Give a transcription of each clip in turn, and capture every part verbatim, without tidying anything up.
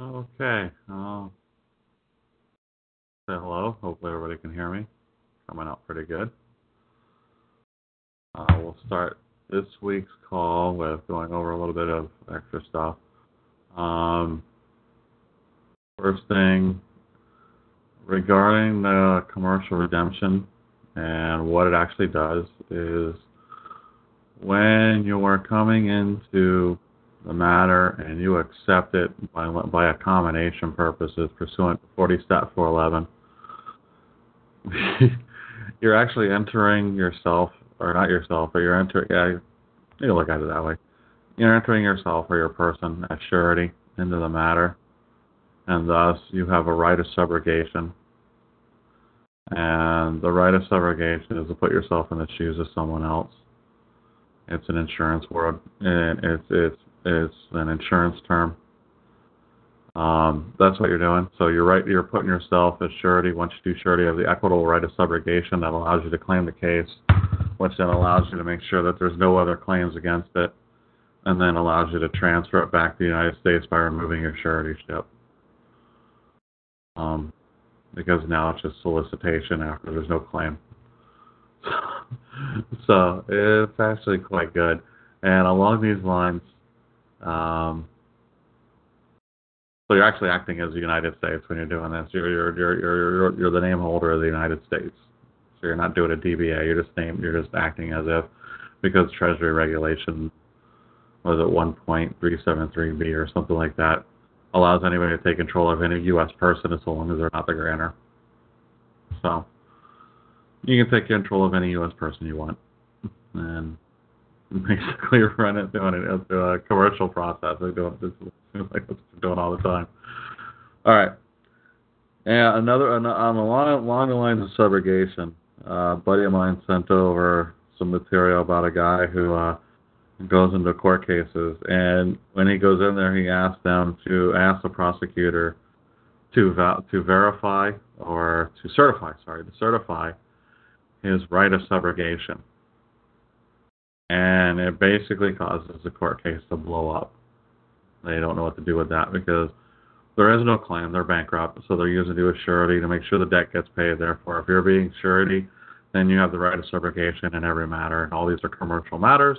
Okay, I'll say hello. Hopefully everybody can hear me. Coming out pretty good. Uh, we'll start this week's call with going over a little bit of extra stuff. Um, first thing, regarding the commercial redemption and what it actually does is when you are coming into the matter and you accept it by by accommodation purposes pursuant to forty stat four eleven, you're actually entering yourself, or not yourself, but you're entering, yeah, you look at it that way, you're entering yourself or your person as surety into the matter, and thus you have a right of subrogation. And the right of subrogation is to put yourself in the shoes of someone else. It's an insurance word, and it's it's It's an insurance term. Um, that's what you're doing. So you're right. You're putting yourself as surety. Once you do surety, you have the equitable right of subrogation that allows you to claim the case, which then allows you to make sure that there's no other claims against it, and then allows you to transfer it back to the United States by removing your suretyship. Um, because now it's just solicitation after there's no claim. So it's actually quite good. And along these lines, um, so you're actually acting as the United States when you're doing this. You're you're you're you're you're the name holder of the United States. So you're not doing a D B A. You're just named. You're just acting as if, because Treasury regulation was at one point three seven three B or something like that, allows anybody to take control of any U S person as long as they're not the grantor. So you can take control of any U S person you want, and basically run it doing it through a commercial process. They do it. This seems like what they're doing all the time. All right. And another on along, along the lines of subrogation, uh, a buddy of mine sent over some material about a guy who uh, goes into court cases, and when he goes in there, he asks them to ask the prosecutor to va- to verify or to certify. Sorry, to certify. his right of subrogation. And it basically causes the court case to blow up. They don't know what to do with that because there is no claim. They're bankrupt, so they're using to a surety to make sure the debt gets paid. Therefore, if you're being surety, then you have the right of subrogation in every matter. And all these are commercial matters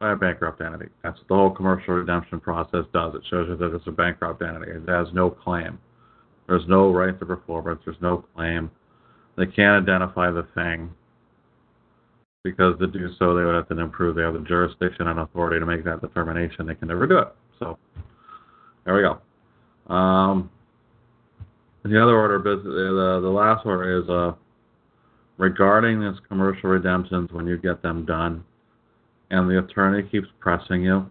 by a bankrupt entity. That's what the whole commercial redemption process does. It shows you that it's a bankrupt entity. It has no claim. There's no right to performance. There's no claim. They can't identify the thing, because to do so, they would have to improve. They have the jurisdiction and authority to make that determination. They can never do it. So there we go. Um, the other order, the, the last order is uh, regarding these commercial redemptions when you get them done, and the attorney keeps pressing you.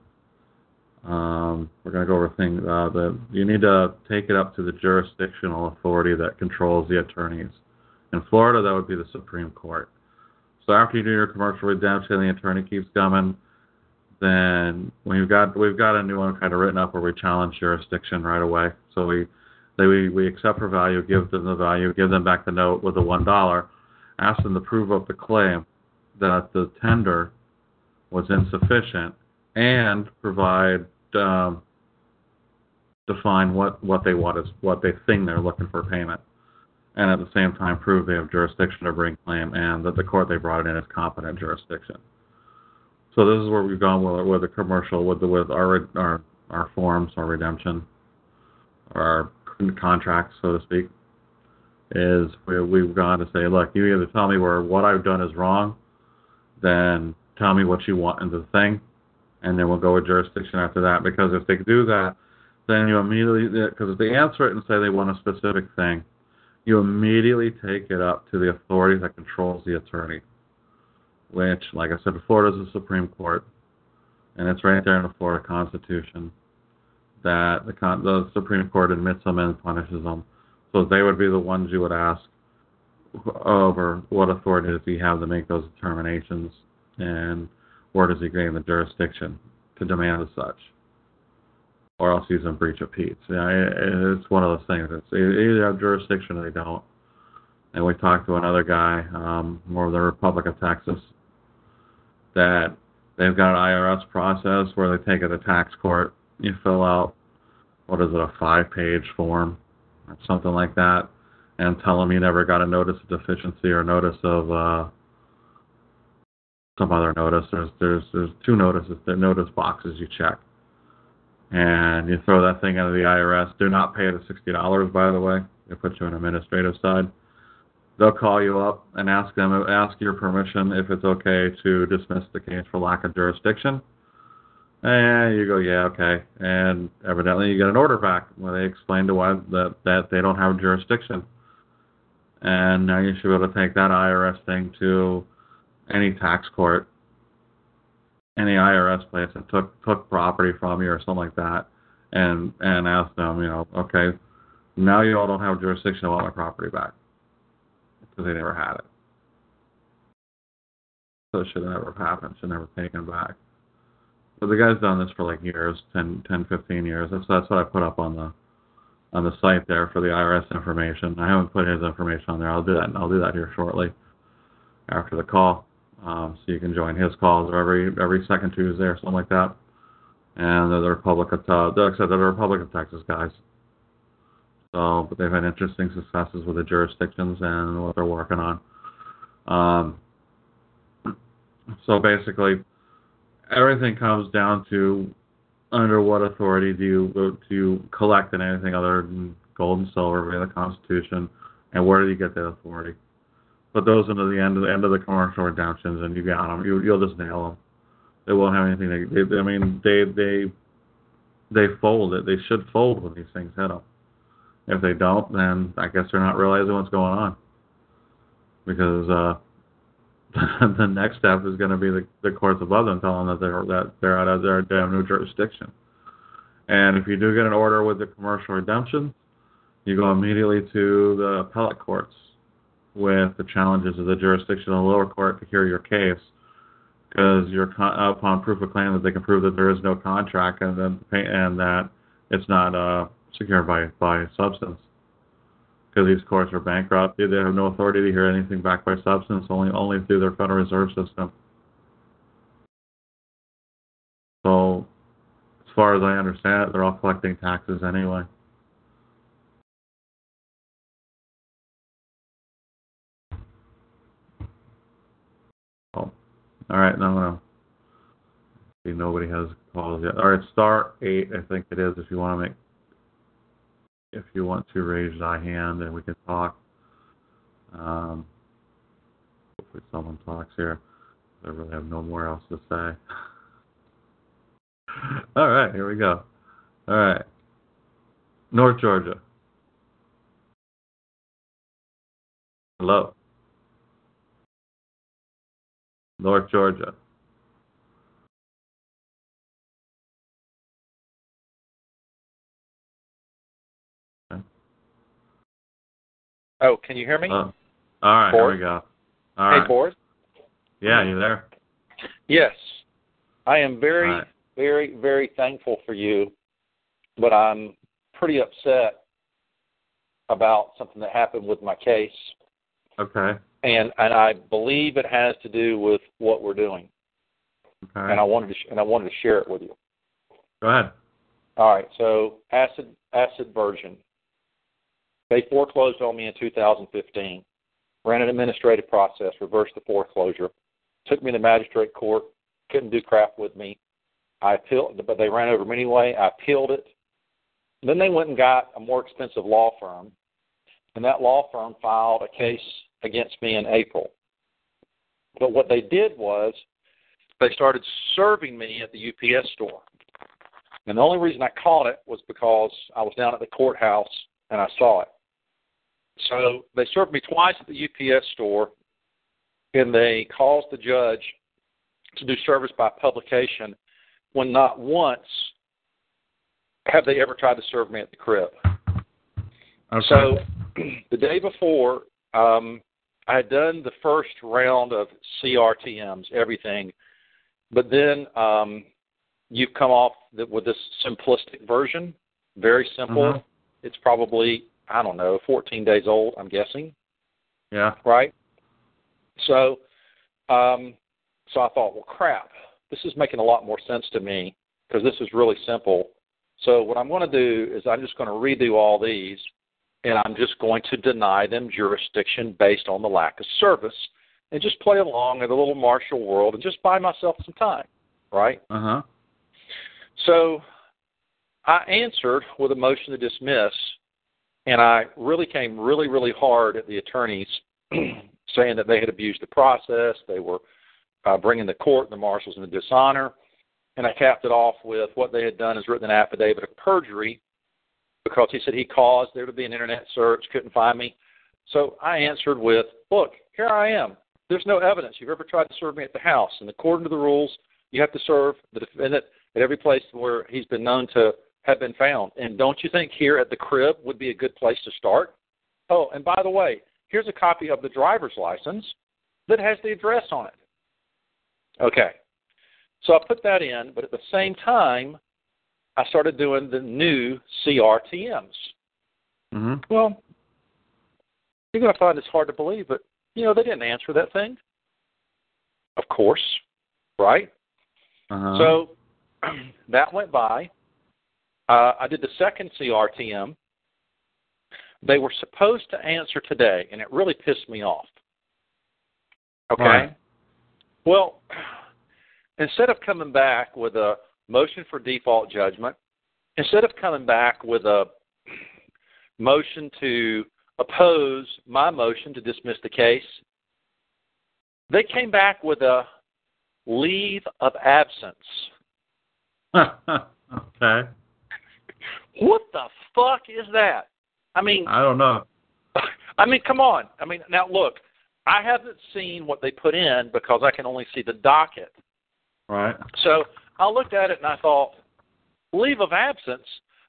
Um, we're going to go over things. Uh, the, you need to take it up to the jurisdictional authority that controls the attorneys. In Florida, that would be the Supreme Court. So after you do your commercial redemption, the attorney keeps coming. Then we've got we've got a new one kind of written up where we challenge jurisdiction right away. So we they, we we accept for value, give them the value, give them back the note with the one dollar, ask them to prove up the claim that the tender was insufficient, and provide um, define what what they want is what they think they're looking for payment. And at the same time prove they have jurisdiction to bring claim and that the court they brought it in is competent jurisdiction. So this is where we've gone with, with the commercial, with the, with our, our our forms, our redemption, our contracts, so to speak, is where we've gone to say, look, you either tell me where what I've done is wrong, then tell me what you want in the thing, and then we'll go with jurisdiction after that. Because if they do that, then you immediately, because if they answer it and say they want a specific thing, you immediately take it up to the authority that controls the attorney, which, like I said before, is the Supreme Court, and it's right there in the Florida Constitution that the, con- the Supreme Court admits them and punishes them. So they would be the ones you would ask over what authority does he have to make those determinations, and where does he gain the jurisdiction to demand as such. Or else he's in breach of peace. You know, it's one of those things. It's either have jurisdiction or they don't. And we talked to another guy, um, more of the Republic of Texas, that they've got an I R S process where they take it to tax court. You fill out, what is it, a five-page form or something like that, and tell them you never got a notice of deficiency or notice of uh, some other notice. There's there's there's two notices, they're notice boxes you check. And you throw that thing out of the I R S. Do not pay the sixty dollars, by the way. They put you on administrative side. They'll call you up and ask them, ask your permission if it's okay to dismiss the case for lack of jurisdiction. And you go, yeah, okay. And evidently you get an order back where they explain to why that, that they don't have jurisdiction. And now you should be able to take that I R S thing to any tax court, any I R S place that took took property from you or something like that, and and ask them, you know, okay, now you all don't have jurisdiction to want my property back because they never had it. So it should never have happened. Should never have taken back. But the guy's done this for like years, ten, ten fifteen years. That's that's what I put up on the on the site there for the I R S information. I haven't put his information on there. I'll do that. I'll do that here shortly after the call. Um, so you can join his calls every every second Tuesday or something like that. And they're the Republic of uh, except they're the Republic of Texas guys. So, but they've had interesting successes with the jurisdictions and what they're working on. Um, so basically, everything comes down to under what authority do you do you collect in anything other than gold and silver via the Constitution, and where do you get that authority? Put those into the end of the end of the commercial redemptions, and you got them. You, you'll just nail them. They won't have anything. They, they, I mean, they they they fold it. They should fold when these things hit them. If they don't, then I guess they're not realizing what's going on. Because uh, the next step is going to be the, the courts above them telling them that they're that they're out of their damn new jurisdiction. And if you do get an order with the commercial redemption, you go immediately to the appellate courts with the challenges of the jurisdiction of the lower court to hear your case, because you're con- upon proof of claim that they can prove that there is no contract and then and that it's not uh, secured by by substance. Because these courts are bankrupt, they have no authority to hear anything back by substance, only only through their Federal Reserve system. So, as far as I understand it, they're all collecting taxes anyway. Oh, all right, no, no. See, nobody has calls yet. All right, star eight, I think it is, if you want to make. If you want to raise thy hand and we can talk. Um, hopefully someone talks here. I really have nowhere else to say. All right, here we go. All right. North Georgia. Hello. North Georgia. Oh, can you hear me? Oh. All right, Board? Here we go. All hey, right. Board? Yeah, you there? Yes. I am very, right. very, very thankful for you, but I'm pretty upset about something that happened with my case. Okay. And and I believe it has to do with what we're doing. Okay. And I wanted to sh- and I wanted to share it with you. Go ahead. All right. So, acid acid virgin. They foreclosed on me in two thousand fifteen, ran an administrative process, reversed the foreclosure, took me to magistrate court, couldn't do crap with me. I appealed, but they ran over me anyway. I appealed it. And then they went and got a more expensive law firm, and that law firm filed a case against me in April. But what they did was they started serving me at the U P S store. And the only reason I caught it was because I was down at the courthouse and I saw it. So they served me twice at the U P S store, and they caused the judge to do service by publication when not once have they ever tried to serve me at the crib. Okay. So the day before, um, I had done the first round of C R T Ms, everything, but then um, you've come off with this simplistic version, very simple. Mm-hmm. It's probably, I don't know, fourteen days old, I'm guessing. Yeah. Right? So um, so I thought, well, crap, this is making a lot more sense to me because this is really simple. So what I'm going to do is I'm just going to redo all these, and I'm just going to deny them jurisdiction based on the lack of service and just play along in the little martial world and just buy myself some time, right? Uh-huh. So I answered with a motion to dismiss, and I really came really, really hard at the attorneys saying that they had abused the process, they were uh, bringing the court and the marshals into dishonor, and I capped it off with what they had done is written an affidavit of perjury because he said he caused there to be an internet search, couldn't find me. So I answered with, look, here I am. There's no evidence you've ever tried to serve me at the house, and according to the rules, you have to serve the defendant at every place where he's been known to have been found. And don't you think here at the crib would be a good place to start? Oh, and by the way, here's a copy of the driver's license that has the address on it. Okay. So I put that in, but at the same time, I started doing the new C R T Ms. Mm-hmm. Well, you're going to find it's hard to believe, but, you know, they didn't answer that thing. Of course, right? Uh-huh. So that went by. Uh, I did the second C R T M. They were supposed to answer today, and it really pissed me off. Okay? Right. Well, instead of coming back with a motion for default judgment, instead of coming back with a motion to oppose my motion to dismiss the case, they came back with a leave of absence. Okay. What the fuck is that? I mean, I don't know. I mean, come on. I mean, now look, I haven't seen what they put in because I can only see the docket. Right. So I looked at it and I thought, leave of absence.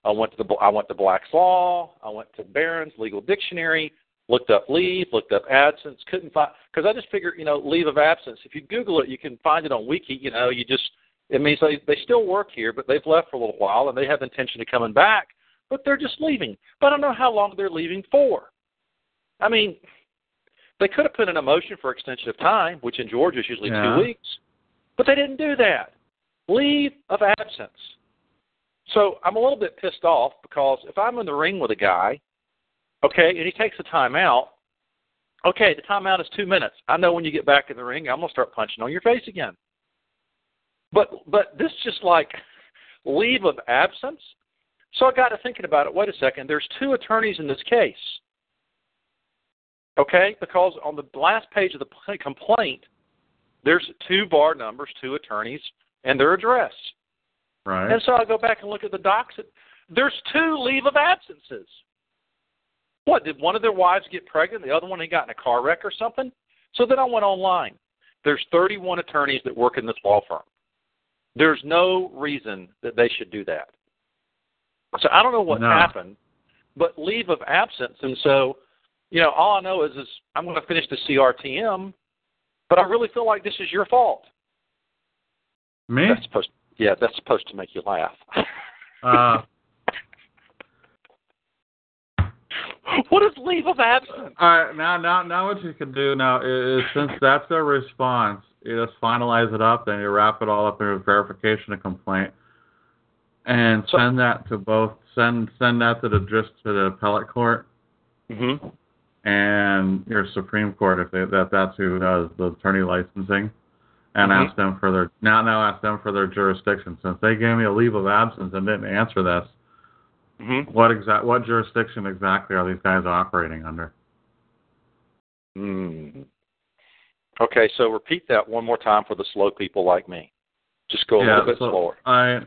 I went to the I went to Black's Law. I went to Barron's Legal Dictionary. Looked up leave. Looked up absence. Couldn't find, because I just figured, you know, leave of absence. If you Google it, you can find it on Wiki. You know, you just it means they they still work here, but they've left for a little while and they have intention of coming back. But they're just leaving. But I don't know how long they're leaving for. I mean, they could have put in a motion for extension of time, which in Georgia is usually yeah. two weeks, but they didn't do that. Leave of absence. So I'm a little bit pissed off because if I'm in the ring with a guy, okay, and he takes a timeout, okay, the timeout is two minutes. I know when you get back in the ring, I'm going to start punching on your face again. But but this just like leave of absence. So I got to thinking about it. Wait a second. There's two attorneys in this case, okay? Because on the last page of the complaint, there's two bar numbers, two attorneys, and their address. Right. And so I go back and look at the docs. There's two leave of absences. What, did one of their wives get pregnant? The other one had got in a car wreck or something? So then I went online. There's thirty-one attorneys that work in this law firm. There's no reason that they should do that. So I don't know what no. happened, but leave of absence. And so, you know, all I know is, is I'm going to finish the C R T M, but I really feel like this is your fault. Me? That's supposed to, yeah, that's supposed to make you laugh. Uh, what is leave of absence? All right, now, now, now what you can do now is, since that's their response, you just finalize it up, then you wrap it all up in a verification of complaint. And send that to both. Send send that to the just to the appellate court, mm-hmm. and your Supreme Court if they, that that's who does the attorney licensing, and mm-hmm. ask them for their now now ask them for their jurisdiction. Since they gave me a leave of absence and didn't answer this, mm-hmm. what exact what jurisdiction exactly are these guys operating under? Mm. Okay, so repeat that one more time for the slow people like me. Just go a yeah, little bit so slower. I.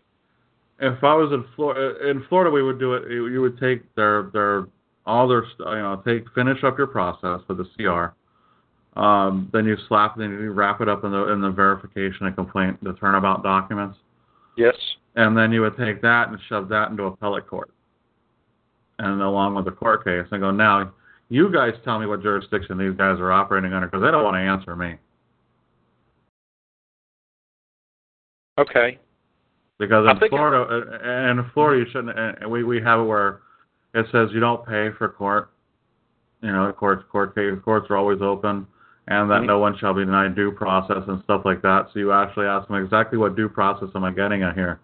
If I was in Florida, in Florida, we would do it. You would take their their all their you know take finish up your process with the C R, um, then you slap then you wrap it up in the in the verification and complaint, the turnabout documents. Yes. And then you would take that and shove that into appellate court, and along with the court case, and go now. You guys tell me what jurisdiction these guys are operating under because they don't want to answer me. Okay. Because in Florida, I, in Florida, you shouldn't. We, we have it where it says you don't pay for court. You know, courts court case courts are always open, and that mm-hmm. no one shall be denied due process and stuff like that. So you actually ask them exactly what due process am I getting at here,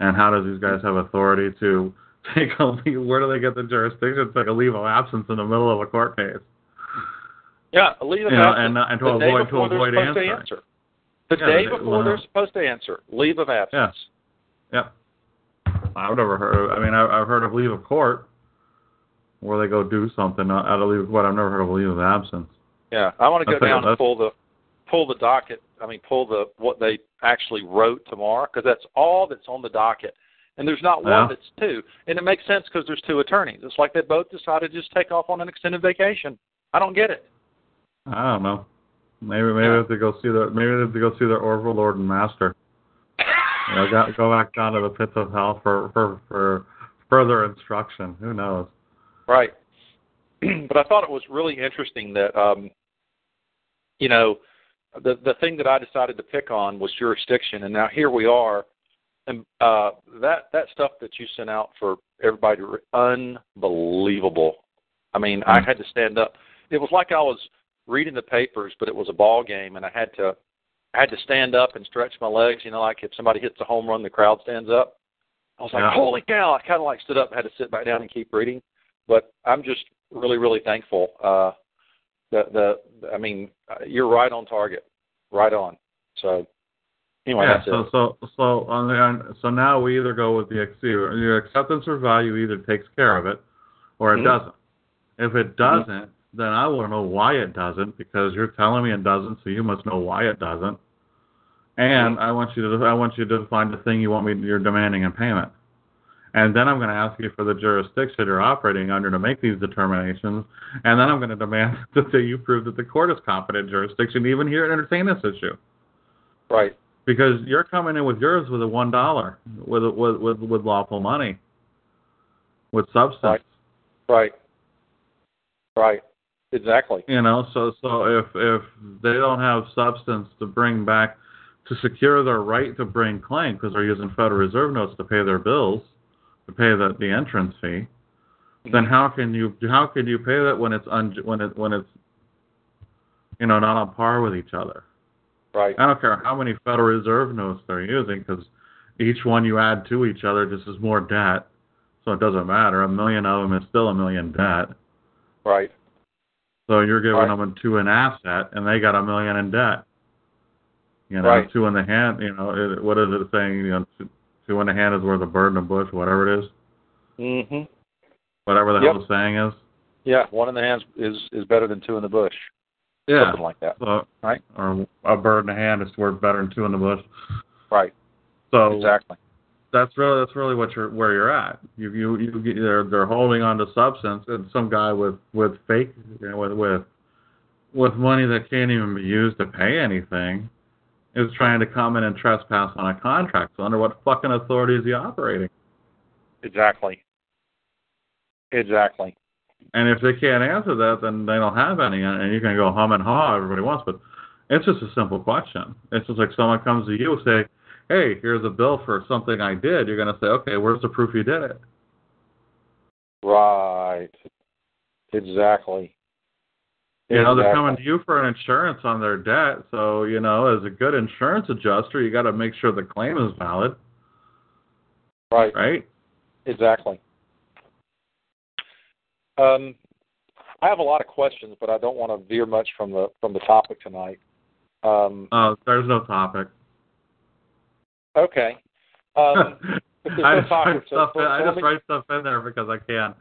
and how does these guys have authority to take a leave? Where do they get the jurisdiction to take a leave of absence in the middle of a court case? Yeah, a leave of you know, absence, and, uh, and to avoid to avoid answering. To answer. The yeah, day before well, they're supposed to answer, leave of absence. Yeah. yeah. I've never heard of, I mean, I, I've heard of leave of court where they go do something out of leave of court. I've never heard of leave of absence. Yeah. I want to go that's down it, and pull the pull the docket, I mean, pull the what they actually wrote tomorrow because that's all that's on the docket. And there's not one yeah. that's two. And it makes sense because there's two attorneys. It's like they both decided to just take off on an extended vacation. I don't get it. I don't know. Maybe maybe they have to go see their maybe they have to go see their overlord and master. You know, go, go back down to the pits of hell for, for, for further instruction. Who knows? Right. But I thought it was really interesting that um, you know, the the thing that I decided to pick on was jurisdiction, and now here we are, And uh, that that stuff that you sent out for everybody, unbelievable. I mean, I had to stand up. It was like I was reading the papers, but it was a ball game, and I had to I had to stand up and stretch my legs. You know, like if somebody hits a home run, the crowd stands up. I was like, yeah. Holy cow! I kind of like stood up and had to sit back down and keep reading. But I'm just really, really thankful. Uh, the the I mean, you're right on target, right on. So. Anyway, yeah, so, so so on the, on, so now we either go with the your acceptance or value either takes care of it or it mm-hmm. doesn't. If it doesn't, mm-hmm. then I want to know why it doesn't, because you're telling me it doesn't, so you must know why it doesn't. And mm-hmm. I want you to I want you to find the thing you want me you're demanding in payment. And then I'm going to ask you for the jurisdiction you're operating under to make these determinations, and then I'm going to demand that you prove that the court is competent jurisdiction even here to entertain this issue. Right. Because you're coming in with yours with a one dollar, with, with with with lawful money, with substance. Right. Right. Right. Exactly. You know, so so if if they don't have substance to bring back to secure their right to bring claim because they're using Federal Reserve notes to pay their bills, to pay the, the entrance fee, then how can you how could you pay that when it's un, when it when it's you know not on par with each other? Right. I don't care how many Federal Reserve notes they're using, because each one you add to each other just is more debt, so it doesn't matter. A million of them is still a million debt. Right. So you're giving right. them a two in asset, and they got a million in debt. You know, right. two in the hand. You know, what is it saying? You know, two in the hand is worth a bird in a bush, whatever it is. Mm-hmm. Whatever the yep. hell the saying is. Yeah, one in the hand is is better than two in the bush. Yeah. Something like that. So, right? Or a bird in a hand is worth better than two in the bush. Right. So exactly. That's really that's really what you're where you're at. You you you get, they're they're holding on to substance, and some guy with with fake you know, with with with money that can't even be used to pay anything is trying to come in and trespass on a contract. So under what fucking authority is he operating? Exactly. Exactly. And if they can't answer that, then they don't have any. And you can go hum and haw everybody wants, but it's just a simple question. It's just like someone comes to you and say, hey, here's a bill for something I did. You're going to say, okay, where's the proof you did it? Right. Exactly. You exactly. know, they're coming to you for an insurance on their debt. So, you know, as a good insurance adjuster, you got to make sure the claim is valid. Right. Right? Exactly. Um, I have a lot of questions, but I don't want to veer much from the from the topic tonight. Um, uh, there's no topic. Okay. Um, I, no topic, so, so, in, so I just me, write stuff in there because I can.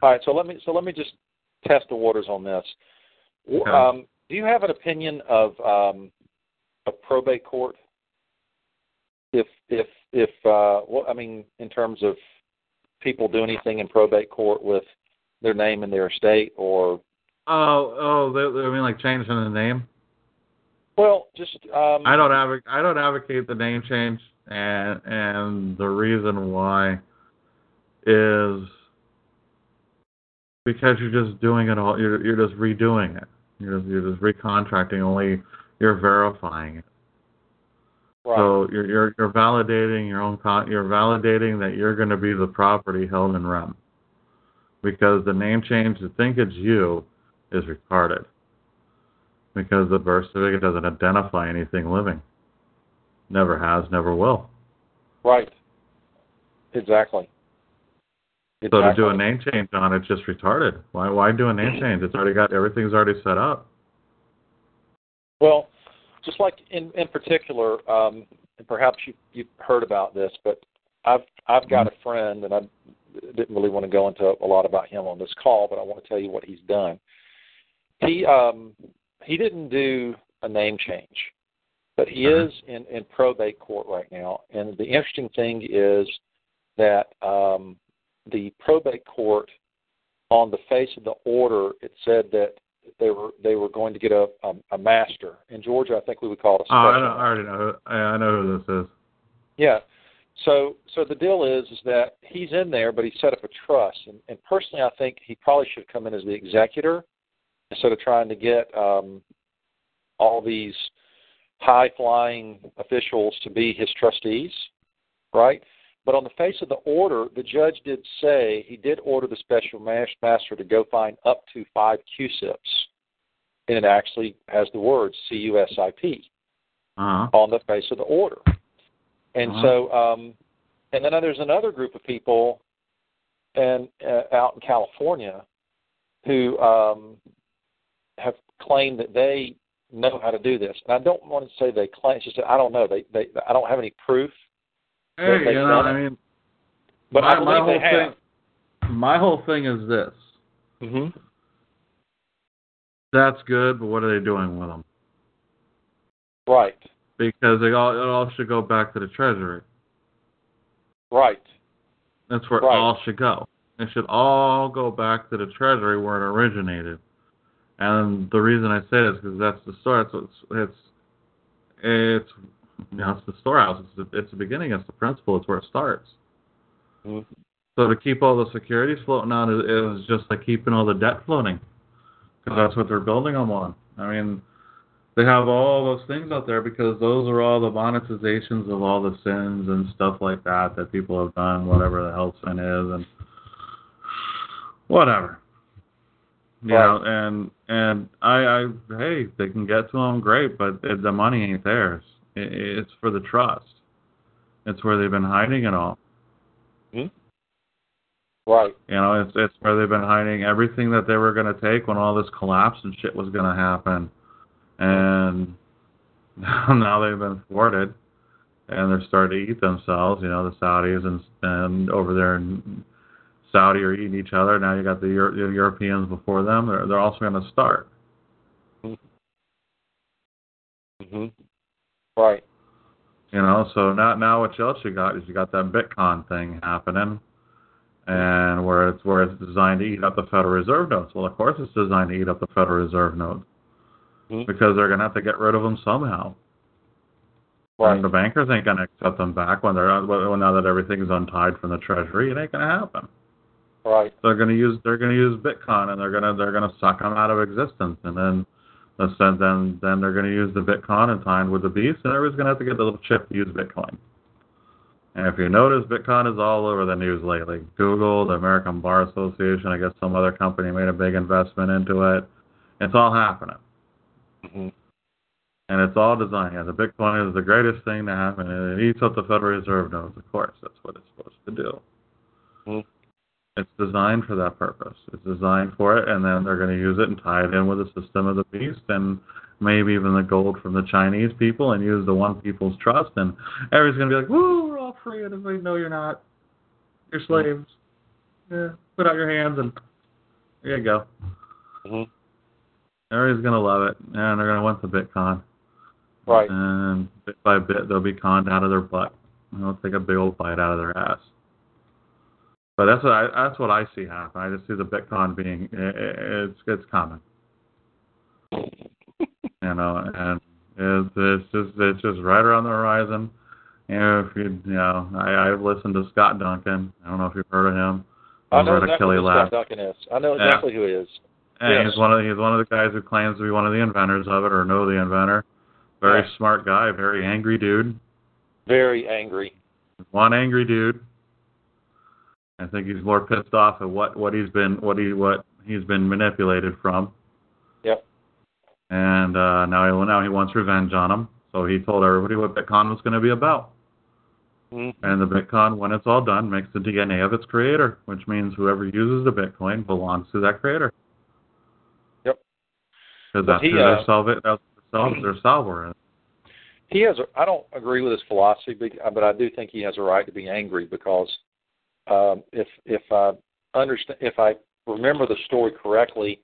All right, so let me so let me just test the waters on this. Okay. Um, do you have an opinion of um, a probate court? If if if uh, well, I mean, in terms of people do anything in probate court with their name and their estate, or oh, oh, they, they mean like changing the name. Well, just um, I don't advocate. I don't advocate the name change, and and the reason why is because you're just doing it all. You're you're just redoing it. You're just, you're just recontracting. Only you're verifying it. Right. So you're, you're you're validating your own. Con- you're validating that you're going to be the property held in rem. Because the name change to think it's you is retarded. Because the birth certificate doesn't identify anything living. Never has, never will. Right. Exactly. exactly. So to do a name change on it's just retarded. Why why do a name change? It's already got everything's already set up. Well, just like in, in particular, um, and perhaps you you've heard about this, but I've I've got mm-hmm. a friend and I didn't really want to go into a lot about him on this call, but I want to tell you what he's done. He um, he didn't do a name change, but he uh-huh. is in, in probate court right now. And the interesting thing is that um, the probate court, on the face of the order, it said that they were they were going to get a a, a master. In Georgia, I think we would call it a special. Oh, I, know, I already know. Who, I know who this is. Yeah. So so the deal is is that he's in there, but he set up a trust. And, and personally, I think he probably should have come in as the executor instead of trying to get um, all these high-flying officials to be his trustees. right? But on the face of the order, the judge did say he did order the special master to go find up to five CUSIPs, and it actually has the words C U S I P uh-huh. on the face of the order. And uh-huh. so, um, and then there's another group of people and uh, out in California who um, have claimed that they know how to do this. And I don't want to say they claim. It's just that I don't know. They, they, I don't have any proof. Hey, you know, I mean, but my, I my whole thing, my whole thing is this. Mm-hmm. That's good, but what are they doing with them? Right. Because they all, it all should go back to the Treasury. Right. That's where right. it all should go. It should all go back to the Treasury where it originated. And the reason I say that is because that's the story. It's, it's, it's, you know, it's the storehouse. It's the, it's the beginning. It's the principle. It's where it starts. Mm-hmm. So to keep all the securities floating out is, is just like keeping all the debt floating, because that's what they're building them on. I mean, they have all those things out there because those are all the monetizations of all the sins and stuff like that that people have done, whatever the hell sin is, and whatever. Yeah, and and I, I, hey, they can get to them, great, but the money ain't theirs. It, it's for the trust. It's where they've been hiding it all. Mm-hmm. Right. You know, it's it's where they've been hiding everything that they were going to take when all this collapse and shit was going to happen, and now they've been thwarted, and they're starting to eat themselves. You know, the Saudis and and over there in Saudi are eating each other. Now you got the, Euro- the Europeans before them. They're, they're also going to start. Mm-hmm. Right. You know, so now, now what else you got is you got that Bitcoin thing happening, and where it's where it's designed to eat up the Federal Reserve notes. Well, of course it's designed to eat up the Federal Reserve notes mm-hmm. because they're going to have to get rid of them somehow. Right. And the bankers ain't going to accept them back when they're when now that everything's untied from the Treasury. It ain't going to happen. Right. They're going to use they're going to use Bitcoin, and they're going to they're going to suck them out of existence, and then then then they're going to use the Bitcoin and tie in with the beast, and everybody's going to have to get the little chip to use Bitcoin. And if you notice, Bitcoin is all over the news lately. Google, the American Bar Association, I guess some other company made a big investment into it. It's all happening. Mm-hmm. And it's all designed. Yeah, the Bitcoin is the greatest thing to happen. It eats up the Federal Reserve notes, of course. That's what it's supposed to do. Mm-hmm. It's designed for that purpose. It's designed for it, and then they're going to use it and tie it in with the system of the beast and maybe even the gold from the Chinese people and use the one people's trust, and everybody's going to be like, woo, we're all free. And everybody, no, you're not. You're slaves. Yeah, put out your hands, and there you go. Mm-hmm. Everybody's going to love it, and they're going to want the Bitcoin. Right. And bit by bit, they'll be conned out of their butt. And they'll take a big old bite out of their ass. But that's what I, that's what I see happen. I just see the Bitcoin being it's it's common, you know, and it's, it's just it's just right around the horizon. You know, if you, you know, I, I've listened to Scott Duncan. I don't know if you've heard of him. I've I know heard exactly of Kelly who Scott Duncan is. I know exactly yeah. who he is. And yes. he's one of he's one of the guys who claims to be one of the inventors of it or know the inventor. Very yeah. smart guy. Very angry dude. Very angry. One angry dude. I think he's more pissed off at what, what he's been what he what he's been manipulated from. Yep. And uh, now he now he wants revenge on him. So he told everybody what Bitcoin was going to be about. Mm-hmm. And the Bitcoin, when it's all done, makes the D N A of its creator, which means whoever uses the Bitcoin belongs to that creator. Yep. Because that's who uh, their salva- that's their salver is. He has. A, I don't agree with his philosophy, but I do think he has a right to be angry because. Um, if if I understand, if I remember the story correctly,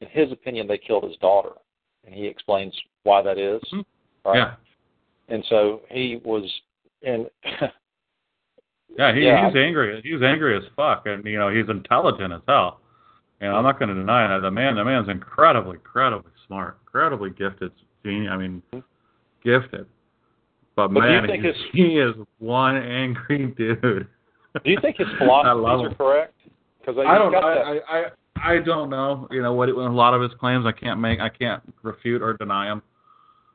in his opinion, they killed his daughter, and he explains why that is. Mm-hmm. Right? Yeah. And so he was, and yeah, he, yeah, he's angry. He's angry as fuck, and you know he's intelligent as hell. And I'm not going to deny that the man. The man's incredibly, incredibly smart, incredibly gifted. Genius. I mean, gifted. But, but man, he, he is one angry dude. Do you think his philosophies are correct? Because I don't. I, I I don't know. You know what? It, a lot of his claims I can't make. I can't refute or deny them.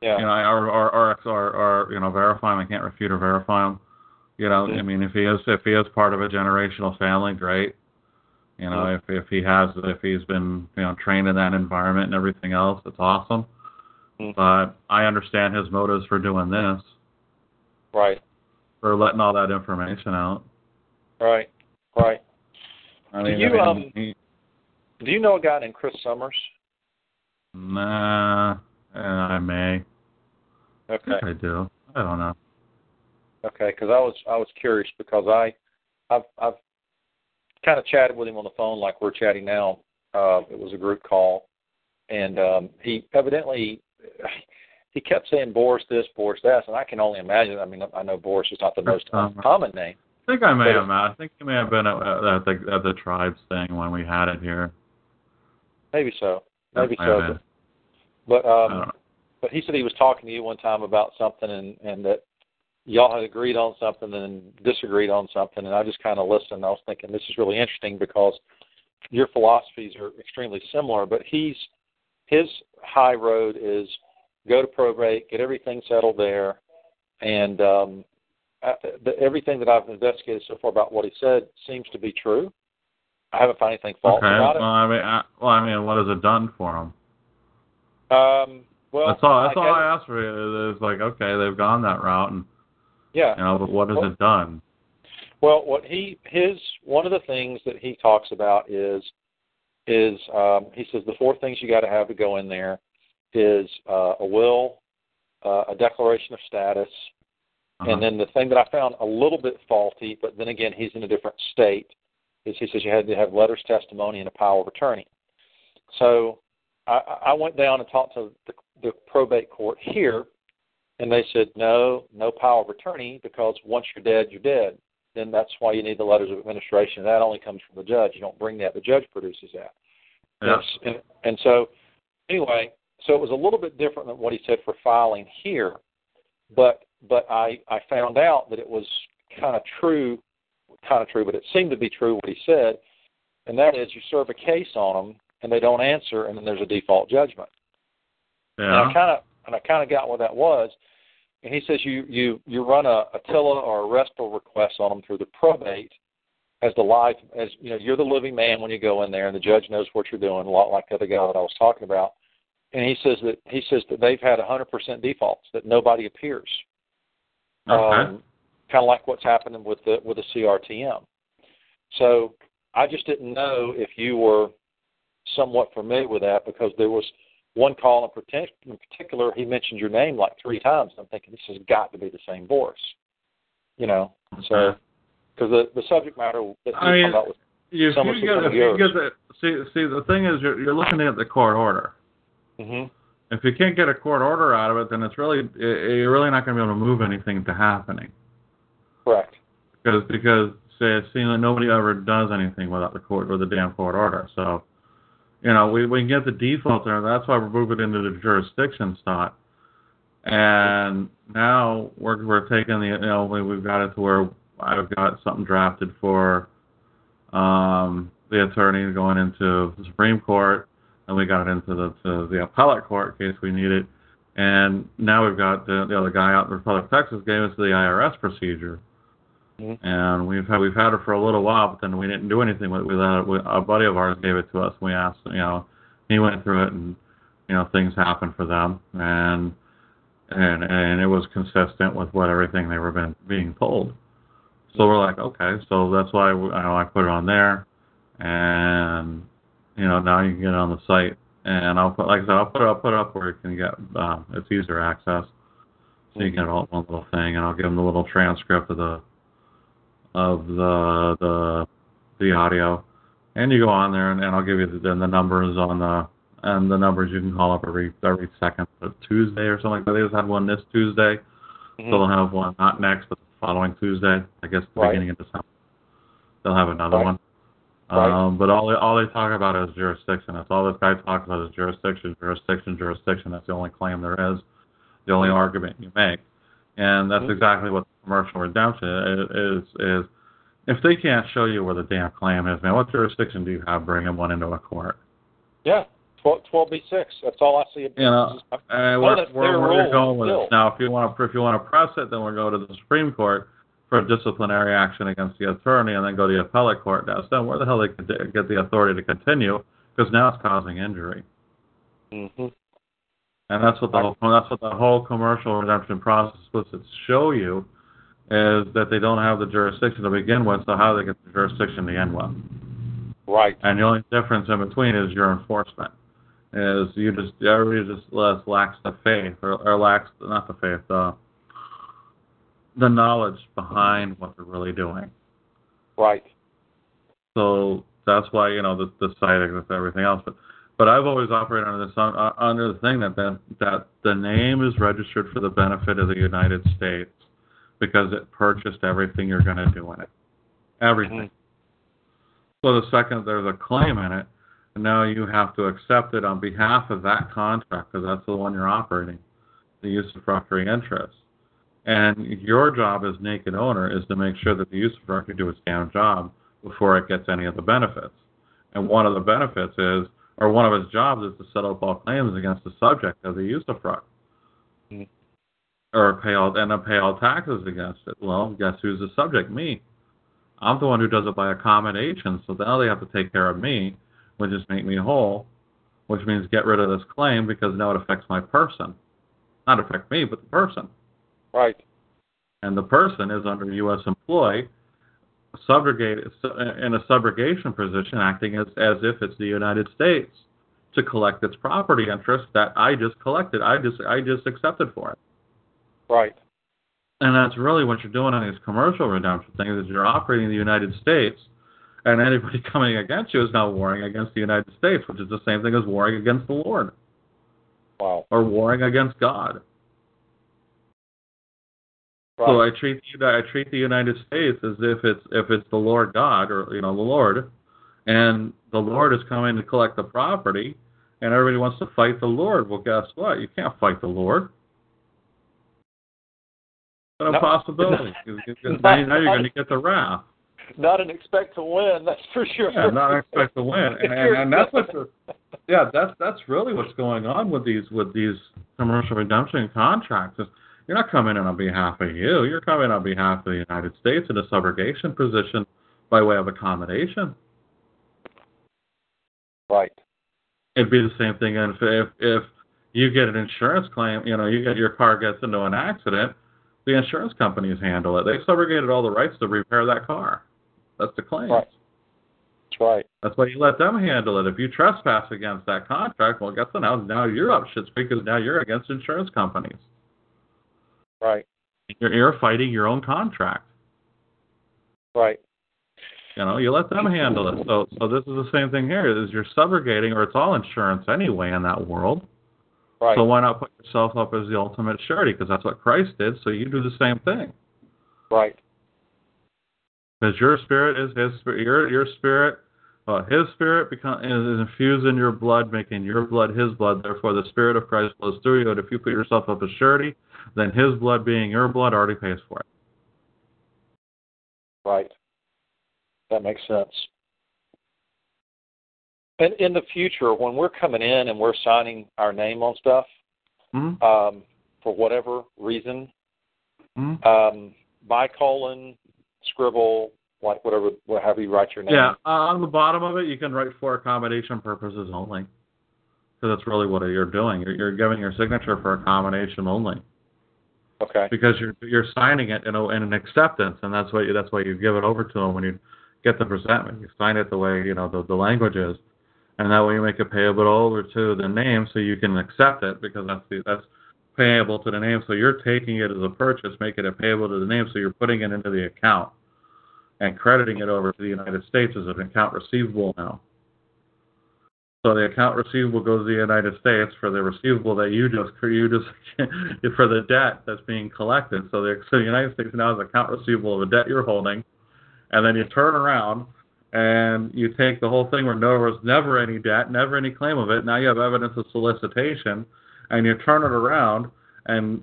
Yeah. You know, or or or, or, or you know, verify them. I can't refute or verify them. You know, yeah. I mean, if he is if he is part of a generational family, great. You know, yeah. if if he has if he's been you know trained in that environment and everything else, it's awesome. Mm-hmm. But I understand his motives for doing this. Right. For letting all that information out. Right. Right. I mean, do you I mean, um he, do you know a guy named Chris Summers? Nah, I may. Okay. I, I do. I don't know. Okay, because I was I was curious because I I've I've kind of chatted with him on the phone like we're chatting now. Uh, it was a group call, and um, he evidently he kept saying Boris this, Boris that, and I can only imagine. I mean, I know Boris is not the most um, common name. I think I may have. I think he may have been at, at the at the tribes thing when we had it here. Maybe so. Maybe so. But, but um, but he said he was talking to you one time about something, and, and that y'all had agreed on something and disagreed on something, and I just kind of listened. I was thinking this is really interesting because your philosophies are extremely similar. But he's his high road is go to probate, get everything settled there, and um, I, the, everything that I've investigated so far about what he said seems to be true. I haven't found anything false okay. about well, it. I mean, I, well, I mean, what has it done for them? Um, well, that's all. That's I all I asked for. You. It's like, okay, they've gone that route, and yeah, you know, but what has well, it done? Well, what he his one of the things that he talks about is is um, he says the four things you got to have to go in there is uh, a will, uh, a declaration of status. Uh-huh. And then the thing that I found a little bit faulty, but then again, he's in a different state, is he says you had to have letters, testimony, and a power of attorney. So I, I went down and talked to the, the probate court here, and they said, no, no power of attorney, because once you're dead, you're dead. Then that's why you need the letters of administration. That only comes from the judge. You don't bring that. The judge produces that. Yeah. And, and so anyway, so it was a little bit different than what he said for filing here, but But I, I found out that it was kind of true, kind of true, but it seemed to be true what he said, and that is you serve a case on them and they don't answer, and then there's a default judgment. Yeah. And I kind of and I kind of got what that was. And he says you you, you run a, a TILA or a RESPA request on them through the probate as the live as you know you're the living man when you go in there, and the judge knows what you're doing, a lot like the other guy that I was talking about. And he says that he says that they've had one hundred percent defaults, that nobody appears. Okay. Um, kind of like what's happening with the with the C R T M. So I just didn't know if you were somewhat familiar with that, because there was one call in, pretend, in particular, he mentioned your name like three times. I'm thinking this has got to be the same Boris, you know. Okay. So because the, the subject matter that I mean, about was if so much you get, if you get the, see, see, the thing is you're, you're looking at the court order. Mm-hmm. If you can't get a court order out of it, then it's really it, you're really not going to be able to move anything to happening. Correct. Because because see, see, nobody ever does anything without the court with the damn court order. So, you know, we we can get the default there. That's why we're moving into the jurisdiction spot. And now we're we're taking the you know we, we've got it to where I've got something drafted for um, the attorney going into the Supreme Court. And we got into the to the appellate court in case we need it. And now we've got the, the other guy out in the Republic of Texas gave us the I R S procedure. Mm-hmm. And we've had, we've had it for a little while, but then we didn't do anything with it. We, a buddy of ours gave it to us. And we asked, you know, he went through it and, you know, things happened for them. And and and it was consistent with what everything they were been, being told. So we're like, okay, so that's why we, I, know, I put it on there. And... You know, now you can get it on the site, and I'll put, like I said, I'll put it, I'll put it up where you can get um, it's user access, so you can get all one little thing, and I'll give them the little transcript of the of the the the audio, and you go on there, and, and I'll give you the, the numbers on the and the numbers you can call up every every second Tuesday or something like that. They just had one this Tuesday, mm-hmm. so they'll have one not next, but the following Tuesday, I guess, the right. beginning of December. They'll have another right. one. Right. Um, but all they, all they talk about is jurisdiction. That's all this guy talks about is jurisdiction, jurisdiction, jurisdiction. That's the only claim there is, the only argument you make. And that's mm-hmm. exactly what commercial redemption is, is, is. If they can't show you where the damn claim is, man, what jurisdiction do you have bringing one into a court? Yeah, twelve B six. That's all I see. You know, I mean, we're, we're, we're going with it. Now, if you want to, if you want to press it, then we'll go to the Supreme Court. for disciplinary action against the attorney and then go to the appellate court and ask them where the hell they could get the authority to continue, because now it's causing injury. Mm-hmm. And that's what the whole, that's what the whole commercial redemption process solicits show you, is that they don't have the jurisdiction to begin with, so how do they get the jurisdiction to end with? Right. And the only difference in between is your enforcement. Is you just everybody just less lacks the faith or, or lacks not the faith, uh, the knowledge behind what they're really doing. Right. So that's why, you know, the, the site exists, everything else. But but I've always operated under this uh, under the thing that the, that the name is registered for the benefit of the United States because it purchased everything you're going to do in it, everything. Mm-hmm. So the second there's a claim in it, now you have to accept it on behalf of that contract, because that's the one you're operating, the usufructory interest. And your job as naked owner is to make sure that the usufruct can do its damn job before it gets any of the benefits. And one of the benefits is, or one of its jobs is to settle up all claims against the subject of the usufruct. Mm-hmm. Or pay all, and then pay all taxes against it. Well, guess who's the subject? Me. I'm the one who does it by accommodation, so now they have to take care of me, which is make me whole, which means get rid of this claim because now it affects my person. Not affect me, but the person. Right. And the person is under U S employ, subjugate, in a subrogation position, acting as, as if it's the United States to collect its property interest that I just collected, I just, I just accepted for it. Right. And that's really what you're doing on these commercial redemption things, is you're operating in the United States, and anybody coming against you is now warring against the United States, which is the same thing as warring against the Lord. Wow. Or warring against God. Right. So I treat the, I treat the United States as if it's if it's the Lord God, or, you know, the Lord, and the Lord is coming to collect the property, and everybody wants to fight the Lord. Well, guess what? You can't fight the Lord. It's an impossibility. Nope. Now you're going to get the wrath. Not an expect to win, that's for sure. Yeah, not an expect to win, and, and, and that's what. Yeah, that's that's really what's going on with these with these commercial redemption contracts. Is you're not coming in on behalf of you. You're coming in on behalf of the United States in a subrogation position by way of accommodation. Right. It'd be the same thing if if, if you get an insurance claim. You know, you get your car gets into an accident. The insurance companies handle it. They subrogated all the rights to repair that car. That's the claim. Right. That's right. That's why you let them handle it. If you trespass against that contract, well, guess what? Now, now you're up shit's creek because now you're against insurance companies. Right. You're, you're fighting your own contract. Right. You know, you let them handle it. So, so this is the same thing here. Is you're subrogating, or it's all insurance anyway in that world. Right. So why not put yourself up as the ultimate surety? Because that's what Christ did. So you do the same thing. Right. Because your spirit is his spirit. Your, your spirit, uh, his spirit become, is infused in your blood, making your blood his blood. Therefore, the spirit of Christ flows through you. And if you put yourself up as surety, then his blood being your blood already pays for it. Right. That makes sense. And in the future, when we're coming in and we're signing our name on stuff, mm-hmm. um, for whatever reason, mm-hmm. um, bicolon, scribble, like whatever, however you write your name. Yeah, uh, on the bottom of it, you can write for accommodation purposes only, because that's really what you're doing. You're, you're giving your signature for accommodation only. Okay. Because you're you're signing it in, a, in an acceptance, and that's why you, that's why you give it over to them when you get the presentment. You sign it the way you know the, the language is, and that way you make it payable over to the name, so you can accept it because that's the, that's. Payable to the name, so you're taking it as a purchase, making it payable to the name, so you're putting it into the account and crediting it over to the United States as an account receivable now. So the account receivable goes to the United States for the receivable that you just, you just for the debt that's being collected. So the, so the United States now has account receivable of a debt you're holding, and then you turn around and you take the whole thing where there was never any debt, never any claim of it. Now you have evidence of solicitation. And you turn it around and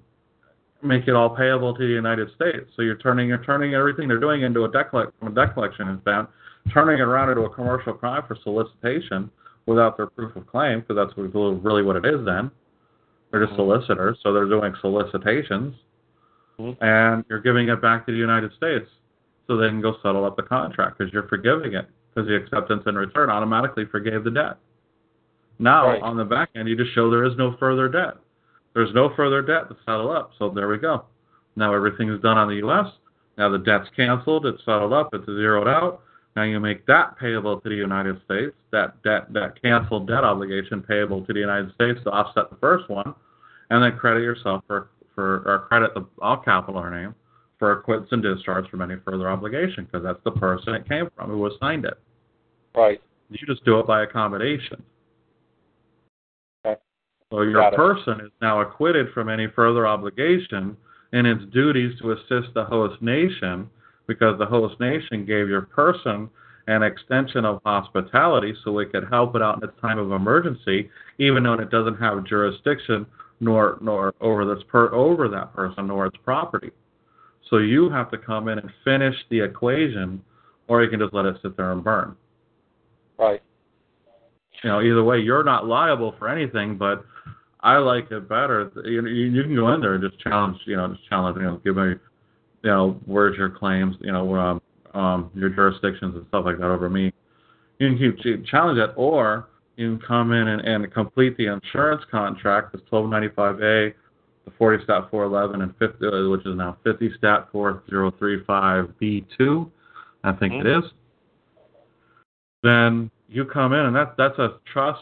make it all payable to the United States. So you're turning, you're turning everything they're doing into a debt collection, a debt collection is bound, turning it around into a commercial crime for solicitation without their proof of claim, because that's really what it is. Then they're just solicitors, so they're doing solicitations. mm-hmm. and you're giving it back to the United States so they can go settle up the contract because you're forgiving it because the acceptance in return automatically forgave the debt. Now, right. on the back end, you just show there is no further debt. There's no further debt to settle up, so there we go. Now everything is done on the U S Now the debt's canceled, it's settled up, it's zeroed out. Now you make that payable to the United States, that debt, that canceled debt obligation payable to the United States to offset the first one, and then credit yourself for, for or credit the all capital or name for acquittance and discharge from any further obligation because that's the person it came from who assigned it. Right. You just do it by accommodation. Okay. So your person is now acquitted from any further obligation in its duties to assist the host nation because the host nation gave your person an extension of hospitality so it could help it out in a time of emergency, even though it doesn't have jurisdiction nor nor over this per, over that person nor its property. So you have to come in and finish the equation, or you can just let it sit there and burn. Right. You know, either way, you're not liable for anything, but I like it better. You know, you can go in there and just challenge, you know, just challenge, you know, give me, you know, where's your claims, you know, um, um, your jurisdictions and stuff like that over me. You can keep challenge it, or you can come in and, and complete the insurance contract, the twelve ninety-five A, the forty stat four eleven, and fifty, which is now fifty stat four oh three five B two, I think mm-hmm. it is. Then you come in, and that, that's a trust,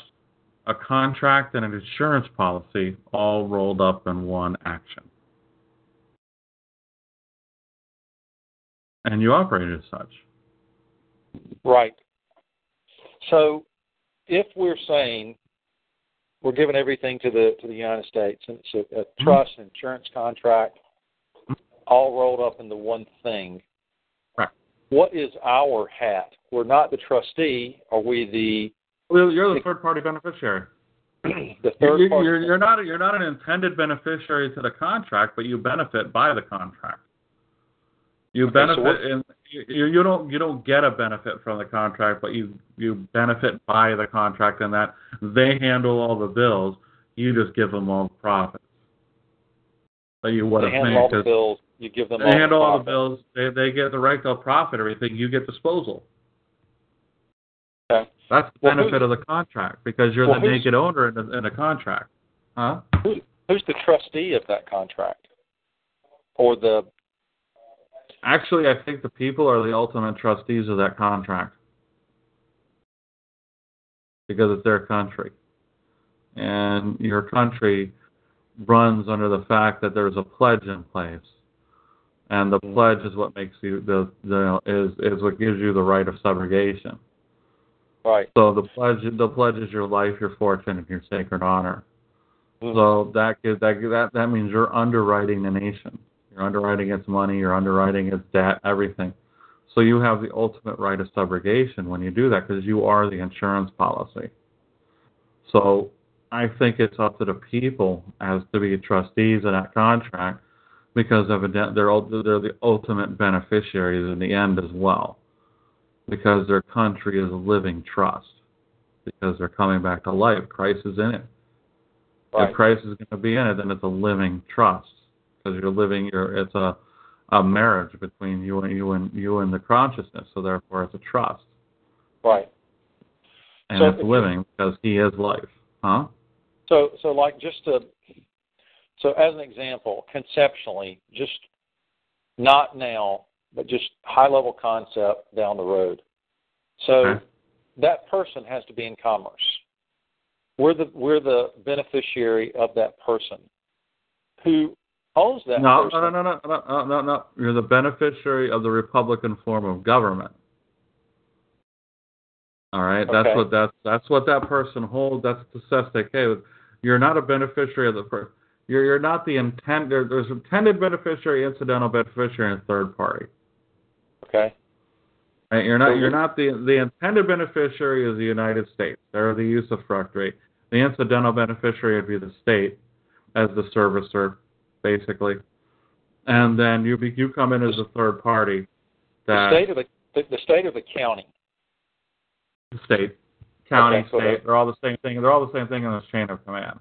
a contract, and an insurance policy all rolled up in one action. And you operate as such. Right. So if we're saying we're giving everything to the to the United States, and it's a, a trust and insurance contract all rolled up into one thing, right. What is our hat? We're not the trustee. Are we the... Well, you're the third-party beneficiary. The third you're, you're, you're, not, you're not an intended beneficiary to the contract, but you benefit by the contract. You okay, benefit, so in, you, you don't you don't get a benefit from the contract, but you, you benefit by the contract in that they handle all the bills. You just give them all the profits. So you would they have handle all the bills. You give them. They all handle the all the bills. They they get the right to profit. Everything you get disposal. Okay. That's the well, benefit of the contract because you're well, the naked owner in a, in a contract. Huh? Who, who's the trustee of that contract? Or the... Actually, I think the people are the ultimate trustees of that contract because it's their country. And your country runs under the fact that there's a pledge in place. And the pledge is what makes you the, the is is what gives you the right of subrogation. Right. So the pledge, the pledge is your life, your fortune, and your sacred honor. Mm-hmm. So that, that that that means you're underwriting the nation. You're underwriting its money. You're underwriting its debt, everything. So you have the ultimate right of subrogation when you do that because you are the insurance policy. So I think it's up to the people as to be trustees in that contract because evidently they're they're the ultimate beneficiaries in the end as well. Because their country is a living trust, because they're coming back to life. Christ is in it. Right. If Christ is going to be in it, then it's a living trust, because you're living your. It's a, a marriage between you and you and you and the consciousness. So therefore, it's a trust. Right. And so it's living because He is life, huh? So, so like just to, so as an example, conceptually, just not now. But just high-level concept down the road. So okay. That person has to be in commerce. We're the we're the beneficiary of that person who owns that no, person. No, no, no, no, no, no, no. You're the beneficiary of the Republican form of government. All right, that's okay. what that's that's what that person holds. That's the cessate. You're not a beneficiary of the person. You're, you're not the intent. There, there's intended beneficiary, incidental beneficiary, and third party. Okay. Right? You're not. You're not the the intended beneficiary is the United States. They're the usufruct rate. The incidental beneficiary would be the state as the servicer, basically. And then you be, you come in as a third party. That, the state of the, the the state of the county. The state, county, okay, so state. They're all the same thing. They're all the same thing in this chain of command.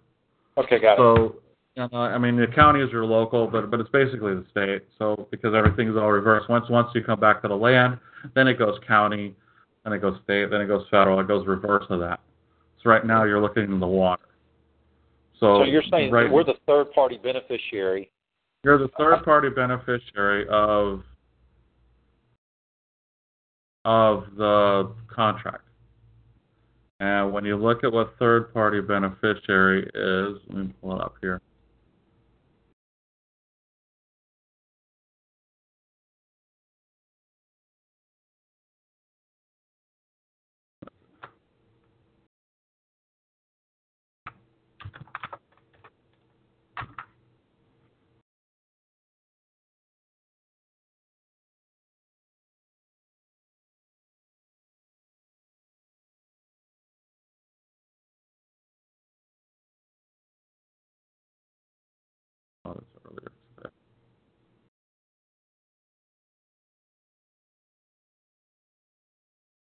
Okay, got so, it. So. Yeah, no, I mean, the counties are local, but but it's basically the state. So because everything's all reversed. Once once you come back to the land, then it goes county, then it goes state, then it goes federal. It goes reverse of that. So right now you're looking in the water. So, so you're saying right, we're the third party beneficiary. You're the third party beneficiary of of the contract. And when you look at what third party beneficiary is, let me pull it up here.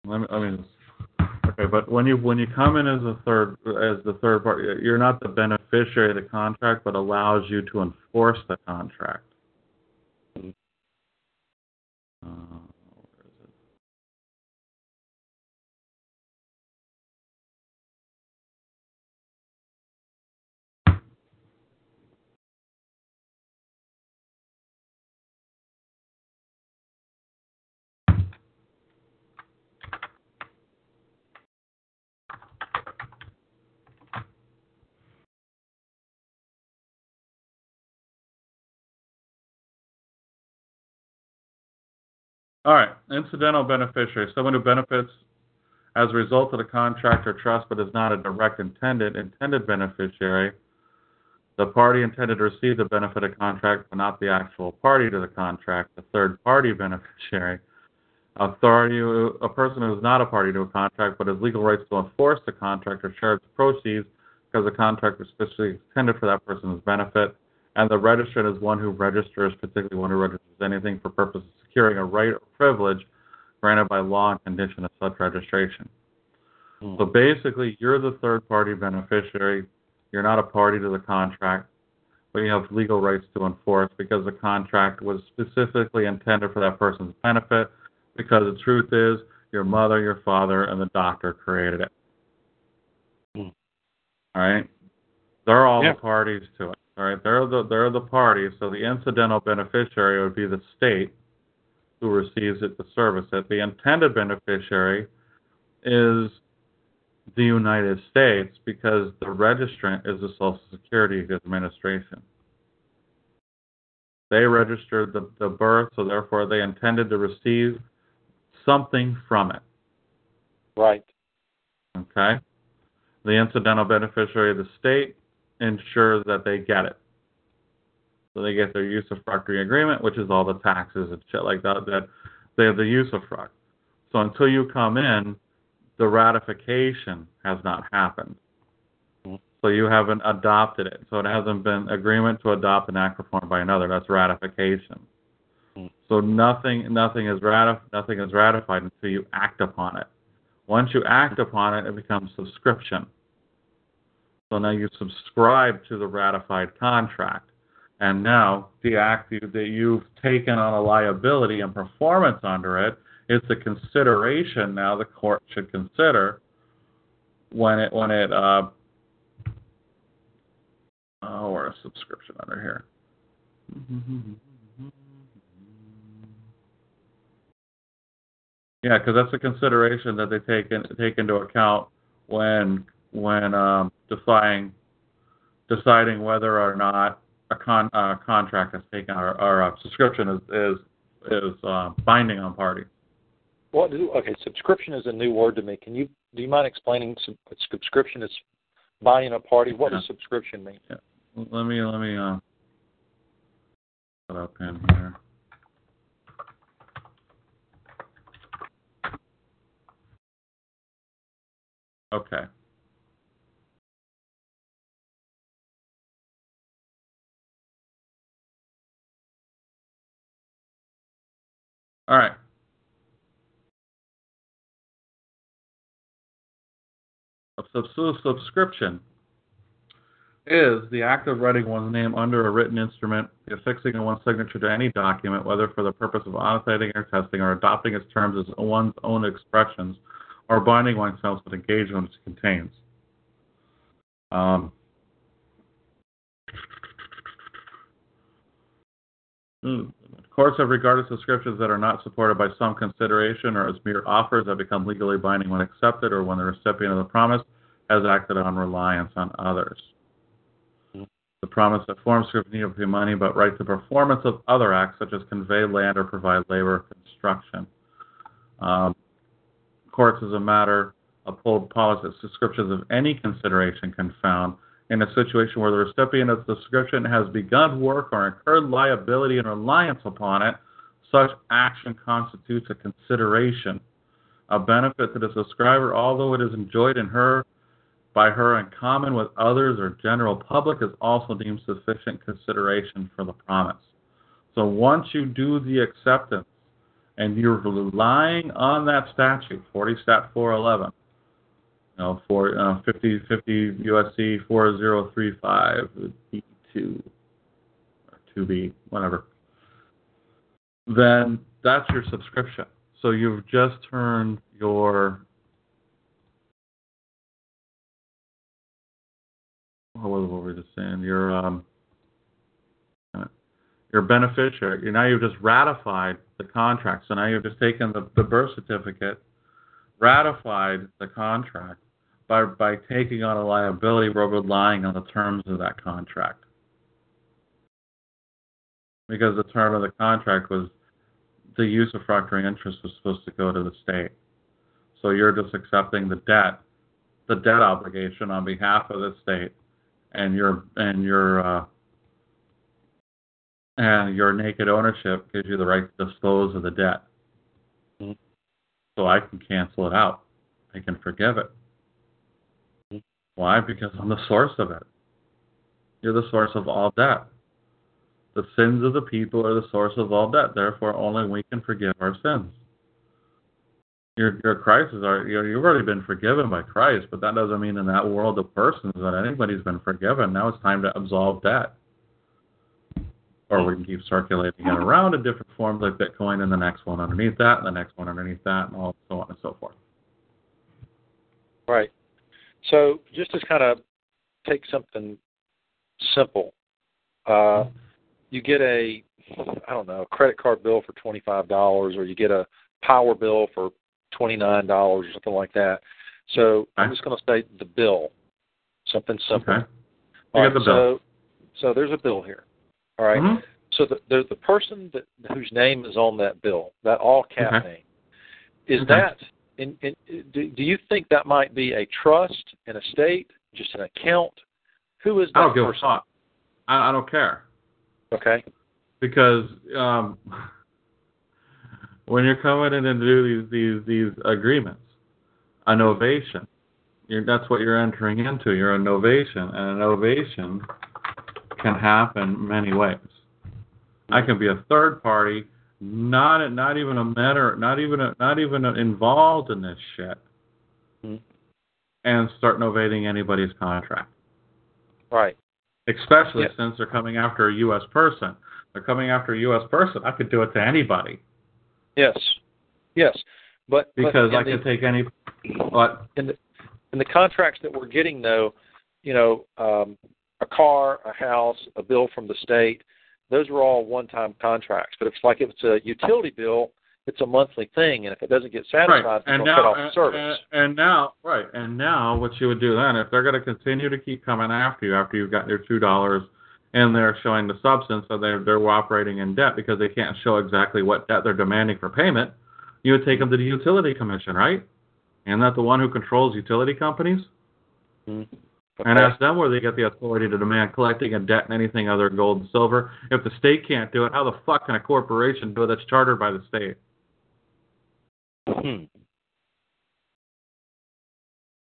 Let me, let me just, okay, but when you when you come in as a third as the third party, you're not the beneficiary of the contract, but allows you to enforce the contract. Uh, where is it? All right, incidental beneficiary, someone who benefits as a result of the contract or trust but is not a direct intended intended beneficiary. The party intended to receive the benefit of contract but not the actual party to the contract, the third party beneficiary. Authority, a person who is not a party to a contract but has legal rights to enforce the contract or share its proceeds because the contract was specifically intended for that person's benefit. And the registrant is one who registers, particularly one who registers anything for purpose of securing a right or privilege granted by law and condition of such registration. Hmm. So basically, you're the third-party beneficiary. You're not a party to the contract, but you have legal rights to enforce because the contract was specifically intended for that person's benefit because the truth is your mother, your father, and the doctor created it. Hmm. All right? They're all yeah. the parties to it. All right, they're the, they're the party, so the incidental beneficiary would be the state who receives it to service it. The intended beneficiary is the United States because the registrant is the Social Security Administration. They registered the, the birth, so therefore they intended to receive something from it. Right. Okay. The incidental beneficiary of the state ensures that they get it. So they get their usufruct agreement, which is all the taxes and shit like that, that they have the usufruct. So until you come in, the ratification has not happened. So you haven't adopted it. So it hasn't been agreement to adopt an act performed by another. That's ratification. So nothing nothing is ratif- nothing is ratified until you act upon it. Once you act upon it, it becomes subscription. So now you subscribe to the ratified contract, and now the act that you've taken on a liability and performance under it is the consideration now the court should consider when it when it uh oh or a subscription under here. Yeah, because that's the consideration that they take in, take into account when. when um, deciding, deciding whether or not a, con, a contract is taken or, or a subscription is is, is uh, binding on party. Well, okay, subscription is a new word to me. Can you do you mind explaining sub, subscription is binding a party? What yeah. does subscription mean? Yeah. Let me let me uh, put up in here. Okay. All right. A subscription is the act of writing one's name under a written instrument, the affixing one's signature to any document, whether for the purpose of annotating or testing, or adopting its terms as one's own expressions, or binding oneself to the engagement which it contains. Um, courts have regarded subscriptions that are not supported by some consideration or as mere offers that become legally binding when accepted or when the recipient of the promise has acted on reliance on others. The promise that forms subscription need to pay money but right to performance of other acts such as convey land or provide labor or construction. Um, courts, as a matter, uphold policy that subscriptions of any consideration confound in a situation where the recipient of the subscription has begun work or incurred liability in reliance upon it. Such action constitutes a consideration, a benefit to the subscriber, although it is enjoyed in her by her in common with others or general public, is also deemed sufficient consideration for the promise. So once you do the acceptance and you're relying on that statute, forty stat four eleven, you know, for, uh, fifty, fifty U S C forty thirty-five B two, or two B, whatever, then that's your subscription. So you've just turned your... What were we just saying? Your um, your beneficiary. Now you've just ratified the contract. So now you've just taken the, the birth certificate, ratified the contract by by taking on a liability or relying on the terms of that contract, because the term of the contract was the usufructory interest was supposed to go to the state. So you're just accepting the debt, the debt obligation on behalf of the state. And your and your uh, and your naked ownership gives you the right to dispose of the debt. Mm-hmm. So I can cancel it out. I can forgive it. Mm-hmm. Why? Because I'm the source of it. You're the source of all debt. The sins of the people are the source of all debt. Therefore, only we can forgive our sins. Your your Christ is our, you're, you've already been forgiven by Christ, but that doesn't mean in that world of persons that anybody's been forgiven. Now it's time to absolve debt. Or we can keep circulating it around in different forms like Bitcoin, and the next one underneath that, and the next one underneath that, and all so on and so forth. Right. So just to kind of take something simple, uh, you get a, I don't know, a credit card bill for twenty-five dollars, or you get a power bill for twenty-nine dollars or something like that. So I'm just going to say the bill, something simple. Okay. All right, the bill. So, so there's a bill here. All right. Mm-hmm. So the, the the person that whose name is on that bill, that all cap okay. name, is okay. that? In, in, do, do you think that might be a trust, an estate, just an account? Who is that I don't person? Give a fuck. I, I don't care. Okay. Because. Um, When you're coming in and do these, these these agreements, a novation, you're, that's what you're entering into. You're a novation, and a novation can happen many ways. I can be a third party, not not even a matter, not even a, not even a, involved in this shit, mm-hmm. and start novating anybody's contract. Right. Especially yeah. since they're coming after a U S person. They're coming after a U S person. I could do it to anybody. Yes, yes, but because but I can take any. But in the in the contracts that we're getting, though, you know, um, a car, a house, a bill from the state, those are all one-time contracts. But it's like if it's a utility bill, it's a monthly thing, and if it doesn't get satisfied, right. and now, cut off the service. And, and now, right, and now, what you would do then, if they're going to continue to keep coming after you after you've got your two dollars. And they're showing the substance, so they're, they're operating in debt because they can't show exactly what debt they're demanding for payment. You would take them to the utility commission, right? Isn't that the one who controls utility companies? Mm-hmm. Okay. And ask them where they get the authority to demand collecting a debt and anything other than gold and silver. If the state can't do it, how the fuck can a corporation do it that's chartered by the state? Hmm.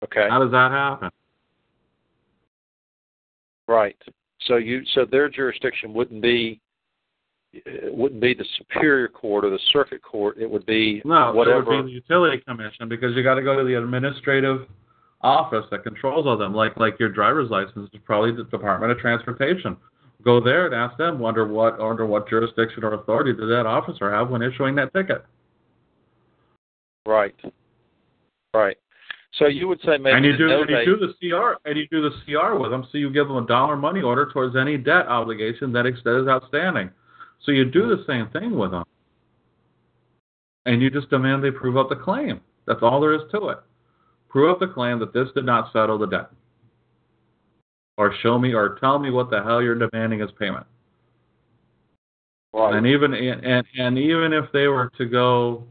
Okay. How does that happen? Right. So you, so their jurisdiction wouldn't be, it wouldn't be the superior court or the circuit court. It would be no, whatever. It would be the utility commission because you got to go to the administrative office that controls all them, like like your driver's license is probably the Department of Transportation. Go there and ask them under what under what jurisdiction or authority did that officer have when issuing that ticket. Right. Right. So you would say maybe and you do no and you do the C R and you do the C R with them, so you give them a dollar money order towards any debt obligation that is outstanding. So you do the same thing with them, and you just demand they prove up the claim. That's all there is to it. Prove up the claim that this did not settle the debt, or show me or tell me what the hell you're demanding as payment. Right. And even and and even if they were to go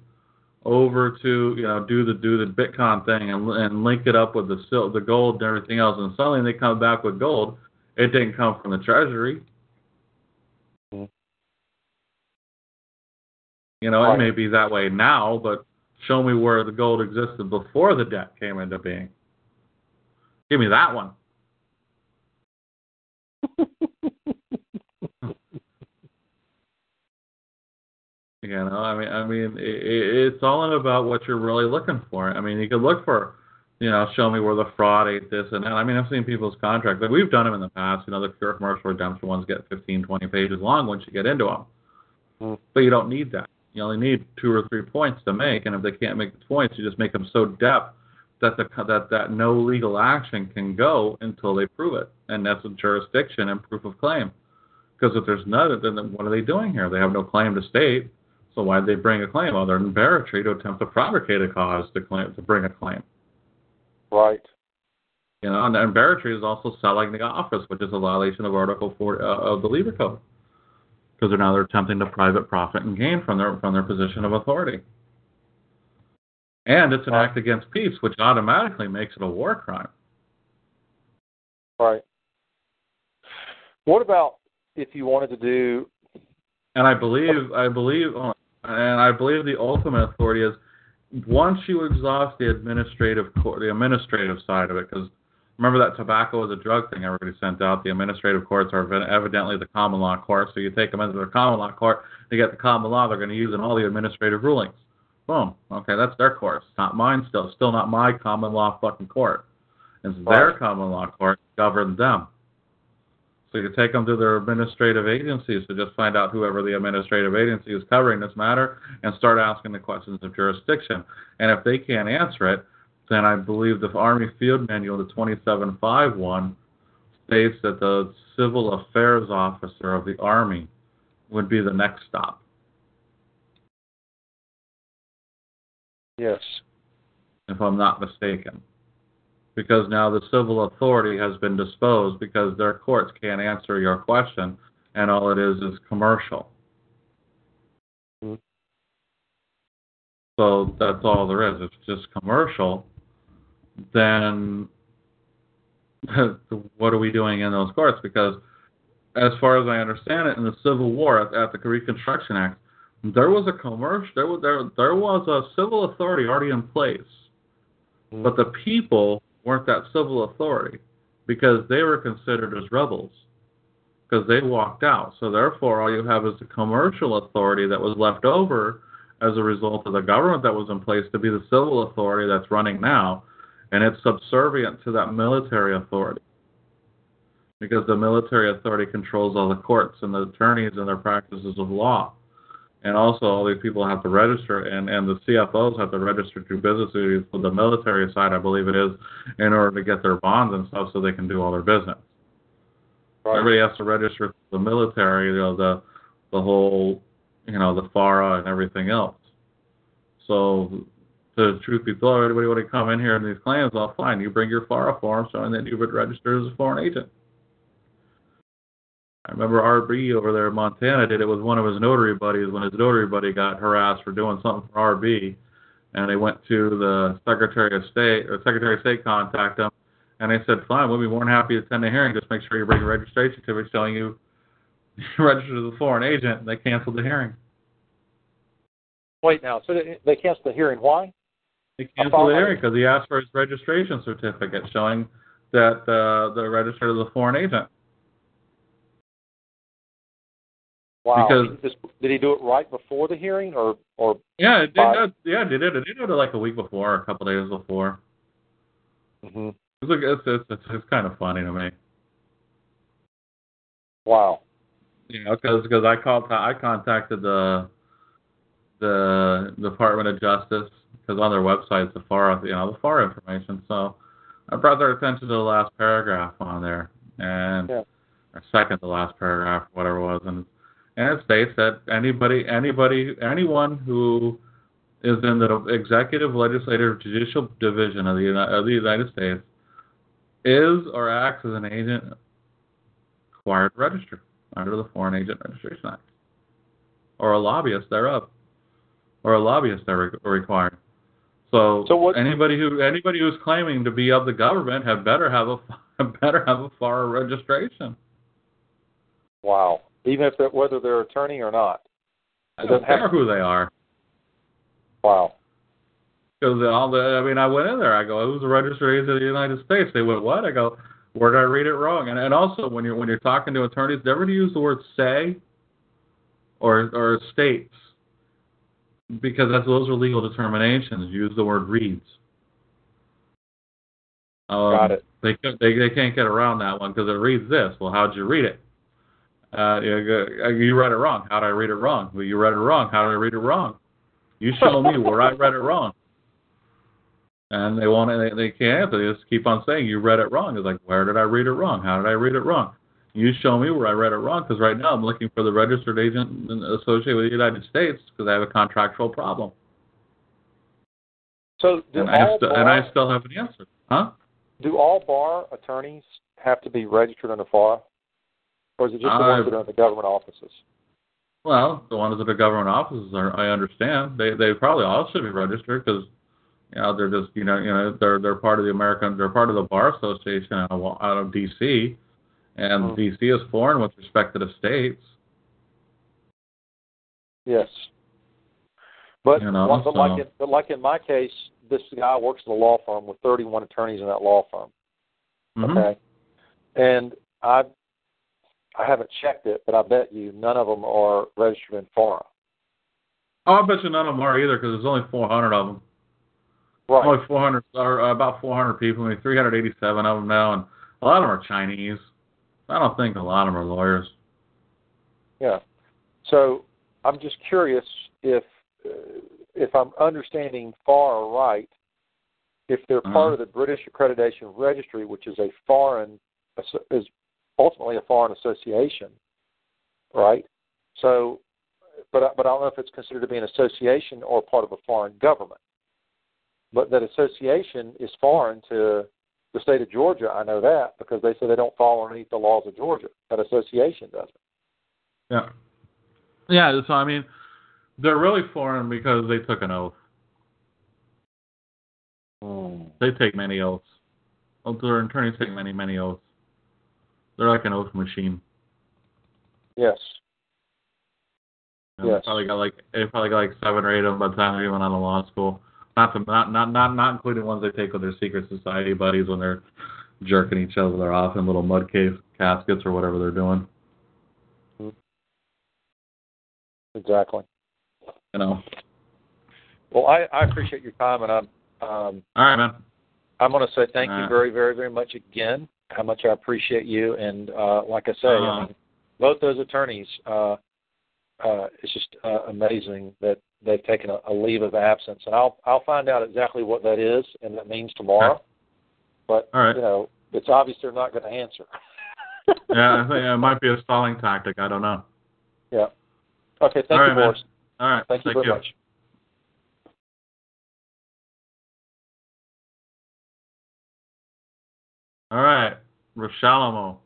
over to, you know, do the do the Bitcoin thing and and link it up with the sil- the gold and everything else, and suddenly they come back with gold. It didn't come from the Treasury. Mm-hmm. You know, right. It may be that way now, but show me where the gold existed before the debt came into being. Give me that one. You know, I mean, I mean, it, it's all about what you're really looking for. I mean, you could look for, you know, show me where the fraud ate this and that. I mean, I've seen people's contracts. Like, we've done them in the past. You know, the pure commercial redemption ones get fifteen, twenty pages long once you get into them. Mm. But you don't need that. You only need two or three points to make, and if they can't make the points, you just make them so deep that the that, that no legal action can go until they prove it, and that's a jurisdiction and proof of claim. Because if there's none, then what are they doing here? They have no claim to state. So why did they bring a claim? Well, they're embarrassed to attempt to fabricate a cause to claim to bring a claim. Right. You know, and embarrassment is also selling the office, which is a violation of Article four uh, of the Liber Code, because they're now they're attempting to private profit and gain from their from their position of authority. And it's an right. act against peace, which automatically makes it a war crime. Right. What about if you wanted to do? And I believe I believe oh, and I believe the ultimate authority is once you exhaust the administrative court, the administrative side of it, because remember that tobacco is a drug thing everybody sent out. The administrative courts are evidently the common law court, so you take them into the common law court, they get the common law they're going to use in all the administrative rulings. Boom. Okay, that's their court. It's not mine still. It's still not my common law fucking court. It's right. Their common law court governed them. So you take them to their administrative agencies to just find out whoever the administrative agency is covering this matter and start asking the questions of jurisdiction. And if they can't answer it, then I believe the Army Field Manual, the twenty-seven fifty-one, states that the Civil Affairs Officer of the Army would be the next stop. Yes. If I'm not mistaken. Because now the civil authority has been disposed because their courts can't answer your question, and all it is is commercial. Mm-hmm. So that's all there is. It's just commercial. Then what are we doing in those courts? Because as far as I understand it, in the Civil War, at, at the Reconstruction Act, there was a commercial. There was there there was a civil authority already in place, mm-hmm. but the people weren't that civil authority because they were considered as rebels because they walked out. So therefore, all you have is the commercial authority that was left over as a result of the government that was in place to be the civil authority that's running now, and it's subservient to that military authority because the military authority controls all the courts and the attorneys and their practices of law. And also, all these people have to register, and, and the C F Os have to register through business duties with the military side, I believe it is, in order to get their bonds and stuff so they can do all their business. Right. Everybody has to register through the military, you know, the the whole, you know, the FARA and everything else. So, the truth be told, everybody would have come in here and these claims, all fine. You bring your FARA form showing that you would register as a foreign agent. I remember R B over there in Montana did it with one of his notary buddies when his notary buddy got harassed for doing something for R B, and they went to the Secretary of State or Secretary of State contact him, and they said, "Fine, we'll be more than happy to attend the hearing. Just make sure you bring a registration certificate telling you registered as a foreign agent." And they canceled the hearing. Wait, now, so they canceled the hearing? Why? They canceled the hearing because he asked for his registration certificate showing that uh, the registered as a foreign agent. Wow. Because, did, he just, did he do it right before the hearing, or or? Yeah, they did. Yeah, they did it. They did it like a week before, a couple of days before. Mm-hmm. It's, it's, it's, it's kind of funny to me. Wow. You know, because because I called, I contacted the the Department of Justice because on their website the FARA, you know, the FARA information. So I brought their attention to the last paragraph on there, and yeah. or second to last paragraph, whatever it was, and and it states that anybody, anybody, anyone who is in the executive, legislative, judicial division of the, United, of the United States is or acts as an agent required to register under the Foreign Agent Registration Act, or a lobbyist thereof, or a lobbyist thereof required. So, so what, anybody who anybody who's claiming to be of the government had better have a better have a FARA registration. Wow! Even if that, whether they're attorney or not, I don't care who they are. Wow. Because all the, I mean, I went in there. I go, who's the registered agent of the United States? They went, what? I go, where did I read it wrong? And and also, when you're when you're talking to attorneys, never to use the word say or or states, because that's, those are legal determinations. Use the word reads. Um, Got it. They, they they can't get around that one because it reads this. Well, how'd you read it? Uh, you read it wrong. How'd I read it wrong? Well, you read it wrong. How did I read it wrong? You show me where I read it wrong. And they won't. They, they can't answer. They just keep on saying, you read it wrong. It's like, where did I read it wrong? How did I read it wrong? You show me where I read it wrong, because right now I'm looking for the registered agent associated with the United States because I have a contractual problem. So do and, all I st- bar, and I still haven't answered. Huh? Do all bar attorneys have to be registered under FARA? Or is it just the ones that are in the government offices? Well, the ones at the government offices, are, I understand. They they probably all should be registered because, you know, they're just, you know, you know, they're they're part of the American, they're part of the Bar Association out of, out of D C, and oh. D C is foreign with respect to the states. Yes, but, you know, one, but so. like in, but like in my case, this guy works at a law firm with thirty-one attorneys in that law firm. Mm-hmm. Okay, and I. I haven't checked it, but I bet you none of them are registered in FARA. Oh, I bet you none of them are either, because there's only four hundred of them. Right. Only four hundred, or about four hundred people, maybe three hundred eighty-seven of them now, and a lot of them are Chinese. I don't think a lot of them are lawyers. Yeah. So I'm just curious if if I'm understanding FARA right, if they're uh-huh. part of the British Accreditation Registry, which is a foreign is. ultimately a foreign association, right? So, but, but I don't know if it's considered to be an association or part of a foreign government. But that association is foreign to the state of Georgia, I know that, because they say they don't fall underneath the laws of Georgia. That association doesn't. Yeah. Yeah, so, I mean, they're really foreign because they took an oath. Hmm. They take many oaths. Their attorneys take many, many oaths. They're like an oath machine. Yes. You know, yes. They probably got like they probably got like seven or eight of them by the time they went out of law school. Not the, not not not not including ones they take with their secret society buddies when they're jerking each other off in little mud case caskets or whatever they're doing. Exactly. You know. Well, I, I appreciate your time, and I'm. Um, All right, man. I'm going to say thank All you right. very very very much again. How much I appreciate you, and uh, like I say, uh, I mean, both those attorneys, uh, uh, it's just uh, amazing that they've taken a, a leave of absence, and I'll I'll find out exactly what that is and that means tomorrow. Okay. But right. you know, it's obvious they're not going to answer. yeah, I think it might be a stalling tactic. I don't know. Yeah. Okay. Thank All you, right, Boris. All right. Thank, thank you very you. much. All right, Rashalamo.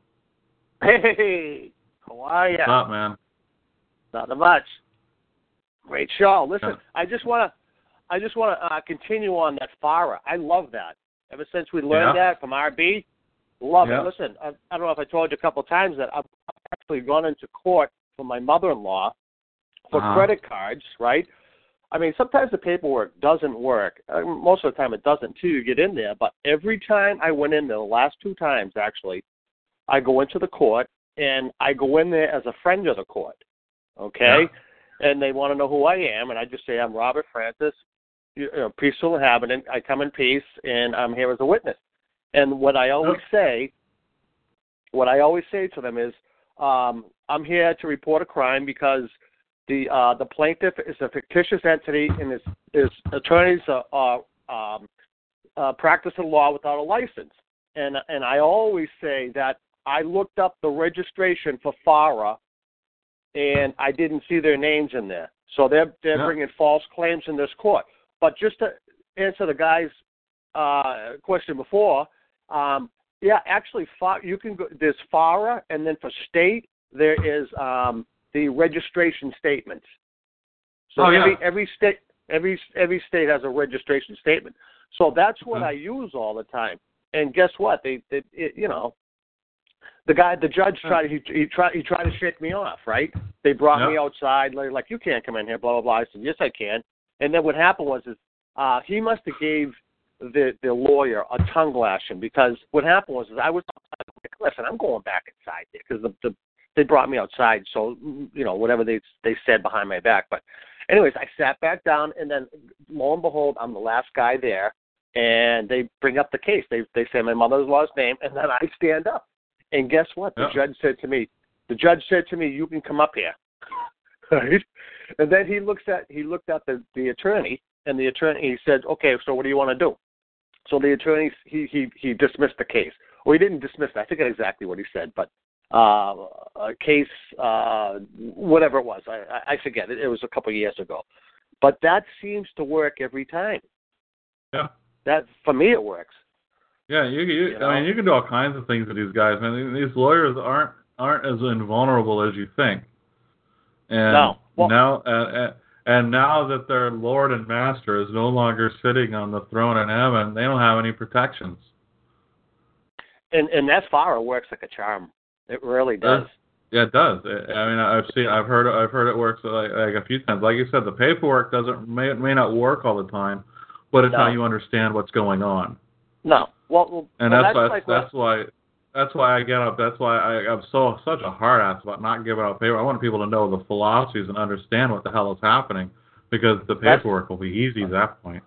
Hey, how are you? What's up, man? Not much. Great show. Listen, yeah. I just want to, I just want to uh, continue on that FARA. I love that. Ever since we learned yeah. that from R B, love yeah. it. Listen, I, I don't know if I told you a couple of times that I've actually gone into court for my mother-in-law for uh-huh. credit cards. Right? I mean, sometimes the paperwork doesn't work. Most of the time it doesn't, too. You get in there. But every time I went in there, the last two times, actually, I go into the court, and I go in there as a friend of the court, okay? Yeah. And they want to know who I am, and I just say I'm Robert Francis, you know, peaceful inhabitant. I come in peace, and I'm here as a witness. And what I always say, what I always say to them is, um, I'm here to report a crime because the uh, the plaintiff is a fictitious entity and his, his attorneys are, are um, uh, practicing law without a license. And and I always say that I looked up the registration for FARA, and I didn't see their names in there. So they're they're yeah. bringing false claims in this court. But just to answer the guy's uh, question before, um, yeah, actually, you can go, there's FARA, and then for state there is um, the registration statements. So oh, yeah. every every state every every state has a registration statement. So that's what mm-hmm. I use all the time. And guess what? They, they it, you know, the guy, the judge tried. He, he tried. He tried to shake me off. Right? They brought yep. me outside. Like, you can't come in here. Blah blah blah. I said, yes, I can. And then what happened was, is uh, he must have gave the the lawyer a tongue lashing, because what happened was, is I was outside. Listen, I'm going back inside there, because the, the they brought me outside. So you know, whatever they they said behind my back. But anyways, I sat back down, and then lo and behold, I'm the last guy there. And they bring up the case. They they say my mother's law's name, and then I stand up. And guess what? The yeah. judge said to me, the judge said to me, you can come up here. Right? And then he looks at he looked at the, the attorney, and the attorney he said, okay, so what do you want to do? So the attorney he he, he dismissed the case. Well, he didn't dismiss it. I forget exactly what he said, but uh, a case uh, whatever it was, I I forget. It, it was a couple of years ago, but that seems to work every time. Yeah. That for me it works. Yeah, you, you, you know? I mean, you can do all kinds of things with these guys, man. These lawyers aren't aren't as invulnerable as you think. And no. Well, now, uh, and now that their lord and master is no longer sitting on the throne in heaven, they don't have any protections. And and that FARA works like a charm. It really does. That's, yeah, it does. It, I mean, I've seen, I've heard, I've heard it works like, like a few times. Like you said, the paperwork doesn't may may not work all the time. But it's no. how you understand what's going on. No, well, well and well, that's, that's, like that's why that's why I get up. That's why I, I'm so such a hard ass about not giving out paper. I want people to know the philosophies and understand what the hell is happening, because the paperwork that's, will be easy at that point.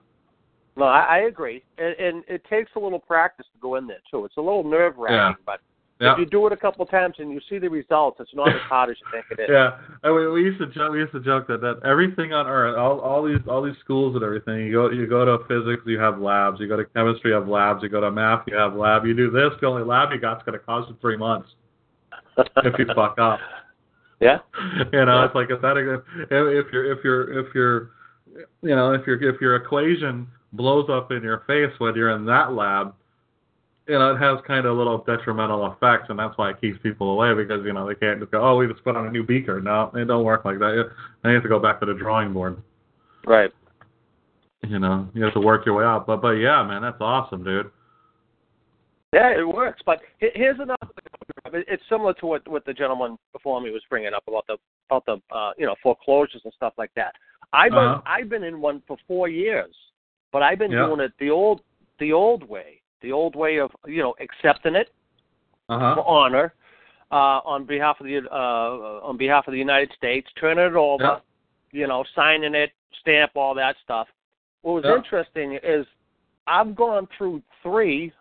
No, I, I agree, and, and it takes a little practice to go in there too. It's a little nerve wracking, yeah. but. Yep. If you do it a couple times and you see the results, it's not as hard as you think it is. Yeah, I mean, we used to joke. We used to joke that, that everything on Earth, all, all these all these schools and everything. You go you go to physics, you have labs. You go to chemistry, you have labs. You go to math, you have lab. You do this, the only lab you got's going to cost you three months if you fuck up. Yeah, you know, yeah. it's like if that if you're if you're if you're you know if your if your equation blows up in your face when you're in that lab. You know, it has kind of little detrimental effects, and that's why it keeps people away, because, you know, they can't just go, oh, we just put on a new beaker. No, it don't work like that. They have to go back to the drawing board. Right. You know, you have to work your way out. But, but yeah, man, that's awesome, dude. Yeah, it works. But here's another thing. It's similar to what, what the gentleman before me was bringing up about the, about the uh, you know, foreclosures and stuff like that. I've been, uh-huh. I've been in one for four years, but I've been yeah. doing it the old the old way. The old way of, you know, accepting it uh-huh. for honor uh, on behalf of the uh, on behalf of the United States, turning it over, yeah. you know, signing it, stamp, all that stuff. What was yeah. interesting is I've gone through three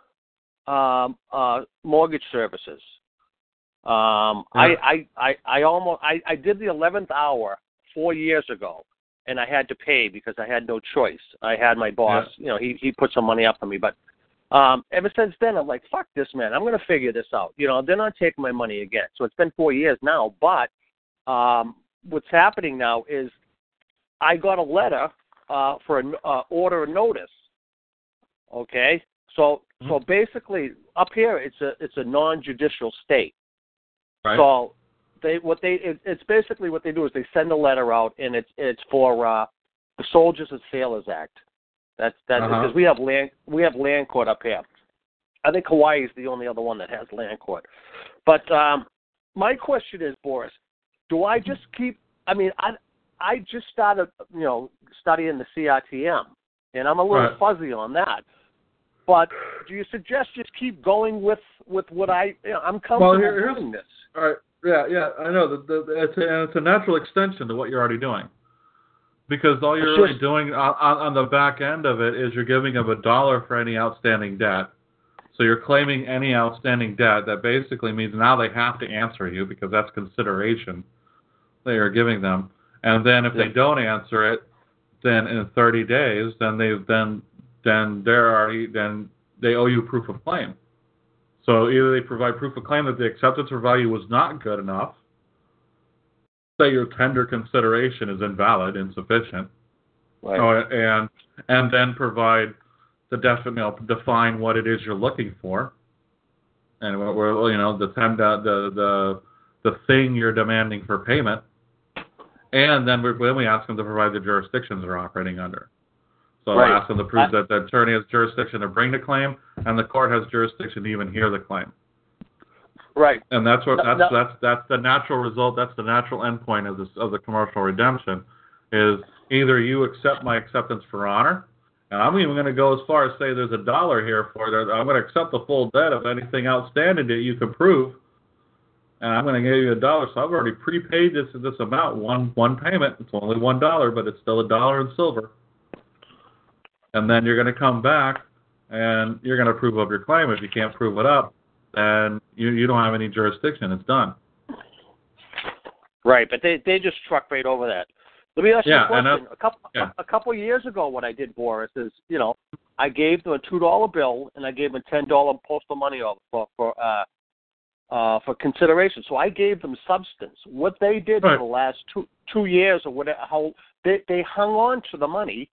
um, uh, mortgage services. Um, yeah. I, I, I, I almost I, I did the eleventh hour four years ago. And I had to pay because I had no choice. I had my boss, yeah. you know, he he put some money up for me, but. Um, ever since then, I'm like, fuck this, man. I'm going to figure this out. You know, they're not taking my money again. So it's been four years now. But um, what's happening now is I got a letter uh, for an uh, order of notice. Okay, so mm-hmm. so basically up here it's a it's a non-judicial state. Right. So they what they it, it's basically what they do is they send a letter out, and it's it's for uh, the Soldiers and Sailors Act. That's that's uh-huh. because we have land we have land court up here. I think Hawaii is the only other one that has land court. But um, my question is, Boris, do I just keep? I mean, I I just started you know studying the C R T M, and I'm a little right. fuzzy on that. But do you suggest just keep going with, with what I you know, I'm comfortable well, here, doing this? All right, yeah, yeah, I know. The, the, the, it's, a, it's a natural extension to what you're already doing. Because all you're really doing on, on the back end of it is you're giving them a dollar for any outstanding debt. So you're claiming any outstanding debt. That basically means now they have to answer you because that's consideration they are giving them. And then if yeah. they don't answer it, then in thirty days, then they've then then there are then they owe you proof of claim. So either they provide proof of claim that the acceptance for value was not good enough, that your tender consideration is invalid, insufficient, right. oh, and and then provide the definite define what it is you're looking for, and what we're you know the time the the the thing you're demanding for payment, and then we then we ask them to provide the jurisdictions they're operating under. So right. I ask them to prove that the attorney has jurisdiction to bring the claim, and the court has jurisdiction to even hear the claim. Right. And that's what no, that's no. that's that's the natural result. That's the natural endpoint of this of the commercial redemption, is either you accept my acceptance for honor. And I'm even going to go as far as say there's a dollar here for it. I'm going to accept the full debt of anything outstanding that you can prove, and I'm going to give you a dollar. So I've already prepaid this this amount, one one payment. It's only one dollar, but it's still a dollar in silver. And then you're going to come back, and you're going to prove up your claim. If you can't prove it up, then you you don't have any jurisdiction. It's done. Right, but they they just truck right over that. Let me ask you yeah, a question. A couple, yeah. a couple of years ago, what I did, Boris, is, you know, I gave them a two dollar bill, and I gave them ten dollars postal money for for uh, uh, for consideration. So I gave them substance. What they did right. for the last two two years or whatever, how they, they hung on to the money,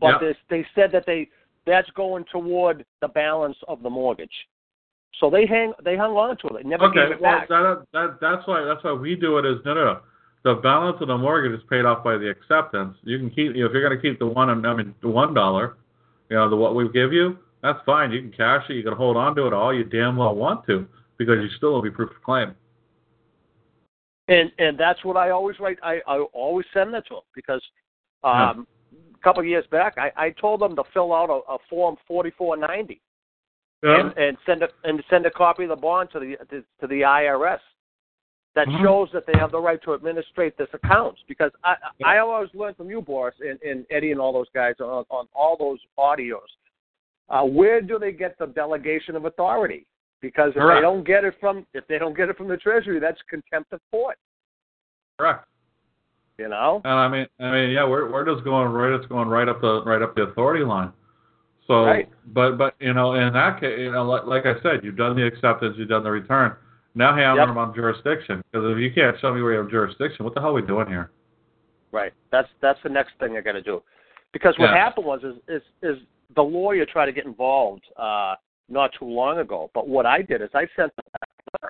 but yeah. they, they said that they that's going toward the balance of the mortgage. So they hang they hung on to it. They never okay, gave it well, back. That, that, that's why that's why we do it as no no no. The balance of the mortgage is paid off by the acceptance. You can keep, you know, if you're going to keep the one, I mean, the one dollar, you know, the what we give you, that's fine. You can cash it. You can hold on to it all you damn well want to, because you still will be proof of claim. And and that's what I always write. I, I always send that to them because um, yeah. a couple of years back, I, I told them to fill out a, a form forty-four ninety yeah. and, and send a, and send a copy of the bond to the to, to the I R S. That shows that they have the right to administrate this account, because I yeah. I always learned from you, Boris, and, and Eddie and all those guys on, on all those audios. Uh, where do they get the delegation of authority? Because if Correct. they don't get it from if they don't get it from the Treasury, that's contempt of court. Correct. You know. And I mean, I mean, yeah, we're we're just going right. It's going right up the right up the authority line. So, right. but but you know, in that case, you know, like, like I said, you've done the acceptance, you've done the return. Now, hey, I'm yep. on jurisdiction, because if you can't show me where you have jurisdiction, what the hell are we doing here? Right. That's that's the next thing I got to do, because what yeah. happened was is, is is the lawyer tried to get involved uh, not too long ago. But what I did is I sent them a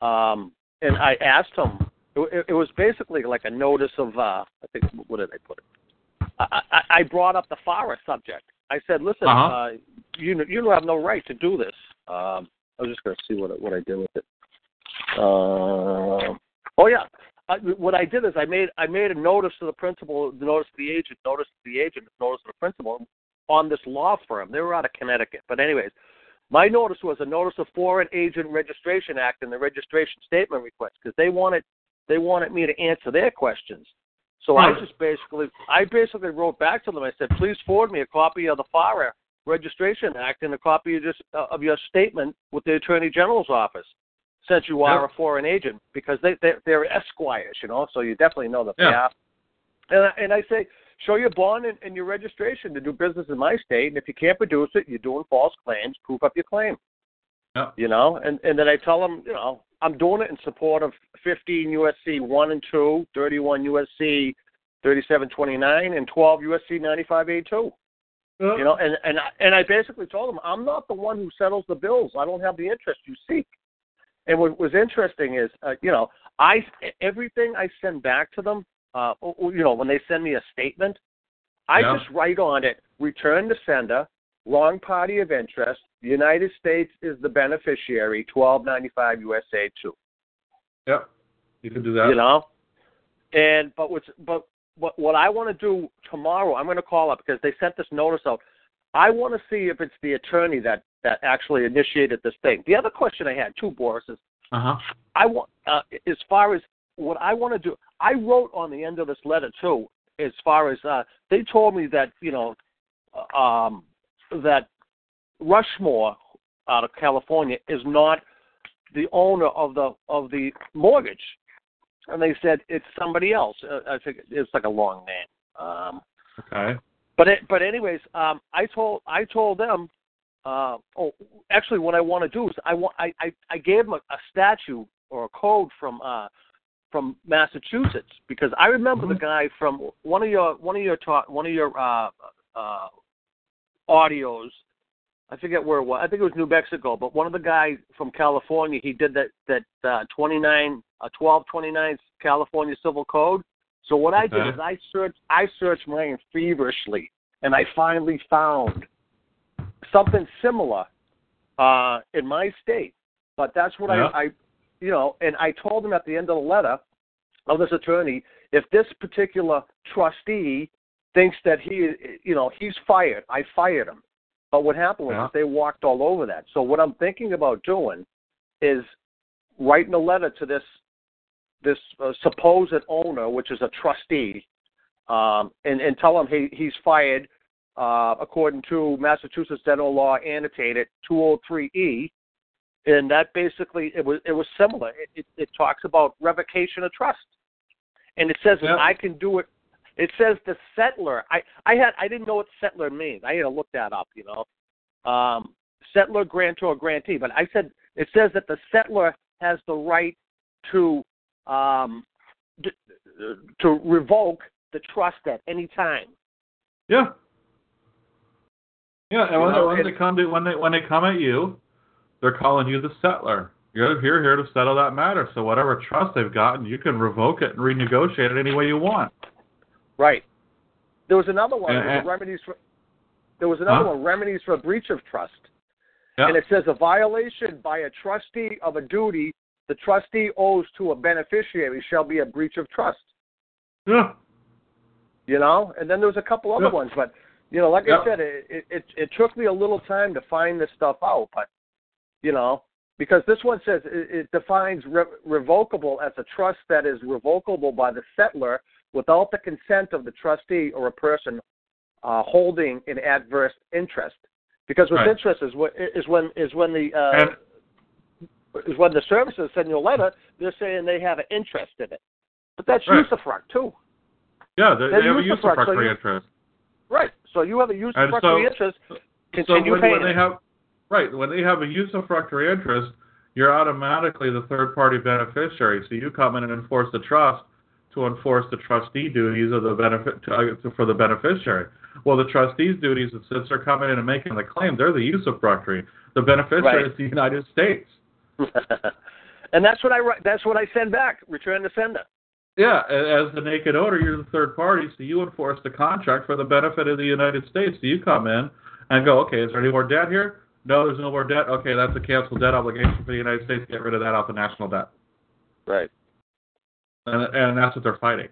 letter, um, and I asked him. It, it was basically like a notice of uh, I think what did I put it? I, I, I brought up the FARA subject. I said, listen, uh-huh. uh, you you have no right to do this. Um, I was just going to see what what I did with it. Uh, oh yeah, I, what I did is I made I made a notice to the principal, notice to the agent, notice to the agent, notice to the principal on this law firm. They were out of Connecticut, but anyways, my notice was a notice of Foreign Agent Registration Act and the registration statement request, because they wanted they wanted me to answer their questions. So I just basically I basically wrote back to them. I said, please forward me a copy of the FARA Registration Act and a copy of, just, uh, of your statement with the Attorney General's office, since you are yeah. a foreign agent, because they, they, they're esquires, you know, so you definitely know the path. Yeah. And, I, and I say, show your bond and, and your registration to do business in my state, and if you can't produce it, you're doing false claims, prove up your claim. Yeah. You know, and, and then I tell them, you know, I'm doing it in support of fifteen U S C one and two, thirty-one U S C thirty-seven twenty-nine, and twelve U S C ninety-five eighty-two. Yep. You know, and, and, and I basically told them, I'm not the one who settles the bills. I don't have the interest you seek. And what was interesting is, uh, you know, I everything I send back to them, uh, you know, when they send me a statement, I yeah. just write on it, return to sender, wrong party of interest, the United States is the beneficiary, twelve ninety-five U S A two. Yep, you can do that. You know, and but what's but. What, what I want to do tomorrow, I'm going to call up, because they sent this notice out. I want to see if it's the attorney that, that actually initiated this thing. The other question I had, too, Boris, is uh-huh. I want, uh, as far as what I want to do, I wrote on the end of this letter, too, as far as uh, they told me that, you know, um, that Rushmore, out of California is not the owner of the of the mortgage. And they said it's somebody else. Uh, I think it's like a long name. Um, okay. But it, but anyways, um, I told I told them. Uh, oh, actually, what I want to do is I want I, I, I gave them a, a statute or a code from uh, from Massachusetts, because I remember mm-hmm. the guy from one of your one of your ta- one of your uh, uh, audios. I forget where it was. I think it was New Mexico, but one of the guys from California, he did that that uh, twenty-nine, uh, twelve twenty-nine California Civil Code. So what okay. I did is I searched I searched mine feverishly, and I finally found something similar uh, in my state. But that's what yeah. I, I, you know, and I told him at the end of the letter of this attorney, if this particular trustee thinks that he, you know, he's fired, I fired him. But what happened was yeah. they walked all over that. So what I'm thinking about doing is writing a letter to this this uh, supposed owner, which is a trustee, um, and, and tell him he, he's fired uh, according to Massachusetts Dental Law Annotated two oh three E, and that basically it was it was similar. It, it, it talks about revocation of trust, and it says yeah. that I can do it. It says the settler. I, I had I didn't know what settler means. I had to look that up, you know. Um, settler, grantor, grantee. But I said it says that the settler has the right to um, d- to revoke the trust at any time. Yeah. Yeah, and when, know, when they come to, when they when they come at you, they're calling you the settler. You're here here to settle that matter. So whatever trust they've gotten, you can revoke it and renegotiate it any way you want. Right. There was another one. There was remedies for, there was another huh? one, remedies for breach of trust. Yeah. And it says a violation by a trustee of a duty the trustee owes to a beneficiary shall be a breach of trust. Yeah. You know? And then there was a couple other yeah. ones. But, you know, like yeah. I said, it, it it took me a little time to find this stuff out. But, you know, because this one says it, it defines re- revocable as a trust that is revocable by the settler without the consent of the trustee or a person uh, holding an adverse interest, because with right. interest is, what, is when is when the uh, is when the services send you a letter, they're saying they have an interest in it, but that's right. usufruct too. Yeah, they, they have usufruct, a usufructory so interest. Right, so you have a usufructory so, interest. Continue so when, paying. When they have, right, when they have a usufructory interest, you're automatically the third-party beneficiary. So you come in and enforce the trust to enforce the trustee duties of the benefit to, uh, for the beneficiary. Well, the trustee's duties, since they're coming in and making the claim, they're the usufructory. The beneficiary right. is the United States. And that's what I that's what I send back. Return to sender. Yeah, as the naked owner, you're the third party, so you enforce the contract for the benefit of the United States. So you come in and go, okay, is there any more debt here? No, there's no more debt. Okay, that's a canceled debt obligation for the United States. Get rid of that off the national debt. Right. And, and that's what they're fighting,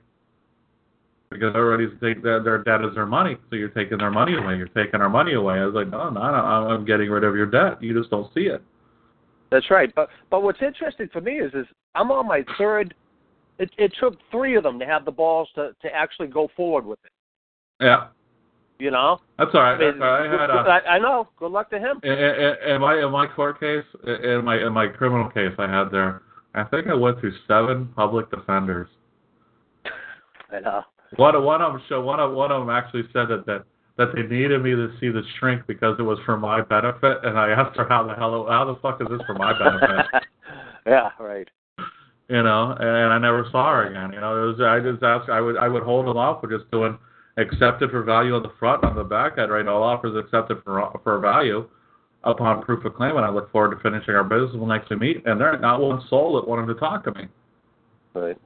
because everybody's thinking that their debt is their money. So you're taking their money away. You're taking our money away. I was like, no, no, no, I'm getting rid of your debt. You just don't see it. That's right. But but what's interesting for me is is I'm on my third. It, it took three of them to have the balls to, to actually go forward with it. Yeah. You know. That's all right. I, mean, that's all right. I, had a, I, I know. Good luck to him. In, in, in my in my court case, in my in my criminal case, I had there. I think I went through seven public defenders. I know. One, one of them show, one of one of them actually said that, that that they needed me to see the shrink because it was for my benefit, and I asked her how the hell how the fuck is this for my benefit? Yeah, right. You know, and, and I never saw her again. You know, it was, I just asked. I would I would hold them off for just doing accepted for value on the front, on the back. I'd write all offers accepted for for value upon proof of claim, and I look forward to finishing our business when next we meet, and there ain't not one soul that wanted to talk to me. Right.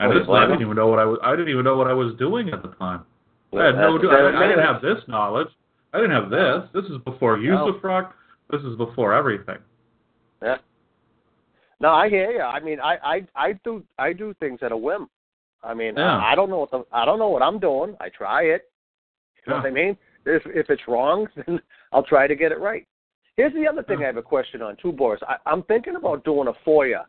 I, just, I didn't even know what I was. I didn't even know what I was doing at the time. Well, I had no. Do- I, I didn't have this knowledge. I didn't have this. This is before usufruct. This is before everything. Yeah. No, I hear you. I mean, I, I, I do I do things at a whim. I mean, yeah. I, I don't know what the, I don't know what I'm doing. I try it. You know yeah. what I mean? If, if it's wrong, then I'll try to get it right. Here's the other thing I have a question on too, Boris. I, I'm thinking about doing a FOIA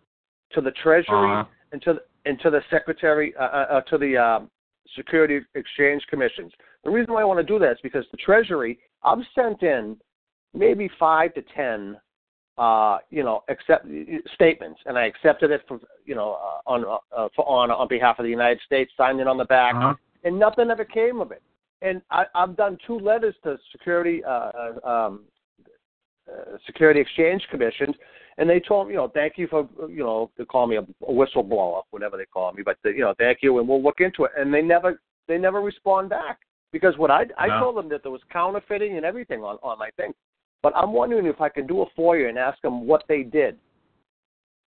to the Treasury uh-huh. and to the, and to the Secretary uh, uh, to the um, Security Exchange Commissions. The reason why I want to do that is because the Treasury, I'm sent in maybe five to ten, uh, you know, accept statements, and I accepted it from, you know, uh, on uh, for, on on behalf of the United States, signed it on the back, uh-huh. and nothing ever came of it. And I, I've done two letters to security uh, um, uh, Security Exchange Commission, and they told me, you know, thank you for, you know, they call me a, a whistleblower, whatever they call me, but the, you know, thank you, and we'll look into it. And they never they never respond back. Because what I, I no. told them that there was counterfeiting and everything on, on my thing. But I'm wondering if I can do a FOIA and ask them what they did.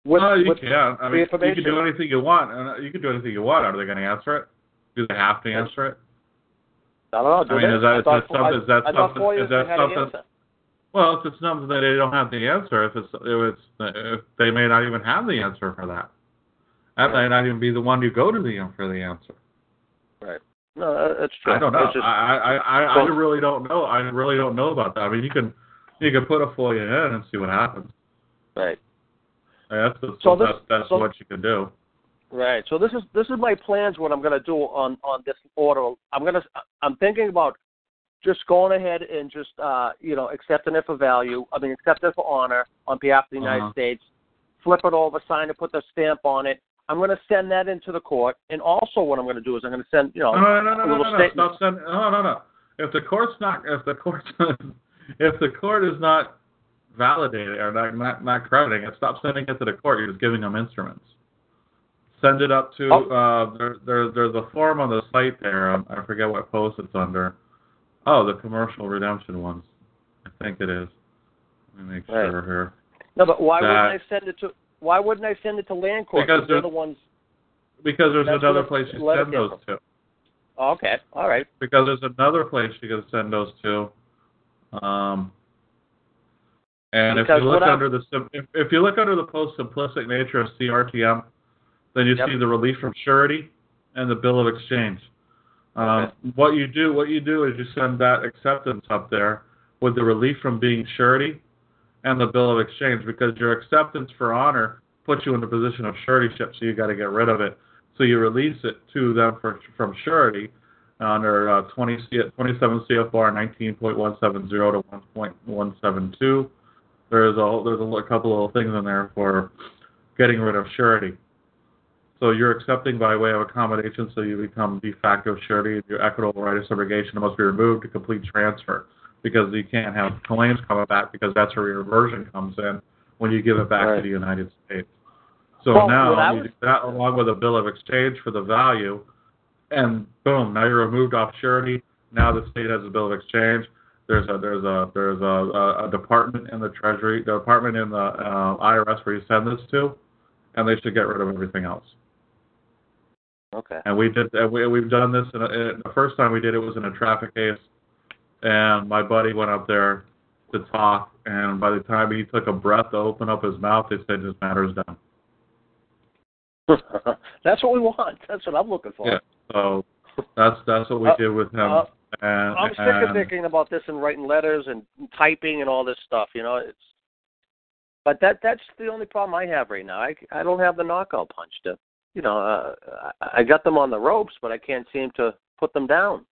With, no, you with can. I mean, you can do anything you want. You can do anything you want. Are they going to answer it? Do they have to answer it? I don't know. Do I mean, is that, I thought, is that something? Is that something? Is that something? Well, if it's something that they don't have the answer, if it's, if it's, if they may not even have the answer for that, that yeah. may not even be the one you go to them for the answer. Right. No, that's true. I don't know. Just, I, I, I, I really don't know. I really don't know about that. I mean, you can you can put a FOIA in and see what happens. Right. Yeah, that's the, so this, that's, that's so, what you can do. Right. So this is this is my plans. What I'm going to do on, on this order. I'm gonna I'm thinking about just going ahead and just uh, you know accepting it for value. I mean, accepting it for honor on behalf of the United uh-huh. States. Flip it over, sign it, put the stamp on it. I'm going to send that into the court, and also what I'm going to do is I'm going to send, you know, no, no, no, a little no, no, statement. No, send, no, no, no. If the court's not, if the court, if the court is not validating or not, not not crediting it, stop sending it to the court. You're just giving them instruments. Send it up to. Oh. Uh, there, there, there's a form on the site there. I forget what post it's under. Oh, the commercial redemption ones. I think it is. Let me make right. sure here. No, but why that, wouldn't I send it to? Why wouldn't I send it to land court? Because they're the ones. Because there's another place you send those to. Oh, okay, all right. Because there's another place you can send those to. Um, and because if you look under the if, if you look under the post simplistic nature of C R T M, then you yep. see the relief from surety and the bill of exchange. Um, okay. What you do, what you do is you send that acceptance up there with the relief from being surety. And the bill of exchange, because your acceptance for honor puts you in the position of suretyship, so you got to get rid of it. So you release it to them for, from surety under uh, twenty, twenty-seven C F R nineteen point one seventy to one point one seven two. There's a there's a couple of things in there for getting rid of surety. So you're accepting by way of accommodation, so you become de facto surety. Your equitable right of subrogation must be removed to complete transfer. Because you can't have claims coming back, because that's where your reversion comes in when you give it back right. to the United States. So well, now you do that along with a bill of exchange for the value, and boom, now you're removed off surety. Now the state has a bill of exchange. There's a there's a there's a, a, a department in the Treasury, the department in the uh, I R S where you send this to, and they should get rid of everything else. Okay. And we did. And we we've done this. In a, in the first time we did it was in a traffic case. And my buddy went up there to talk, and by the time he took a breath to open up his mouth, they said this matter is done. That's what we want. That's what I'm looking for. Yeah. So that's that's what we uh, did with him. Uh, and, I'm sick of thinking about this and writing letters and typing and all this stuff. You know, it's but that that's the only problem I have right now. I, I don't have the knockout punch to, you know, uh, I got them on the ropes, but I can't seem to put them down.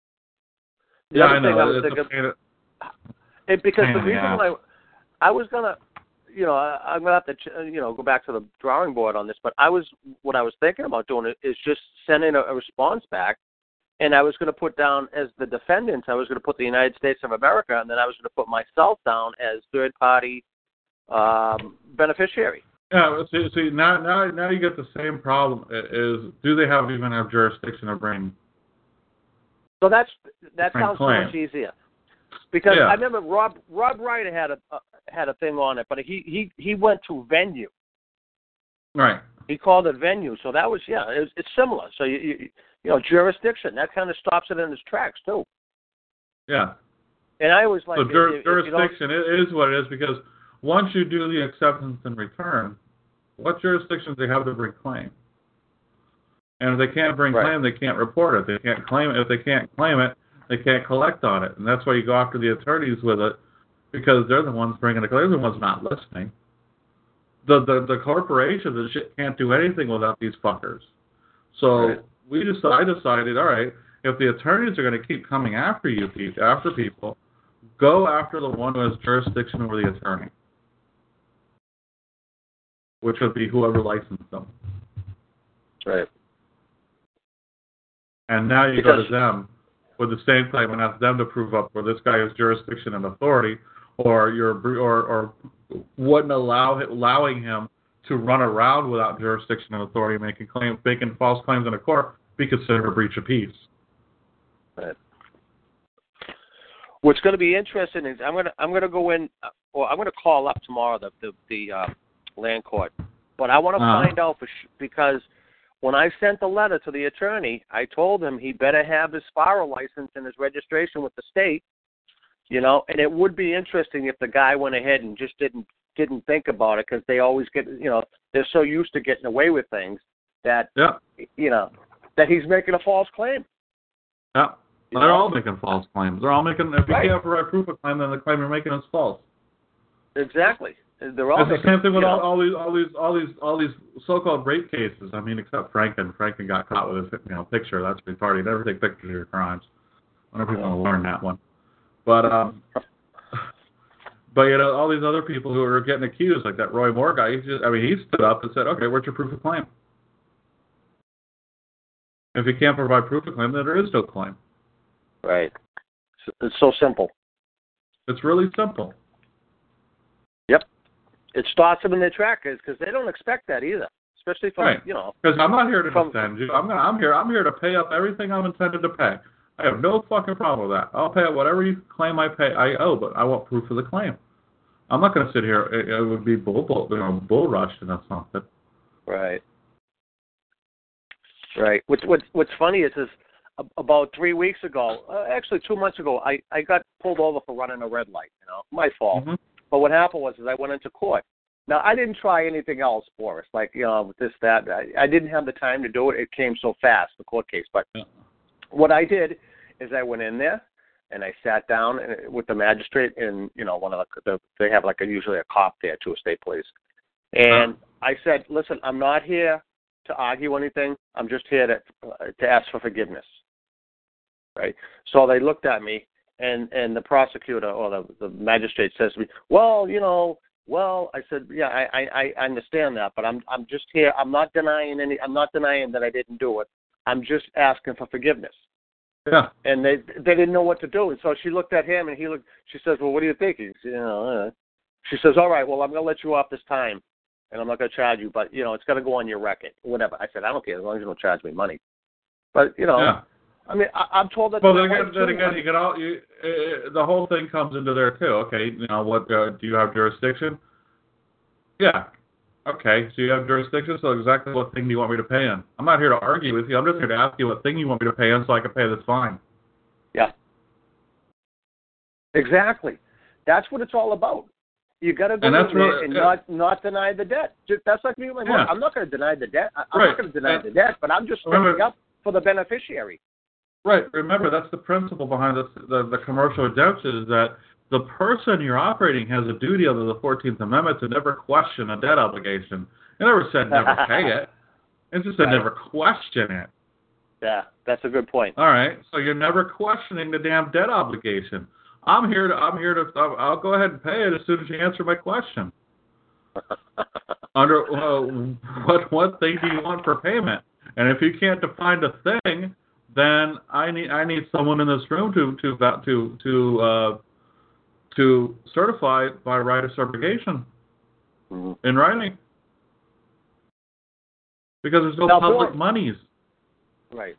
The yeah, I know. I was thinking, a of, it, because the reason I, I was gonna, you know, I, I'm gonna have to, ch- you know, go back to the drawing board on this. But I was, what I was thinking about doing is just sending a, a response back, and I was gonna put down as the defendants. I was gonna put the United States of America, and then I was gonna put myself down as third party um, beneficiary. Yeah. See, see, now, now, now you get the same problem. Is do they have even have jurisdiction to bring? So that's that sounds so much easier, because yeah. I remember Rob Rob Wright had a uh, had a thing on it, but he, he, he went to venue. Right. He called it venue, so that was yeah, it was, it's similar. So you, you you know jurisdiction that kind of stops it in its tracks too. Yeah. And I always like so jur- if, jurisdiction if it is what it is, because once you do the acceptance and return, what jurisdictions do they have to bring claim? And if they can't bring right. claim, they can't report it. They can't claim it. If they can't claim it, they can't collect on it. And that's why you go after the attorneys with it, because they're the ones bringing the claim. They're the ones not listening. The the, the corporations and shit can't do anything without these fuckers. So right. we decided, I decided, all right, if the attorneys are going to keep coming after you, after people, go after the one who has jurisdiction over the attorney, which would be whoever licensed them. Right. And now you because, go to them with the same claim and ask them to prove up where this guy has jurisdiction and authority, or you're or or wouldn't allow allowing him to run around without jurisdiction and authority, making claim making false claims in a court, be considered a breach of peace. Right. What's going to be interesting is I'm going to I'm going to go in, or I'm going to call up tomorrow the the, the uh, land court, but I want to uh-huh. find out for sh- because. When I sent the letter to the attorney, I told him he better have his FARA license and his registration with the state, you know, and it would be interesting if the guy went ahead and just didn't didn't think about it, because they always get, you know, they're so used to getting away with things that, yeah. you know, that he's making a false claim. Yeah, they're you know? all making false claims. They're all making, if you right. can't provide proof of claim, then the claim you're making is false. Exactly. They're all it's making, the same thing with you know, all, all these, all these, all these, all these so-called rape cases. I mean, except Franken. Franken got caught with his, you know, picture. That's retarded. Never take pictures of your crimes. I wonder if people will learn that one. But, um, but you know, all these other people who are getting accused, like that Roy Moore guy. He just, I mean, he stood up and said, "Okay, where's your proof of claim?" If you can't provide proof of claim, then there is no claim. Right. It's so simple. It's really simple. It stops them in their trackers because they don't expect that either, especially from right. you know. Because I'm not here to from, defend you. I'm I'm here. I'm here to pay up everything I'm intended to pay. I have no fucking problem with that. I'll pay up whatever you claim I pay. I owe, but I want proof of the claim. I'm not going to sit here. It, it would be bull bull you know, bull rushed into something. Right. Right. What's what's what's funny is is about three weeks ago, uh, actually two months ago, I I got pulled over for running a red light. You know, my fault. Mm-hmm. But what happened was is I went into court. Now, I didn't try anything else for us, like, you know, this, that. I, I didn't have the time to do it. It came so fast, the court case. But what I did is I went in there, and I sat down with the magistrate, and, you know, one of the, the they have, like, a, usually a cop there, too, a state police. And I said, listen, I'm not here to argue anything. I'm just here to to ask for forgiveness, right? So they looked at me. And and the prosecutor or the, the magistrate says to me, well, you know, well, I said, yeah, I, I, I understand that, but I'm I'm just here. I'm not denying any. I'm not denying that I didn't do it. I'm just asking for forgiveness. Yeah. And they they didn't know what to do. And so she looked at him, and he looked. She says, well, what are you thinking? You know, uh. She says, all right, well, I'm going to let you off this time, and I'm not going to charge you, but you know, it's going to go on your record, whatever. I said, I don't care as long as you don't charge me money. But you know. Yeah. I mean, I, I'm told that. Well, then again, then again you can all, you, uh, the whole thing comes into there too. Okay, you know what? Uh, do you have jurisdiction? Yeah. Okay, so you have jurisdiction. So exactly what thing do you want me to pay in? I'm not here to argue with you. I'm just here to ask you what thing you want me to pay in so I can pay this fine. Yeah. Exactly. That's what it's all about. You got to go and, in really, and yeah. not not deny the debt. That's like me with my yeah. I'm not going to deny the debt. I'm right. not going to deny yeah. the debt, but I'm just standing up for the beneficiary. Right. Remember, that's the principle behind this, the, the commercial redemption, is that the person you're operating has a duty under the fourteenth Amendment to never question a debt obligation. It never said never pay it. It just said right. never question it. Yeah, that's a good point. All right. So you're never questioning the damn debt obligation. I'm here to, I'm here to, I'll go ahead and pay it as soon as you answer my question. Under uh, what, what thing do you want for payment? And if you can't define the thing, then I need I need someone in this room to to to to uh, to certify by right of subrogation mm-hmm. in writing, because there's no now, public boy, monies. Right.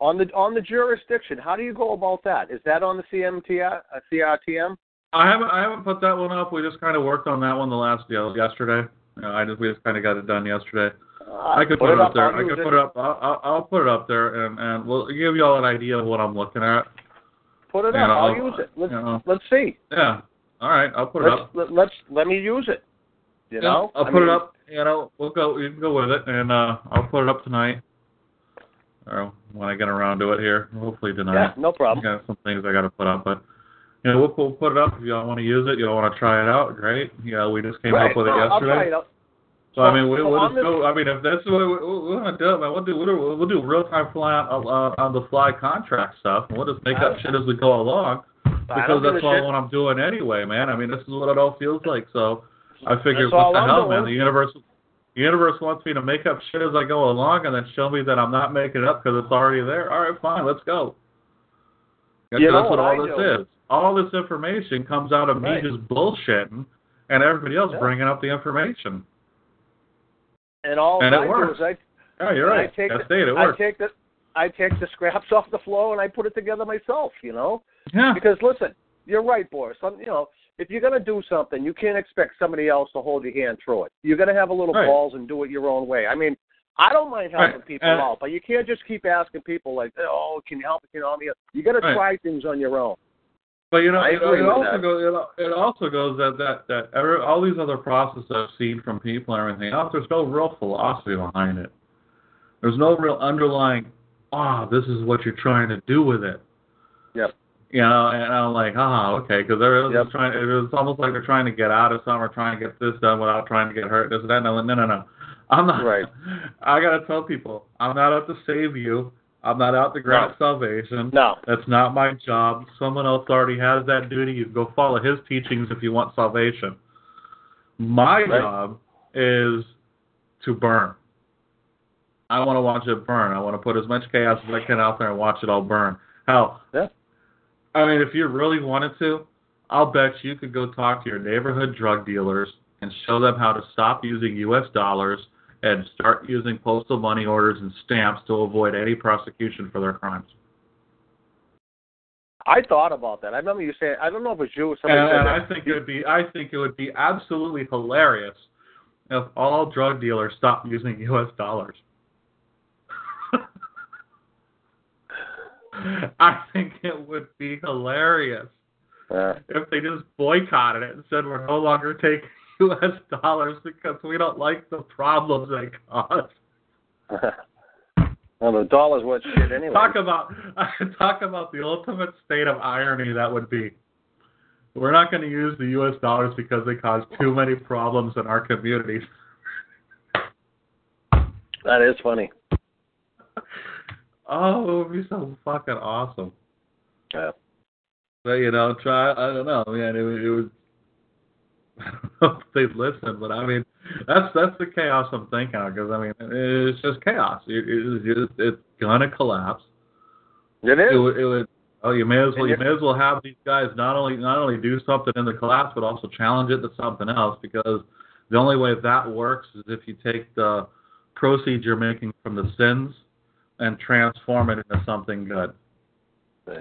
On the on the jurisdiction, how do you go about that? Is that on the C M T I, uh, C R T M? I haven't I haven't put that one up. We just kind of worked on that one the last you know, yesterday. You know, I just we just kind of got it done yesterday. Uh, I could put, put it up, up there. I could put it up. I'll, I'll put it up there, and, and we'll give you all an idea of what I'm looking at. Put it and up. I'll, I'll use it. Let's, you know. let's see. Yeah. All right. I'll put let's, it up. Let, let's let me use it. You yeah, know. I'll I put mean, it up. You know. We'll go. You can go with it, and uh, I'll put it up tonight, or when I get around to it here. Hopefully tonight. Yeah. No problem. I got some things I got to put up, but you know, we'll, we'll put it up if y'all want to use it. Y'all want to try it out? Great. Yeah. We just came right. up with it oh, yesterday. I'll try it out. So I mean, we, we'll just go. I mean, if that's what we, we want to do, man, we'll do we'll, we'll do real time fly on, uh, on the fly contract stuff. We'll just make up shit as we go along. because that's all what I'm doing anyway, man. I mean, this is what it all feels like. So I figure, what the hell, man? The universe, the universe wants me to make up shit as I go along, and then show me that I'm not making it up because it's already there. All right, fine, let's go. That's, you know, that's what all I this know. is. All this information comes out of right. me just bullshitting, and everybody else yeah. bringing up the information. And all and I it works. Do is I, yeah, you're right. I take, I, the, it I take the I take the scraps off the floor and I put it together myself. You know. Yeah. Because listen, you're right, Boris. I'm, you know, if you're gonna do something, you can't expect somebody else to hold your hand through it. You're gonna have a little right. balls and do it your own way. I mean, I don't mind helping right. people and out, but you can't just keep asking people like, "Oh, can you help? Can you help me?" You gotta right. try things on your own. But you know, it, it also that. goes. It, it also goes that that that every, all these other processes I've seen from people and everything else, there's no real philosophy behind it. There's no real underlying. Ah, oh, this is what you're trying to do with it. Yep. You know, and I'm like, ah, oh, okay, because they're yep. trying. It's almost like they're trying to get out of something or trying to get this done without trying to get hurt. This that. No, no, no, no. I'm not. Right. I gotta tell people, I'm not out to save you. I'm not out to grant no. salvation. No. That's not my job. Someone else already has that duty. You go follow his teachings if you want salvation. My right. job is to burn. I want to watch it burn. I want to put as much chaos as I can out there and watch it all burn. Hell, yeah. I mean, if you really wanted to, I'll bet you could go talk to your neighborhood drug dealers and show them how to stop using U S dollars and start using postal money orders and stamps to avoid any prosecution for their crimes. I thought about that. I remember you saying, I don't know if it was you or somebody. And, and I think it would be, I think it would be absolutely hilarious if all drug dealers stopped using U S dollars. I think it would be hilarious uh, if they just boycotted it and said we're no longer taking U S dollars because we don't like the problems they cause. Well, the dollar's worth shit anyway. Talk about talk about the ultimate state of irony that would be. We're not going to use the U S dollars because they cause too many problems in our communities. That is funny. Oh, it would be so fucking awesome. Yeah. But, you know, try, I don't know, man, it, it would. I don't know if they'd listen, but I mean, that's that's the chaos I'm thinking of, because I mean, it's just chaos. It, it, it, it's gonna collapse. It is. It would, it would, oh, you may as well you may as well have these guys not only not only do something in the collapse, but also challenge it to something else. Because the only way that works is if you take the proceeds you're making from the sins and transform it into something good. Right.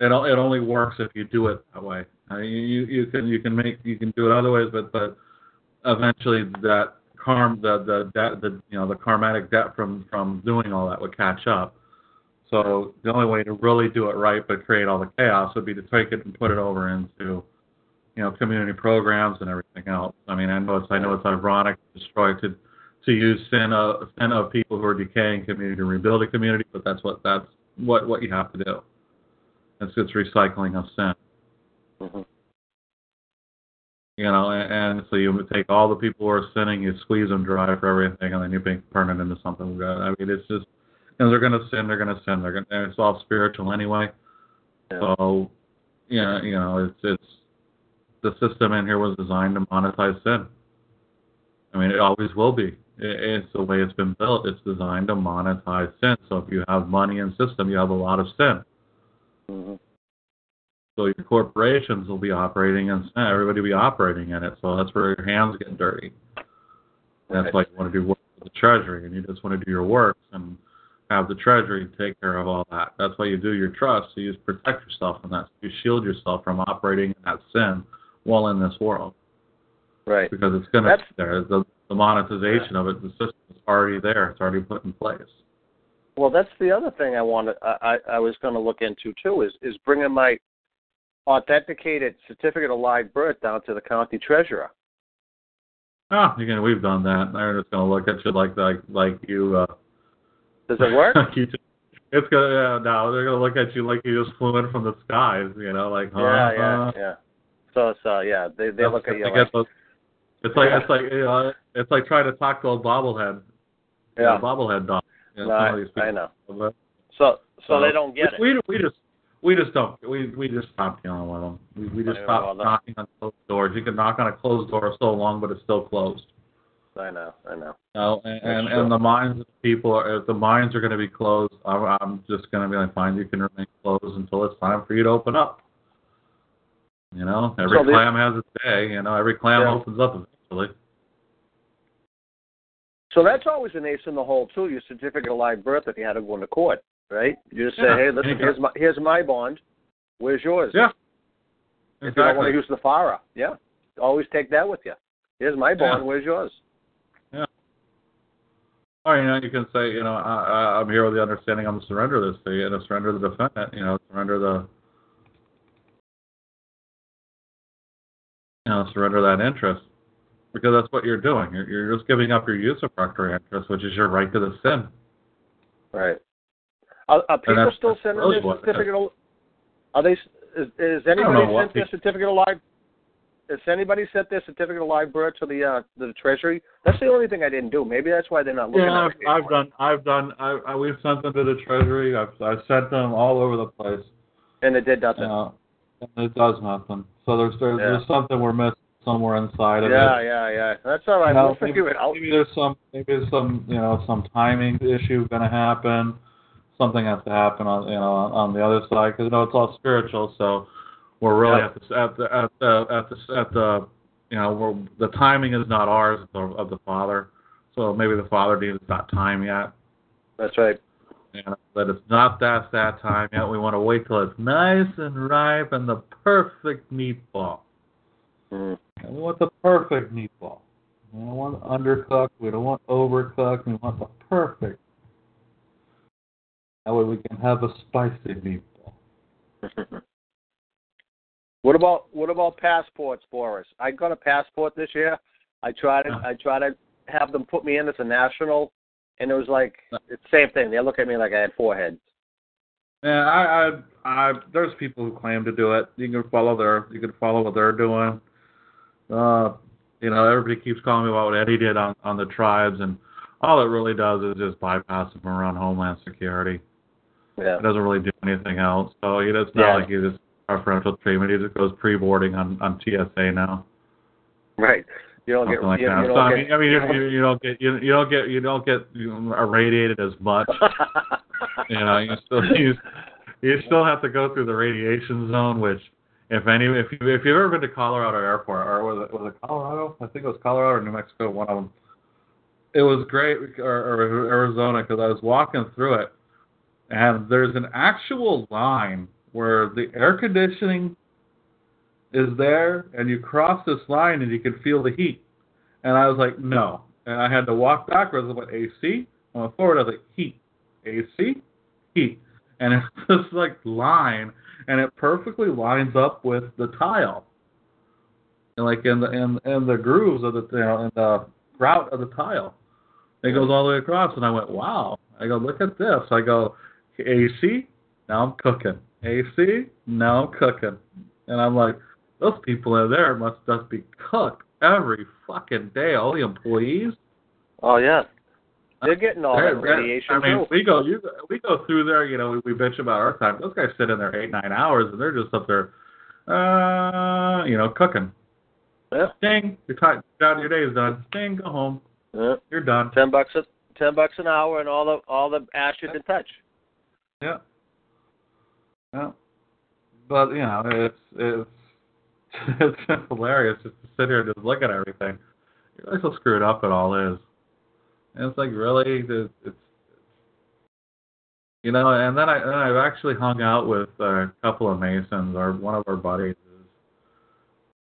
It it only works if you do it that way. I mean, you you can you can make you can do it other ways, but but eventually that karm the the debt the you know the karmatic debt from, from doing all that would catch up. So the only way to really do it right but create all the chaos would be to take it and put it over into you know community programs and everything else. I mean I know it's I know it's ironic to destroy to to use sin of sin of people who are decaying community to rebuild a community, but that's what that's what, what you have to do. It's, it's recycling of sin. Mm-hmm. You know, and, and so you take all the people who are sinning, you squeeze them dry for everything, and then you turn it into something good. I mean, it's just, you know, they're going to sin, they're going to sin, they're going to, it's all spiritual anyway. Yeah. So, you know, you know, it's, it's, the system in here was designed to monetize sin. I mean, it always will be. It, it's the way it's been built. It's designed to monetize sin. So if you have money in system, you have a lot of sin. Mm-hmm. So your corporations will be operating in sin. Everybody will be operating in it. So that's where your hands get dirty. Right. That's why you want to do work with the Treasury, and you just want to do your works and have the Treasury take care of all that. That's why you do your trust. So you just protect yourself from that. You shield yourself from operating in that sin while in this world. Right. Because it's going to be there. The, the monetization yeah. of it, the system is already there. It's already put in place. Well, that's the other thing I wanted. I, I, I was going to look into too is is bringing my authenticated certificate of live birth down to the county treasurer. Ah, oh, again, we've done that. They're just going to look at you like like like you. Uh, Does it work? you just, it's going to uh, no. They're going to look at you like you just flew in from the skies. You know, like huh, yeah, yeah, uh, yeah. So so yeah, they they look at you like those, it's like it's like you know, it's like trying to talk to a bobblehead. Yeah, you know, bobblehead dog. You know, no, I know. So, so so they don't get it. We we just We just don't. We we just stopped dealing with them. We, we just stopped knocking on closed doors. You can knock on a closed door so long, but it's still closed. I know. I know. No, and and, and the minds of people are. If the minds are going to be closed, I'm, I'm just going to be like, fine. You can remain closed until it's time for you to open up. You know, every so the, clam has its day. You know, every clam yeah. opens up eventually. So that's always an ace in the hole too. Your certificate of live birth, if you had to go into court. Right? You just say, yeah. hey, listen, here's my, here's my bond. Where's yours? Yeah. Exactly. If you don't want to use the FARA, yeah. always take that with you. Here's my bond. Yeah. Where's yours? Yeah. Or, you know, you can say, you know, I, I'm here with the understanding I'm going to surrender this to you and to surrender the defendant, you know, surrender the, you know, surrender that interest. Because that's what you're doing. You're, you're just giving up your usufructory interest, which is your right to the sin. Right. Are, are people still sending really their certificate? Of, are they? Is, is anybody sent their certificate of live? Has anybody sent their certificate of live birth to the uh, to the Treasury? That's the only thing I didn't do. Maybe that's why they're not looking. Yeah, at it I've, I've done. I've done. I, I, we've sent them to the Treasury. I've, I've sent them all over the place. And it did nothing. Uh, and it does nothing. So there's there's, yeah. there's something we're missing somewhere inside of yeah, it. Yeah, yeah, yeah. That's all right. You know, we'll figure it out. Maybe there's some. Maybe there's some. You know, some timing issue going to happen. Something has to happen on, you know, on the other side because you know it's all spiritual. So we're really yeah. at, the, at the at the at the at the you know we're, the timing is not ours of the, of the Father. So maybe the Father deems it's not time yet. That's right. You know, that it's not that that time yet. We want to wait till it's nice and ripe and the perfect meatball. Mm. And we want the perfect meatball. We don't want undercooked. We don't want overcooked. We want the perfect. That way we can have a spicy meatball. What about what about passports, Boris? I got a passport this year. I tried to, I tried to have them put me in as a national, and it was like it's the same thing. They look at me like I had four heads. Yeah, I, I, I, there's people who claim to do it. You can follow their, you can follow what they're doing. Uh, you know, everybody keeps calling me about what Eddie did on, on the tribes, and all it really does is just bypass them around Homeland Security. Yeah. It doesn't really do anything else. So you know, it's not yeah. like you just preferential treatment. It just goes pre-boarding on, on T S A now. Right. You don't Something get. Like you, that. You don't so, get, I mean, I mean you, you, you don't get. You, you don't get. You don't get you know, irradiated as much. you know, you still you, you still have to go through the radiation zone. Which, if any, if you if you've ever been to Colorado Airport, or was it was it Colorado? I think it was Colorado or New Mexico. One of them. It was great, or, or Arizona, because I was walking through it. And there's an actual line where the air conditioning is there, and you cross this line, and you can feel the heat. And I was like, no. And I had to walk backwards. I went A C. I went forward. I was like, heat. A C? Heat. And it's this, like, line, and it perfectly lines up with the tile. And, like, in the, in, in the grooves of the, you know, in the route of the tile. It goes all the way across. And I went, wow. I go, look at this. I go... A C, now I'm cooking. A C, now I'm cooking. And I'm like, those people in there must just be cooked every fucking day. All the employees. Oh yeah, they're getting all they're, that radiation. I mean, too. we go, you, we go through there. You know, we, we bitch about our time. Those guys sit in there eight, nine hours, and they're just up there, uh, you know, cooking. Yeah. Ding, your time, your day is done. Ding, go home. Yeah. You're done. Ten bucks, a, ten bucks an hour, and all the all the ash you can touch. Yeah, yeah, but you know it's it's it's just hilarious just to sit here and just look at everything. You're like so screwed up it all is, and it's like really it's, it's you know. And then I and I've actually hung out with a couple of Masons or one of our buddies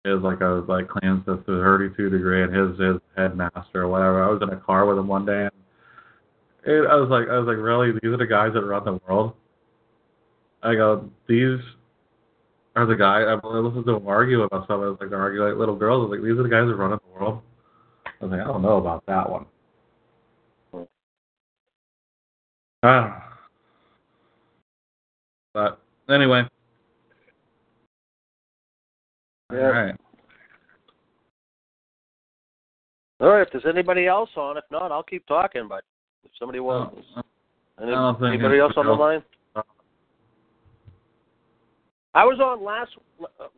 is, is like a like claims the thirty-two degree and his his headmaster or whatever. I was in a car with him one day. And It, I was like, I was like, really? These are the guys that run the world. I go, these are the guys. I listened to them argue about something. I was like, argue like little girls. I was like, these are the guys that run the world. I was like, I don't know about that one. I don't know. But anyway, yeah. All right. All right. If there's anybody else on, if not, I'll keep talking. But if somebody wants, oh, anybody else on the line? I was on last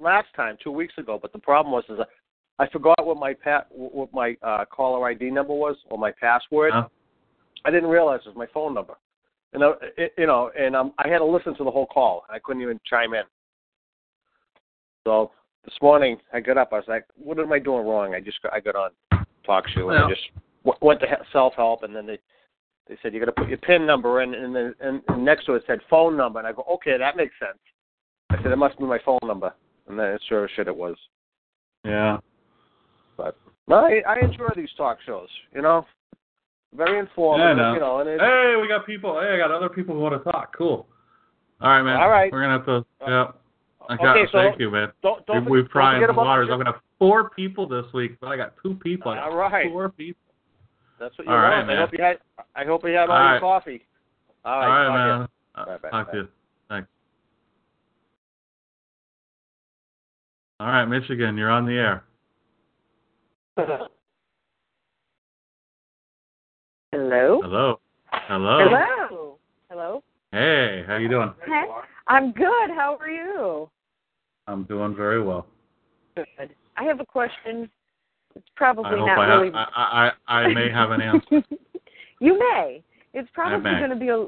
last time, two weeks ago, but the problem was is I forgot what my pa- what my uh, caller I D number was or my password. Huh? I didn't realize it was my phone number, and I, it, you know, and um, I had to listen to the whole call. I couldn't even chime in. So this morning I got up. I was like, "What am I doing wrong?" I just got, I got on talk show well. and I just w- went to self help, and then they. They said, you got to put your PIN number in, and then and, and next to it said phone number. And I go, okay, that makes sense. I said, it must be my phone number. And then it sure as shit it was. Yeah. But no, I, I enjoy these talk shows, you know. Very informative, yeah, know. you know. And it, hey, we got people. Hey, I got other people who want to talk. Cool. All right, man. All right. We're going to have to, yeah. I got, okay, so thank you, man. Don't, don't, we, we prying the waters. I'm going to have four people this week, but I got two people. I got all right. Four people. That's what you all want. Right, man. I hope you had. I hope you had all, all your right. coffee. All right, all right, man. All right, bye, talk bye. to you. Thanks. All right, Michigan, you're on the air. Hello. Hello. Hello. Hello. Hello. Hey, how you doing? Hey, I'm good. How are you? I'm doing very well. Good. I have a question. It's probably I hope not I have, really. I, I, I may have an answer. You may. It's probably may. going to be a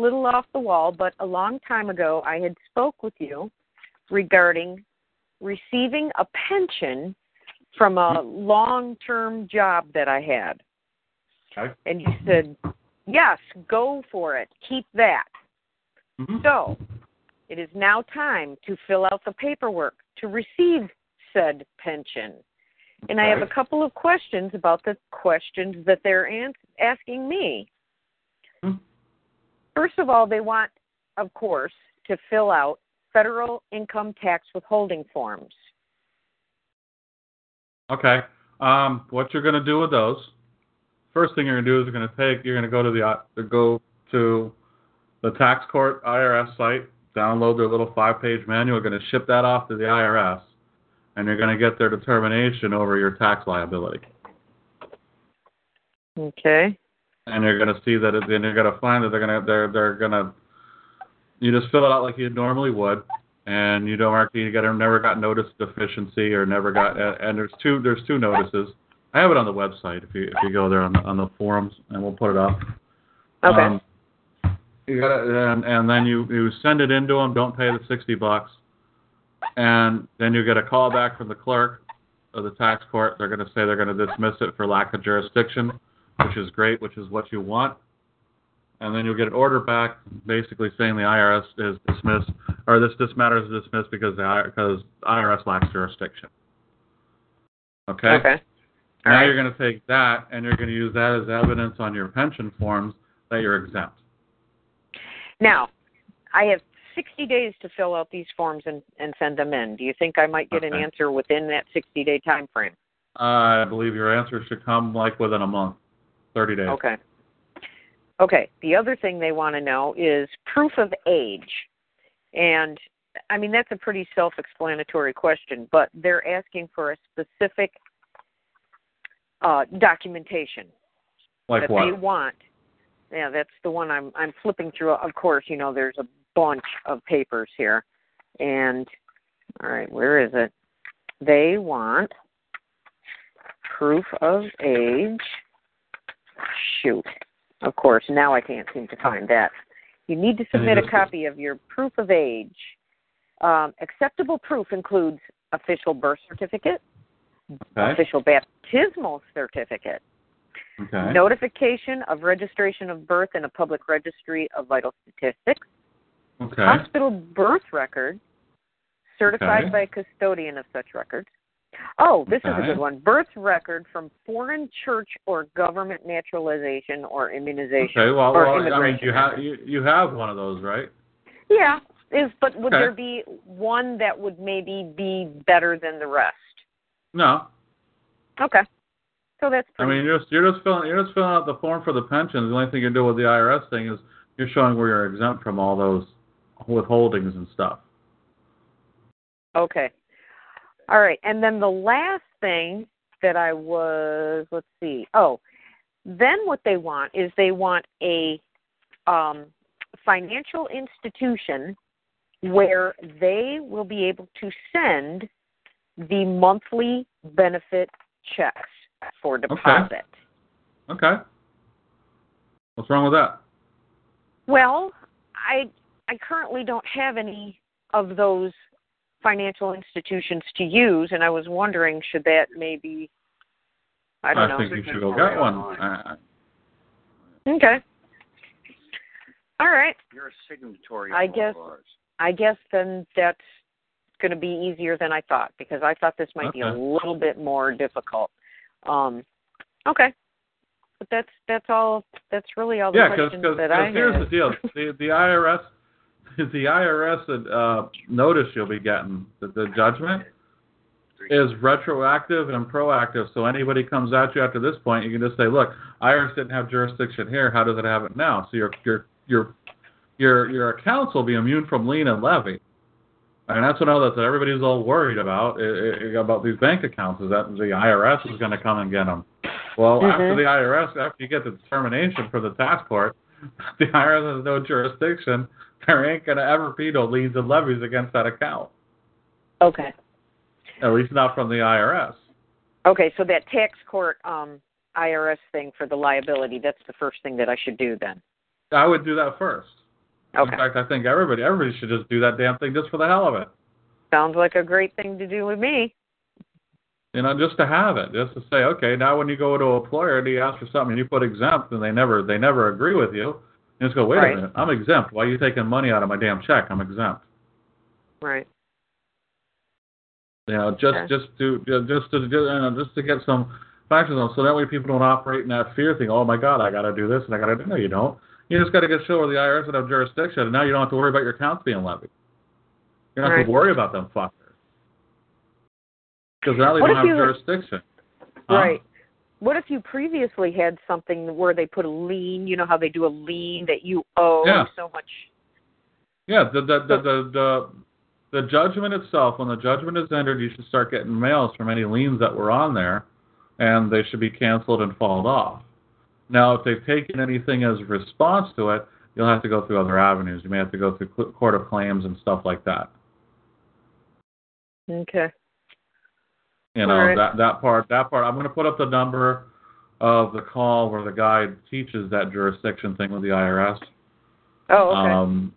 little off the wall, but a long time ago I had spoke with you regarding receiving a pension from a long-term job that I had. Okay. And you said, yes, go for it. Keep that. Mm-hmm. So it is now time to fill out the paperwork to receive said pension. And I have a couple of questions about the questions that they're ans- asking me. Mm-hmm. First of all, they want, of course, to fill out federal income tax withholding forms. Okay. Um, what you're going to do with those? First thing you're going to do is you're going to take. You're going to go to the uh, go to the tax court I R S site, download their little five-page manual. You're going to ship that off to the I R S. And you're going to get their determination over your tax liability. Okay. And you're going to see that, and you're going to find that they're going to, they're, they're going to, you just fill it out like you normally would, and you don't actually, you never got notice deficiency or never got, and there's two, there's two notices. I have it on the website if you if you go there on the, on the forums, and we'll put it up. Okay. Um, you got and, and then you, you send it into them. Don't pay the sixty bucks. And then you get a call back from the clerk of the tax court. They're going to say they're going to dismiss it for lack of jurisdiction, which is great, which is what you want. And then you'll get an order back basically saying the I R S is dismissed, or this, this matter is dismissed because the because I R S lacks jurisdiction. Okay? Okay. Now right. You're going to take that, and you're going to use that as evidence on your pension forms that you're exempt. Now, I have sixty days to fill out these forms and, and send them in. Do you think I might get okay. an answer within that sixty-day time frame? Uh, I believe your answer should come like within a month, thirty days. Okay. Okay. The other thing they want to know is proof of age. And, I mean, that's a pretty self-explanatory question, but they're asking for a specific uh, documentation. Like that what? They want. Yeah, that's the one I'm, I'm flipping through. Of course, you know, there's a bunch of papers here, and all right, where is it? They want proof of age. Shoot, of course, now I can't seem to find that. You need to submit a copy of your proof of age. Um, acceptable proof includes official birth certificate, okay. official baptismal certificate, okay. notification of registration of birth in a public registry of vital statistics, okay. hospital birth record, certified okay. by a custodian of such records. Oh, this okay. is a good one. Birth record from foreign church or government naturalization or immunization. Okay, well, or well immigration. I mean, you have you, you have one of those, right? Yeah, is but would okay. there be one that would maybe be better than the rest? No. Okay. So that's. Pretty I mean, you're just you're just filling you're just filling out the form for the pension. The only thing you do with the I R S thing is you're showing where you're exempt from all those withholdings and stuff. Okay. All right. And then the last thing that I was, let's see. Oh, then what they want is they want a um, financial institution where they will be able to send the monthly benefit checks for deposit. Okay. Okay. What's wrong with that? Well, I I currently don't have any of those financial institutions to use, and I was wondering, should that maybe, I don't I know. I think you should go get one. Uh, okay. All right. You're a signatory. I guess, I guess then that's going to be easier than I thought, because I thought this might okay. be a little bit more difficult. Um, okay. But that's that's all. That's really all the yeah, questions cause, that cause I have. Yeah, because here's the deal: the the I R S, the I R S uh, notice you'll be getting the, the judgment is retroactive and proactive. So anybody comes at you after this point, you can just say, "Look, I R S didn't have jurisdiction here. How does it have it now?" So your your your your your accounts will be immune from lien and levy. And that's what all that everybody's all worried about it, it, about these bank accounts is that the I R S is going to come and get them. Well, mm-hmm. after the I R S, after you get the determination from the tax court, the I R S has no jurisdiction. There ain't going to ever be no liens and levies against that account. Okay. At least not from the I R S. Okay, so that tax court um, I R S thing for the liability, that's the first thing that I should do then. I would do that first. Okay. In fact, I think everybody, everybody should just do that damn thing just for the hell of it. Sounds like a great thing to do with me. You know, just to have it, just to say, okay, now when you go to an employer and you ask for something and you put exempt and they never they never agree with you, you just go, wait right. a minute, I'm exempt. Why are you taking money out of my damn check? I'm exempt. Right. You know, just, okay. just, to, just, to, you know, just to get some factions on so that way people don't operate in that fear thing, oh, my God, I got to do this and I got to do that. No, you don't. You just got to get sure where the I R S would have jurisdiction and now you don't have to worry about your accounts being levied. You don't right. have to worry about them fuckers. Because now they don't have jurisdiction. Right. Um, what if you previously had something where they put a lien, you know how they do a lien that you owe yeah. so much? Yeah, the the, the the the the judgment itself, when the judgment is entered, you should start getting mails from any liens that were on there, and they should be canceled and followed off. Now, if they've taken anything as a response to it, you'll have to go through other avenues. You may have to go through court of claims and stuff like that. Okay. You know, right. that, that part, that part, I'm going to put up the number of the call where the guy teaches that jurisdiction thing with the I R S. Oh, okay. Um,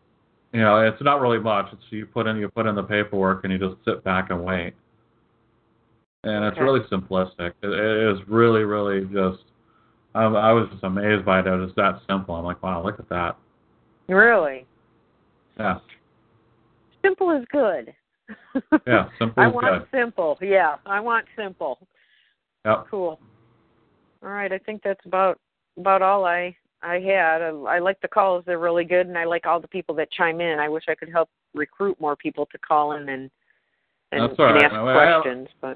you know, it's not really much. It's you put in, you put in the paperwork and you just sit back and wait. And it's okay. really simplistic. It, it is really, really just, I, I was just amazed by it. It was that simple. I'm like, wow, look at that. Really? Yeah. Simple is good. Yeah, simple. I want good. simple. Yeah, I want simple. Yep. Cool. All right, I think that's about about all I I had. I, I like the calls; they're really good, and I like all the people that chime in. I wish I could help recruit more people to call in and and, that's all right. and ask no, questions. Well,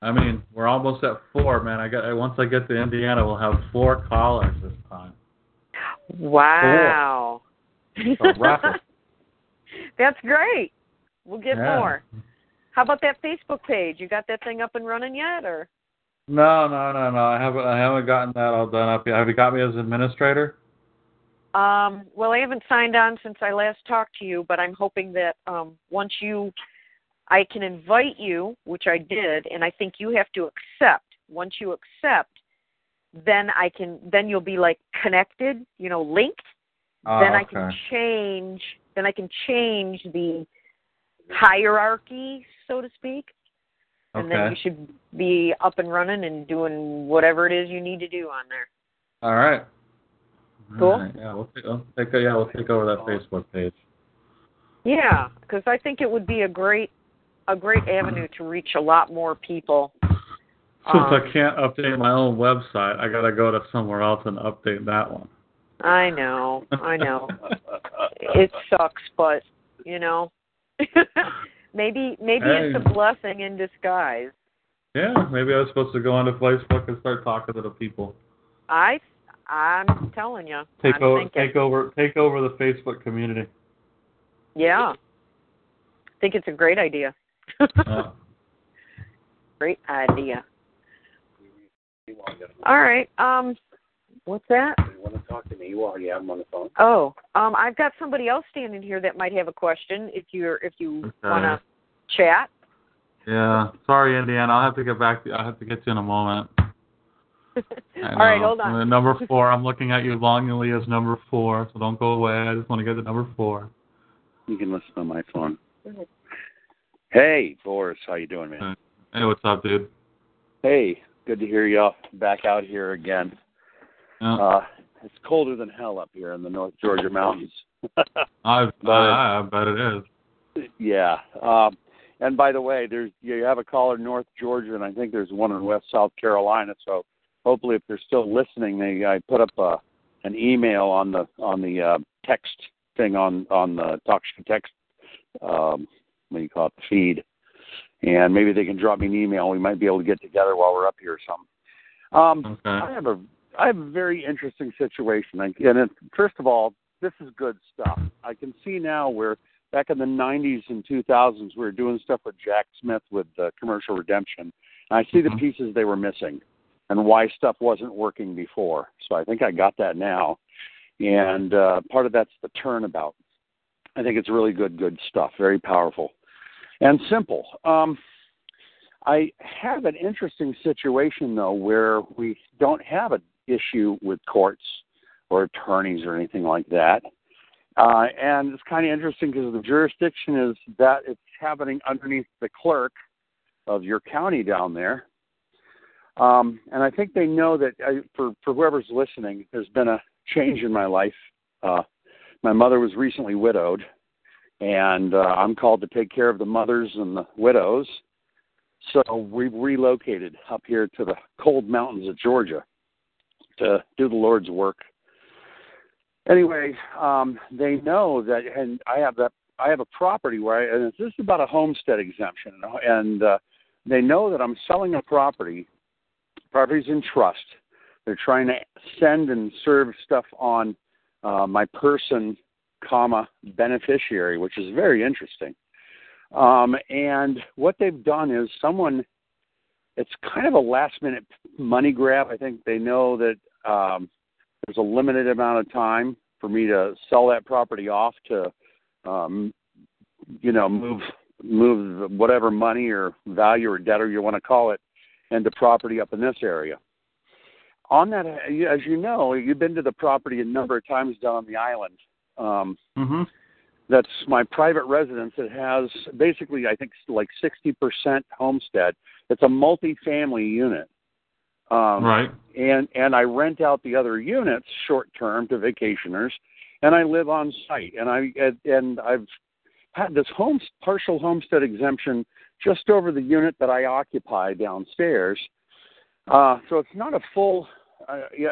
but I mean, we're almost at four, man. I got once I get to Indiana, we'll have four callers this time. Wow. Four. That's great. We'll get yeah. more. How about that Facebook page? You got that thing up and running yet, or? No, no, no, no. I haven't. I haven't gotten that all done up yet. Have you got me as administrator? Um. Well, I haven't signed on since I last talked to you, but I'm hoping that um, once you, I can invite you, which I did, and I think you have to accept. Once you accept, then I can. Then you'll be like connected, you know, linked. Oh, then okay. I can change. Then I can change the hierarchy, so to speak, and okay. then you should be up and running and doing whatever it is you need to do on there. All right. Cool. All right. Yeah, we'll take, we'll take, yeah, we'll take over that Facebook page. Yeah, because I think it would be a great, a great avenue to reach a lot more people. Since um, I can't update my own website, I gotta go to somewhere else and update that one. I know, I know. It sucks, but you know. maybe maybe hey. It's a blessing in disguise. Yeah, maybe I was supposed to go onto Facebook and start talking to the people. I, I'm telling you. Take I'm over, thinking. take over, take over the Facebook community. Yeah, I think it's a great idea. uh. Great idea. All right. Um, What's that? You want to talk to me? You already have him on the phone. Oh, um, I've got somebody else standing here that might have a question if you're if you okay. want to chat. Yeah, sorry, Indiana. I'll have to get back. To, I'll have to get you in a moment. All right, hold on. Number four. I'm looking at you longingly as number four, so don't go away. I just want to get to number four. You can listen on my phone. Hey, Boris, how you doing, man? Hey, what's up, dude? Hey, good to hear you back out here again. Yeah. Uh, it's colder than hell up here in the North Georgia mountains. I, but, I, I bet it is. Yeah. Um, and by the way, there's you have a caller in North Georgia, and I think there's one in West South Carolina. So hopefully, if they're still listening, they I put up a, an email on the on the uh, text thing on on the TalkShoe text. Um, what do you call it? The feed. And maybe they can drop me an email. We might be able to get together while we're up here or something. Um, okay. I have a I have a very interesting situation. I, and it, first of all, this is good stuff. I can see now where back in the nineties and two thousands, we were doing stuff with Jack Smith with uh, commercial redemption. And I see the pieces they were missing and why stuff wasn't working before. So I think I got that now. And uh, part of that's the turnabout. I think it's really good, good stuff, very powerful. And simple. Um, I have an interesting situation, though, where we don't have an issue with courts or attorneys or anything like that. Uh, and it's kind of interesting because the jurisdiction is that it's happening underneath the clerk of your county down there. Um, and I think they know that I, for, for whoever's listening, there's been a change in my life. Uh, my mother was recently widowed. And uh, I'm called to take care of the mothers and the widows. So we've relocated up here to the cold mountains of Georgia to do the Lord's work. Anyway, um, they know that, and I have that. I have a property where, I, and this is about a homestead exemption, and uh, they know that I'm selling a property. Property's in trust. They're trying to send and serve stuff on uh, my person. Comma beneficiary, which is very interesting. Um, and what they've done is someone, it's kind of a last minute money grab. I think they know that um, there's a limited amount of time for me to sell that property off to, um, you know, move, move whatever money or value or debt or you want to call it into property up in this area. On that, as you know, you've been to the property a number of times down on the island. Um, mm-hmm. That's my private residence. It has basically, I think, like sixty percent homestead. It's a multi-family unit. Um, right. And, and I rent out the other units short-term to vacationers, and I live on site. And, I, and I've had this home, partial homestead exemption just over the unit that I occupy downstairs. Uh, so it's not a full... Uh, yeah,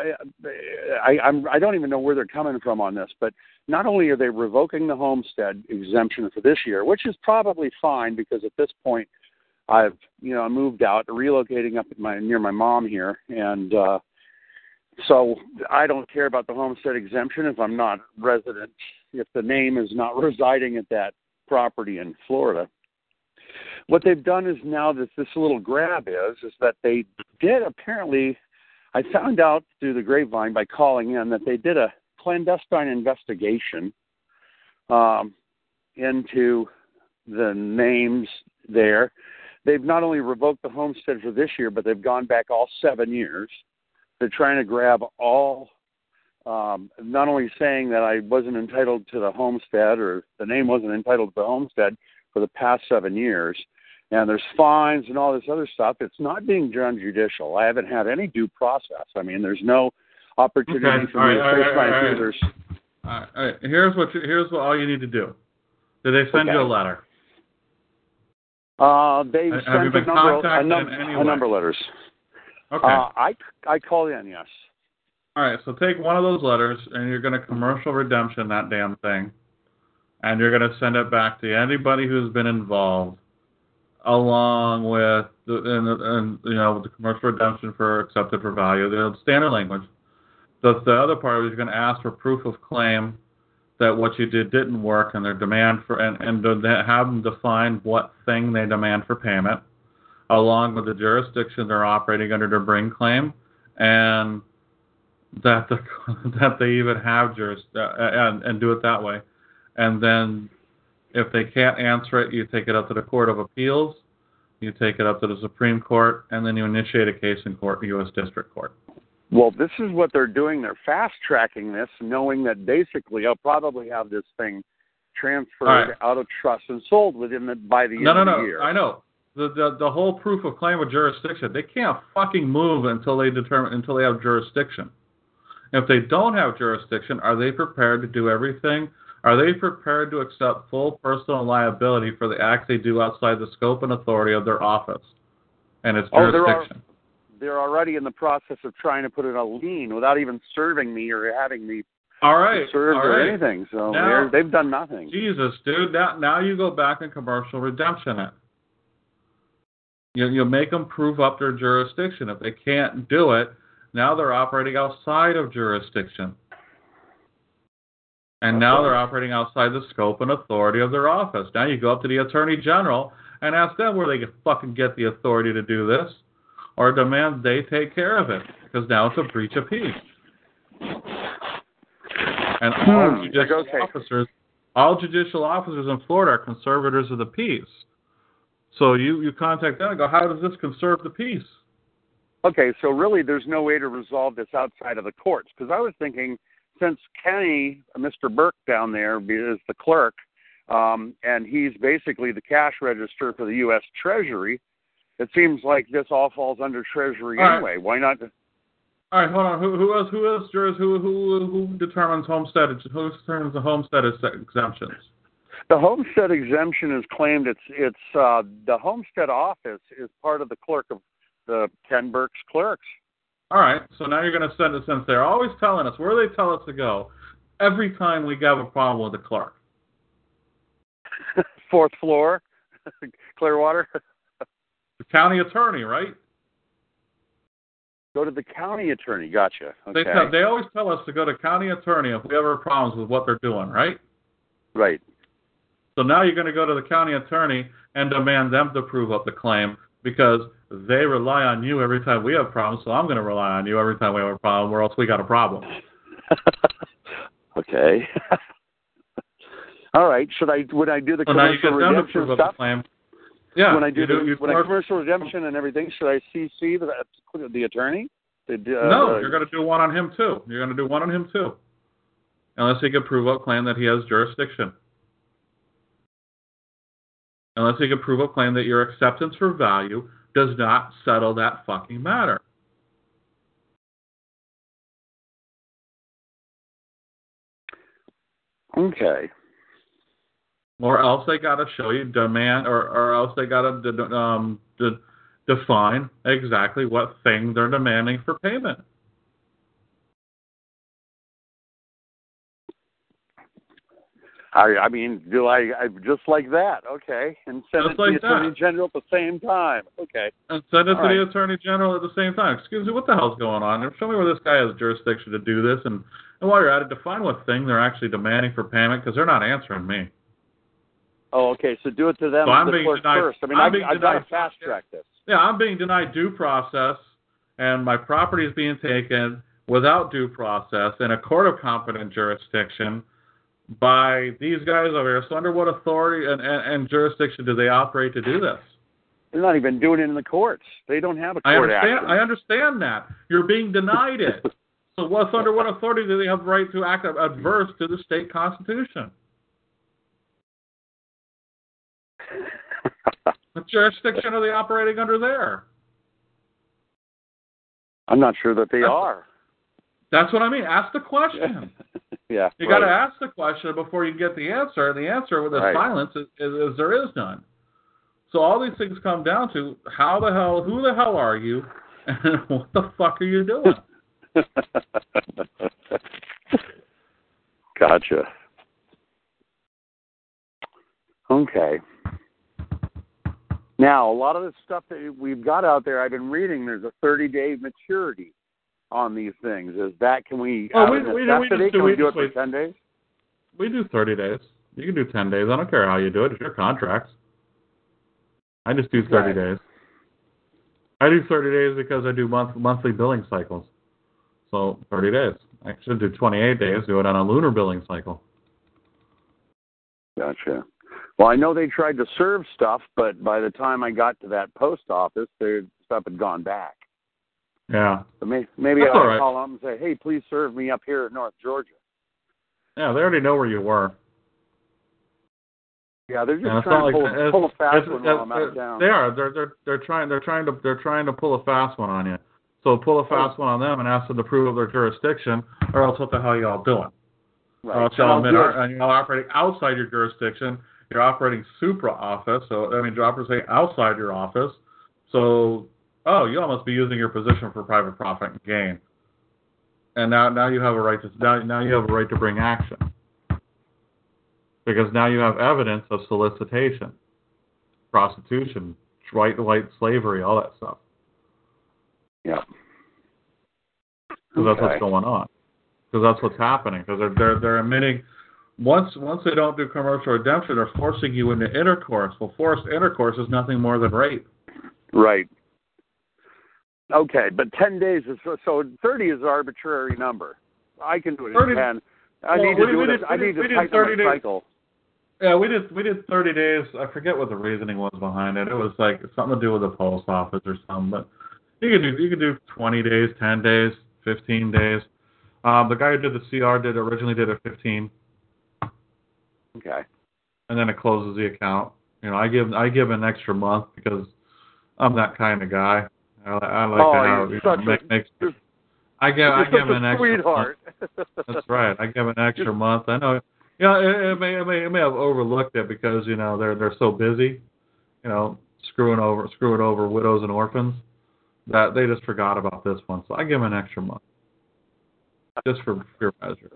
I, I'm, I don't even know where they're coming from on this, but not only are they revoking the homestead exemption for this year, which is probably fine because at this point I've, you know, I moved out, relocating up at my, near my mom here. And uh, so I don't care about the homestead exemption if I'm not resident, if the name is not residing at that property in Florida. What they've done is now that this little grab is, is that they did apparently... I found out through the grapevine by calling in that they did a clandestine investigation um, into the names there. They've not only revoked the homestead for this year, but they've gone back all seven years. They're trying to grab all, um, not only saying that I wasn't entitled to the homestead or the name wasn't entitled to the homestead for the past seven years, and there's fines and all this other stuff. It's not being done judicial. I haven't had any due process. I mean, there's no opportunity okay. for all me right, to face right, my accusers. All, right. all right. Here's what you, here's what all you need to do. Did they send okay. you a letter? Uh, they uh, sent a number, a, num- a number of letters. Okay. Uh, I, I called in, yes. All right, so take one of those letters, and you're going to commercial redemption that damn thing, and you're going to send it back to anybody who's been involved. Along with the, and, and you know the commercial redemption for accepted for value, the standard language. The, the other part is you're going to ask for proof of claim that what you did didn't work, and their demand for and and to have them define what thing they demand for payment, along with the jurisdiction they're operating under to bring claim, and that the, that they even have juris uh, and and do it that way, and then if they can't answer it, you take it up to the Court of Appeals, you take it up to the Supreme Court, and then you initiate a case in court, U S District Court. Well, this is what they're doing. They're fast-tracking this, knowing that basically I'll probably have this thing transferred right out of trust and sold within the, by the no, end no, of the no. year. I know. The, the the whole proof of claim of jurisdiction, they can't fucking move until they determine until they have jurisdiction. If they don't have jurisdiction, are they prepared to do everything? Are they prepared to accept full personal liability for the acts they do outside the scope and authority of their office and its oh, jurisdiction? They're already in the process of trying to put in a lien without even serving me or having me all right, served all right. or anything. So now, they've done nothing. Jesus, dude. Now, now you go back and commercial redemption it. You, you make them prove up their jurisdiction. If they can't do it, now they're operating outside of jurisdiction. And okay. now they're operating outside the scope and authority of their office. Now you go up to the Attorney General and ask them where they can fucking get the authority to do this. Or demand they take care of it, because now it's a breach of peace. And all hmm, judicial okay. officers, all judicial officers in Florida are conservators of the peace. So you, you contact them and go, how does this conserve the peace? Okay, so really there's no way to resolve this outside of the courts, because I was thinking since Kenny, Mister Burke down there is the clerk, um, and he's basically the cash register for the U S Treasury, it seems like this all falls under Treasury all anyway. Right. Why not? All right, hold on. Who who else? Who else? Jurors? Who who who determines homestead? Who determines the homestead exemptions? The homestead exemption is claimed. It's it's uh, the homestead office is part of the clerk of the Ken Burke's clerks. All right. So now you're going to send us since they're always telling us where they tell us to go. Every time we have a problem with the clerk. Fourth floor, Clearwater. The county attorney, right? Go to the county attorney. Gotcha. Okay. They, tell, they always tell us to go to county attorney if we ever have problems with what they're doing, right? Right. So now you're going to go to the county attorney and demand them to prove up the claim because they rely on you every time we have problems, so I'm going to rely on you every time we have a problem or else we got a problem. Okay. All right. Should I, would I do the so commercial redemption stuff? Yeah, when I do, do the, when I commercial redemption and everything, should I C C the, the attorney? The, uh, no, you're going to do one on him too. You're going to do one on him too, unless he can prove up claim that he has jurisdiction. Unless he can prove up claim that your acceptance for value does not settle that fucking matter. Okay. Or else they got to show you demand, or, or else they got to de- um, de- define exactly what thing they're demanding for payment. I, I mean, do I, I just like that? Okay, and send just it to like the that. Attorney General at the same time. Okay, and send it All to right. the Attorney General at the same time. Excuse me, what the hell's going on? Show me where this guy has jurisdiction to do this, and, and while you're at it, define what thing they're actually demanding for payment because they're not answering me. Oh, okay. So do it to them so I'm the being denied, first. I mean, I'm I, I've got to fast track this. Yeah, I'm being denied due process, and my property is being taken without due process in a court of competent jurisdiction by these guys over here. So under what authority and, and, and jurisdiction do they operate to do this? They're not even doing it in the courts. They don't have a court I understand, action. I understand that. You're being denied it. So what's under what authority do they have the right to act adverse to the state constitution? What jurisdiction are they operating under there? I'm not sure that they that's, are. That's what I mean. Ask the question. yeah, you right. got to ask the question before you get the answer. And the answer with the right. silence is, is, is there is none. So all these things come down to how the hell, who the hell are you, and what the fuck are you doing? Gotcha. Okay. Now, a lot of the stuff that we've got out there, I've been reading, there's a thirty-day maturity on these things. Is that, can we, oh, we, we, we, we just, can we, we do it for ten days? We do thirty days. You can do ten days. I don't care how you do it. It's your contracts. I just do thirty okay. days. I do thirty days because I do month, monthly billing cycles. So thirty days. I should do twenty-eight days. Do it on a lunar billing cycle. Gotcha. Well, I know they tried to serve stuff, but by the time I got to that post office, their stuff had gone back. Yeah. So may, maybe I'll right. call them and say, hey, please serve me up here in North Georgia. Yeah, they already know where you were. Yeah, they're just and trying to like, pull, pull a fast one while I'm out of town. They are. They're they're they're trying they're trying to they're trying to pull a fast one on you. So pull a fast oh. one on them and ask them to prove their jurisdiction, or else what the hell are you all doing? Right. Or else y'all admit you're operating outside your jurisdiction. You're operating supra office. So I mean, you're operating outside your office. So oh, you all must be using your position for private profit and gain. And now now you have a right to now, now you have a right to bring action. Because now you have evidence of solicitation, prostitution, white light slavery, all that stuff. Yeah. Because okay. that's what's going on. Because that's what's happening. Because they're, they're they're admitting, once once they don't do commercial redemption, they're forcing you into intercourse. Well, forced intercourse is nothing more than rape. Right. Okay, but ten days is, so thirty is an arbitrary number. I can do it in ten. I well, need to we, do we did, it. I need did, to tighten my days. cycle. Yeah, we did we did thirty days. I forget what the reasoning was behind it. It was like something to do with the post office or something. But you could do you could do twenty days, ten days, fifteen days. Um, the guy who did the C R did originally did a fifteen. Okay. And then it closes the account. You know, I give I give an extra month because I'm that kind of guy. I, I like oh, to have you know, make, make, make, I give I give an extra sweetheart. month. That's right. I give an extra month. I know. Yeah, you know, it, it may it may it may have overlooked it because you know they're they're so busy, you know, screwing over screwing over widows and orphans that they just forgot about this one. So I give them an extra month, just for pure measure.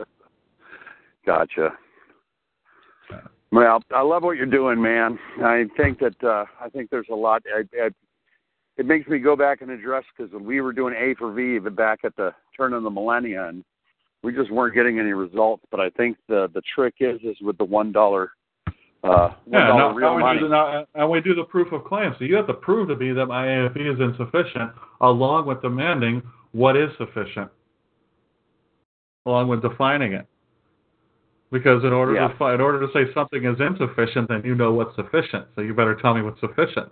Gotcha. Yeah. Well, I love what you're doing, man. I think that uh, I think there's a lot. I, I, It makes me go back and address, because we were doing A for V back at the turn of the millennia, and we just weren't getting any results. But I think the, the trick is is with the one dollar, uh, one yeah, dollar real money. Do the, now, and we do the proof of claim. So you have to prove to me that my A F V is insufficient, along with demanding what is sufficient, along with defining it. Because in order yeah. to in order to say something is insufficient, then you know what's sufficient. So you better tell me what's sufficient.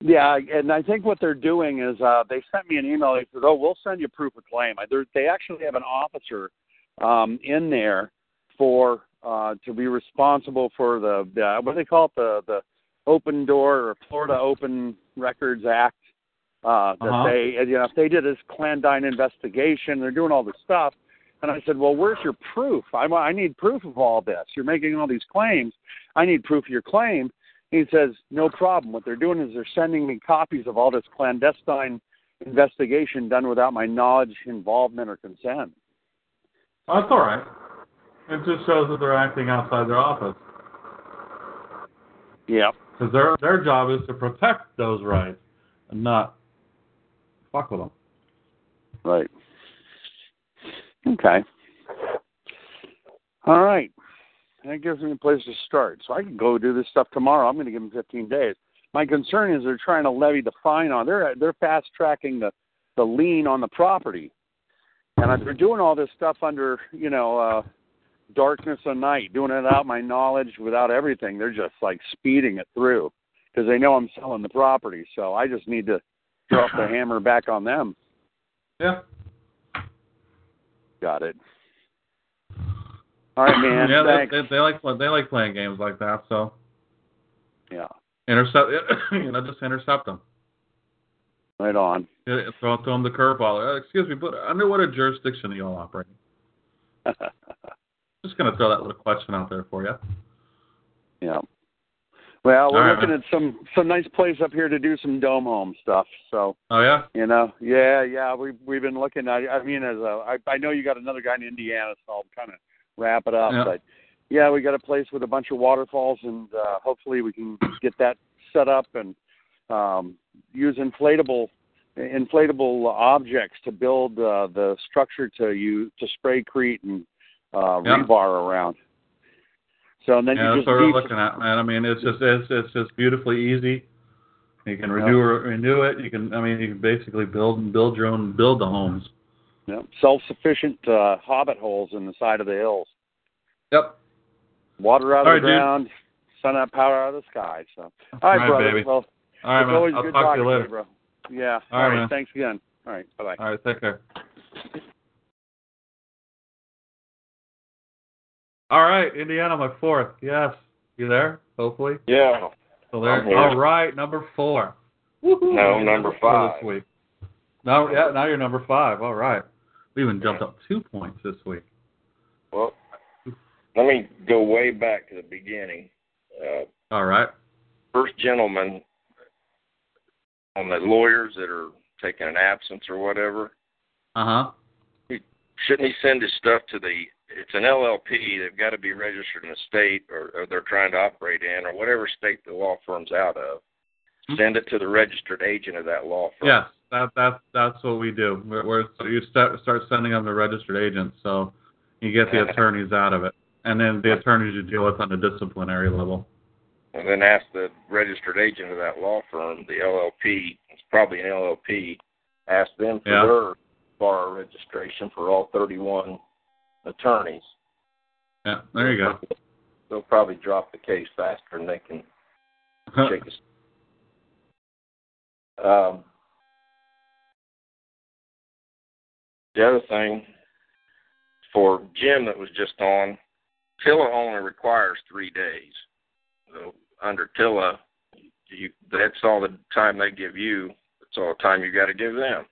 Yeah, and I think what they're doing is uh, they sent me an email. They said, oh, we'll send you proof of claim. They're, they actually have an officer um, in there for uh, to be responsible for the, the, what do they call it, the, the open door or Florida Open Records Act. Uh, that uh-huh. they, you know, if they did this clandestine investigation, they're doing all this stuff. And I said, well, where's your proof? I, I need proof of all this. You're making all these claims. I need proof of your claim. He says, no problem. What they're doing is they're sending me copies of all this clandestine investigation done without my knowledge, involvement, or consent. Oh, that's all right. It just shows that they're acting outside their office. Yeah. Because their their job is to protect those rights and not fuck with them. Right. Okay. All right. That gives me a place to start. So I can go do this stuff tomorrow. I'm going to give them fifteen days. My concern is they're trying to levy the fine on. They're they're fast-tracking the, the lien on the property. And they're doing all this stuff under, you know, uh, darkness of night, doing it without my knowledge, without everything. They're just, like, speeding it through because they know I'm selling the property. So I just need to drop the hammer back on them. Yeah. Got it. All right, man. Yeah, they, they, they like they like playing games like that. So, yeah, intercept. You know, just intercept them. Right on. Yeah, throw, throw them the curveball. Uh, excuse me, but under what a jurisdiction are you all operating? Just gonna throw that little question out there for you. Yeah. Well, we're all looking right, at some some nice place up here to do some dome home stuff. So. Oh yeah. You know. Yeah, yeah. We we've, we've been looking. I, I mean, as a, I, I know you got another guy in Indiana, so I'll kind of wrap it up, yeah. But yeah, we got a place with a bunch of waterfalls, and uh, hopefully we can get that set up and um, use inflatable inflatable objects to build uh, the structure to you to spraycrete and uh, yeah. rebar around. So and then yeah, you that's just what we're looking at, man. I mean, it's just it's it's just beautifully easy. You can renew yeah. renew it. You can I mean, you can basically build and build your own build the homes. Yep. Self-sufficient uh, hobbit holes in the side of the hills. Yep. Water out of all the right, ground, dude. Sun out, power out of the sky. So, all right, all right brother. Baby. Well, all right, man. Always I'll good talk to you later, bro. Yeah. All, all right, right. Thanks again. All right. Bye bye. All right. Take care. All right, Indiana, my fourth. Yes. You there? Hopefully. Yeah. So there. All right, number four. Woo-hoo. No, number, number five. This week. Now, yeah, now you're number five. All right. We even jumped up two points this week. Well, let me go way back to the beginning. Uh, all right. First gentleman on the lawyers that are taking an absence or whatever. Uh-huh. He, shouldn't he send his stuff to the... It's an L L P. They've got to be registered in a state or, or they're trying to operate in or whatever state the law firm's out of. Send it to the registered agent of that law firm. Yes, that, that, that's what we do. We're, we're, you start, start sending them to registered agents, so you get the attorneys out of it. And then the attorneys you deal with on the disciplinary level. And then ask the registered agent of that law firm, the L L P, it's probably an L L P, ask them for yeah. their F A R A registration for all thirty-one attorneys. Yeah, there you go. They'll probably drop the case faster than they can shake us. Um, the other thing, for Jim that was just on, T I L A only requires three days. So under T I L A, you, that's all the time they give you. That's all the time you got to give them.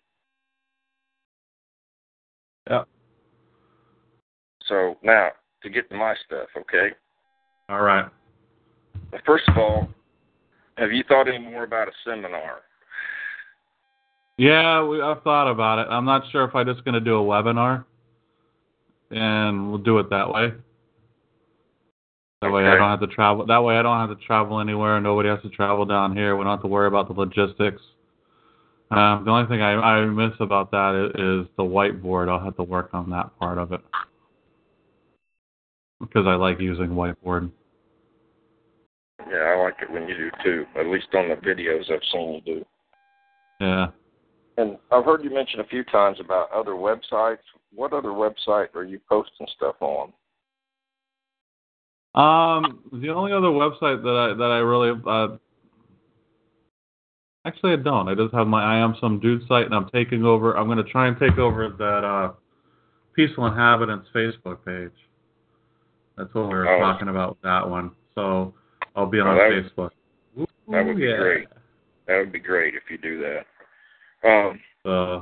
Yeah. So now, to get to my stuff, okay? All right. First of all, have you thought any more about a seminar? Yeah, we, I've thought about it. I'm not sure if I'm just going to do a webinar, and we'll do it that way. That okay. way, I don't have to travel. That way, I don't have to travel anywhere. Nobody has to travel down here. We don't have to worry about the logistics. Um, the only thing I, I miss about that is, is the whiteboard. I'll have to work on that part of it because I like using whiteboard. Yeah, I like it when you do too. At least on the videos I've seen you do. Yeah. And I've heard you mention a few times about other websites. What other website are you posting stuff on? Um, the only other website that I that I really uh, actually I don't. I just have my I Am Some Dude site, and I'm taking over. I'm going to try and take over that uh, Peaceful Inhabitants Facebook page. That's what we were oh. talking about with that one. So I'll be on oh, that Facebook. Would, Ooh, that would be yeah. great. That would be great if you do that. Um, uh,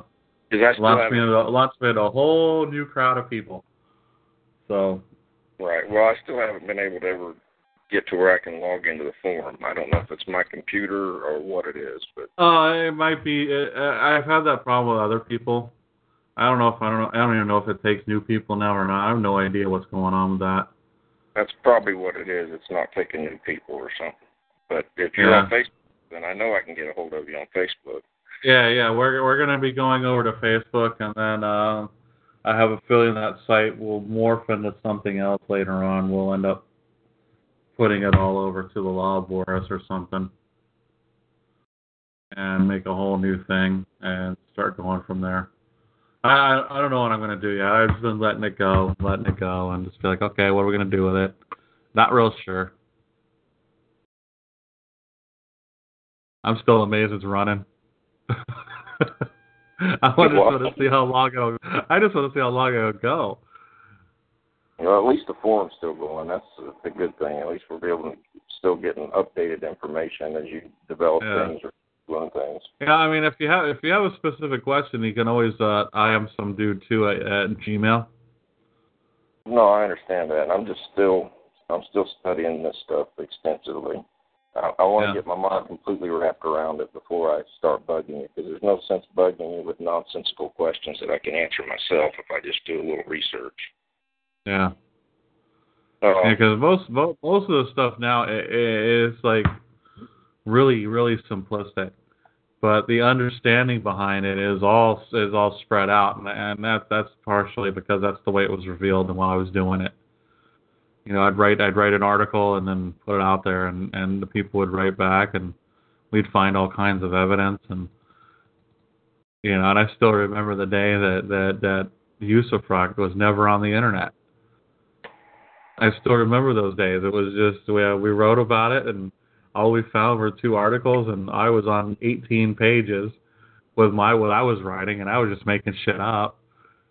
I still lots, have... me a, lots of a whole new crowd of people. So, right. Well, I still haven't been able to ever get to where I can log into the forum. I don't know if it's my computer or what it is, but uh, it might be. Uh, I've had that problem with other people. I don't know if I don't. I don't even know if it takes new people now or not. I have no idea what's going on with that. That's probably what it is. It's not taking new people or something. But if you're yeah. on Facebook, then I know I can get a hold of you on Facebook. Yeah, yeah, we're we're going to be going over to Facebook, and then uh, I have a feeling that site will morph into something else later on. We'll end up putting it all over to the law Boris or something and make a whole new thing and start going from there. I I don't know what I'm going to do yet. I've just been letting it go, letting it go, and just be like, okay, what are we going to do with it? Not real sure. I'm still amazed it's running. I just want to see how long it'll. I just want to see how long it'll go. Well, at least the forum's still going. That's the good thing. At least we'll be able to still getting updated information as you develop yeah. things or learn things. Yeah, I mean, if you have if you have a specific question, you can always uh, I am some dude too at, at Gmail. No, I understand that. I'm just still I'm still studying this stuff extensively. I, I want yeah. to get my mind completely wrapped around it before I start bugging you, because there's no sense bugging you with nonsensical questions that I can answer myself if I just do a little research. Yeah. Because uh, yeah, most, most most of the stuff now is like really really simplistic, but the understanding behind it is all is all spread out, and, and that that's partially because that's the way it was revealed and while I was doing it. You know, I'd write I'd write an article and then put it out there, and, and the people would write back, and we'd find all kinds of evidence, and You know, and I still remember the day that that that usufruct was never on the internet. I still remember those days. It was just we, uh, we wrote about it, and all we found were two articles, and I was on eighteen pages with my what I was writing, and I was just making shit up.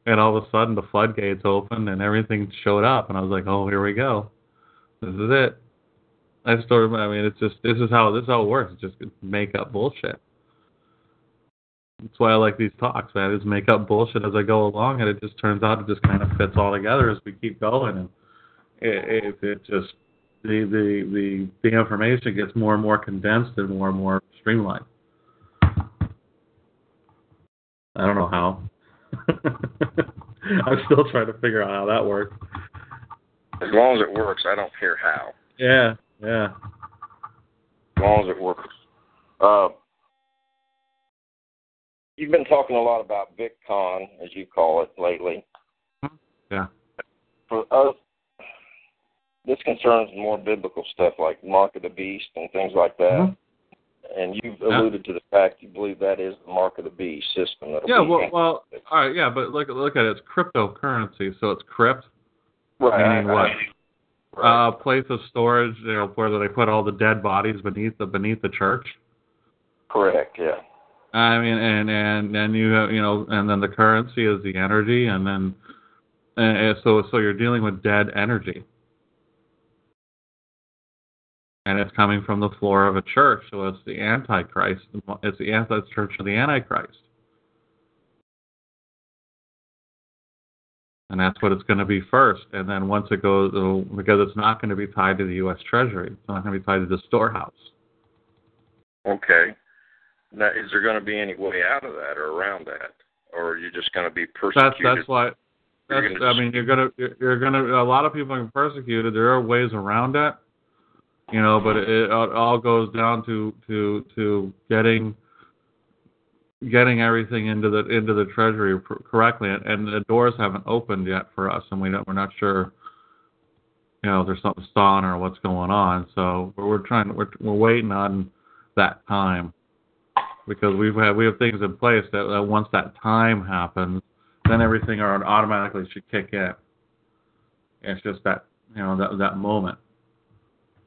And all of a sudden, the floodgates opened, and everything showed up, and I was like, "Oh, here we go. This is it." I still remember. I mean, it's just this is how this is how it works. It's just make up bullshit. That's why I like these talks, man. Is make up bullshit as I go along, and it just turns out it just kind of fits all together as we keep going, and it, it, it just the, the the the information gets more and more condensed and more and more streamlined. I don't know how. I'm still trying to figure out how that works. As long as it works, I don't care how. Yeah, yeah. As long as it works. Uh, you've been talking a lot about VicCon, as you call it, lately. Yeah. For us, this concerns more biblical stuff like Mark of the Beast and things like that. Mm-hmm. And you've alluded yeah. to the fact you believe that is the mark of the beast system. Yeah, be well, well, all right, yeah, but look, look at it. It's cryptocurrency, so it's crypt. Right. Meaning what? Right. Uh, place of storage, you know, where they put all the dead bodies beneath the beneath the church. Correct. Yeah. I mean, and and then you have, you know, and then the currency is the energy, and then and so so you're dealing with dead energy. And it's coming from the floor of a church, so it's the Antichrist. It's the Anti-Church of the Antichrist. And that's what it's going to be first. And then once it goes, because it's not going to be tied to the U S Treasury. It's not going to be tied to the storehouse. Okay. Now, is there going to be any way out of that or around that? Or are you just going to be persecuted? That's, that's why, that's, I mean, you're going to, you're going to, a lot of people are persecuted. There are ways around it. You know, but it, it all goes down to, to to getting getting everything into the into the Treasury pr- correctly, and, and the doors haven't opened yet for us, and we don't, we're not sure, you know, if there's something stalling or what's going on. So we're, we're trying we're we're waiting on that time, because we've had we have things in place that, that once that time happens, then everything automatically should kick in. It's just that, you know, that that moment.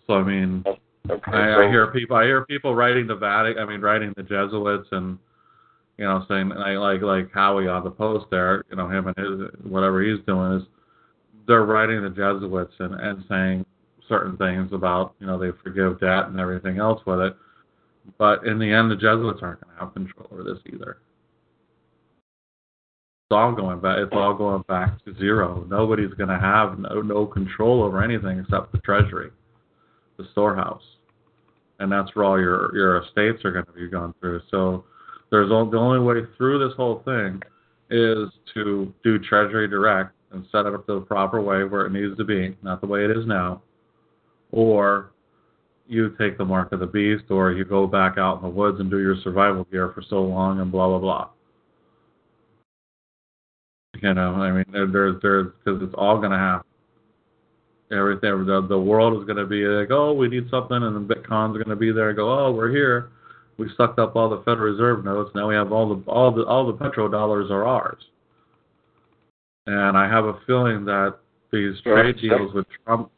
So, I mean, okay, I, so I hear people. I hear people writing the Vatican. I mean, writing the Jesuits, and you know, saying like like Howie on the post there. You know, him and his whatever he's doing is they're writing the Jesuits and, and saying certain things about, you know, they forgive debt and everything else with it. But in the end, the Jesuits aren't going to have control over this either. It's all going back. It's all going back to zero. Nobody's going to have no, no control over anything except the Treasury. The storehouse, and that's where all your, your estates are going to be gone through. So there's all, the only way through this whole thing is to do Treasury Direct and set it up the proper way where it needs to be, not the way it is now, or you take the mark of the beast, or you go back out in the woods and do your survival gear for so long and blah, blah, blah. You know, I mean, there's, there's, because it's all going to happen. Everything, the, the world is going to be like, oh, we need something, and then Bitcoin's going to be there. And go, oh, we're here. We sucked up all the Federal Reserve notes. Now we have all the all the all the petrodollars are ours. And I have a feeling that these trade yeah, deals with Trump.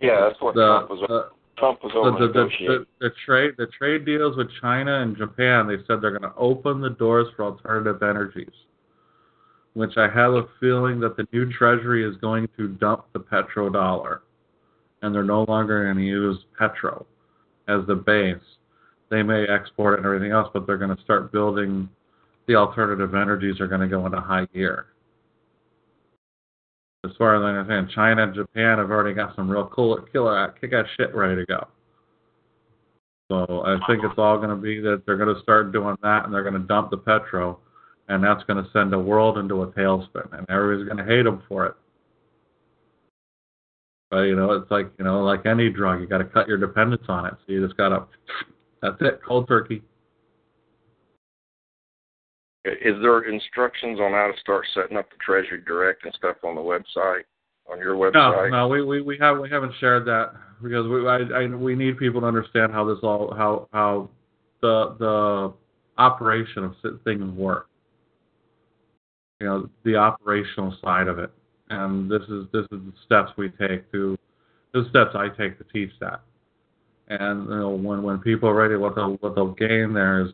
Yeah, that's what the, Trump was. The, Trump was over the, the, the, the, the trade the trade deals with China and Japan. They said they're going to open the doors for alternative energies, which I have a feeling that the new Treasury is going to dump the petrodollar, and they're no longer going to use petro as the base. They may export it and everything else, but they're going to start building the alternative energies are going to go into high gear. As far as I understand, China and Japan have already got some real cool killer kick-ass shit ready to go. So I think it's all going to be that they're going to start doing that, and they're going to dump the petro. And that's going to send the world into a tailspin, and everybody's going to hate them for it. But, you know, it's like, you know, like any drug, you got to cut your dependence on it. So you just got to, that's it, cold turkey. Is there instructions on how to start setting up the Treasury Direct and stuff on the website, on your website? No, no, we we, we have we haven't shared that because we I, I, we need people to understand how this all how how the the operation of things work. you know, the operational side of it. And this is this is the steps we take to, the steps I take to teach that. And you know, when when people are ready, what they'll what they'll gain there is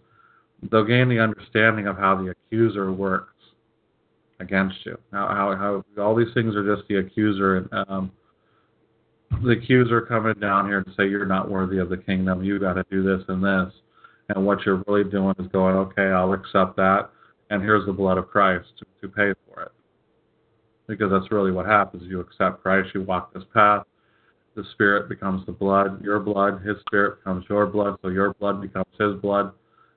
they'll gain the understanding of how the accuser works against you. How how, how all these things are just the accuser. And, um, the accuser coming down here to say you're not worthy of the kingdom. You got to do this and this. And what you're really doing is going, okay, I'll accept that. And here's the blood of Christ to, to pay for it. Because that's really what happens. You accept Christ. You walk this path. The spirit becomes the blood, your blood. His spirit becomes your blood. So your blood becomes his blood.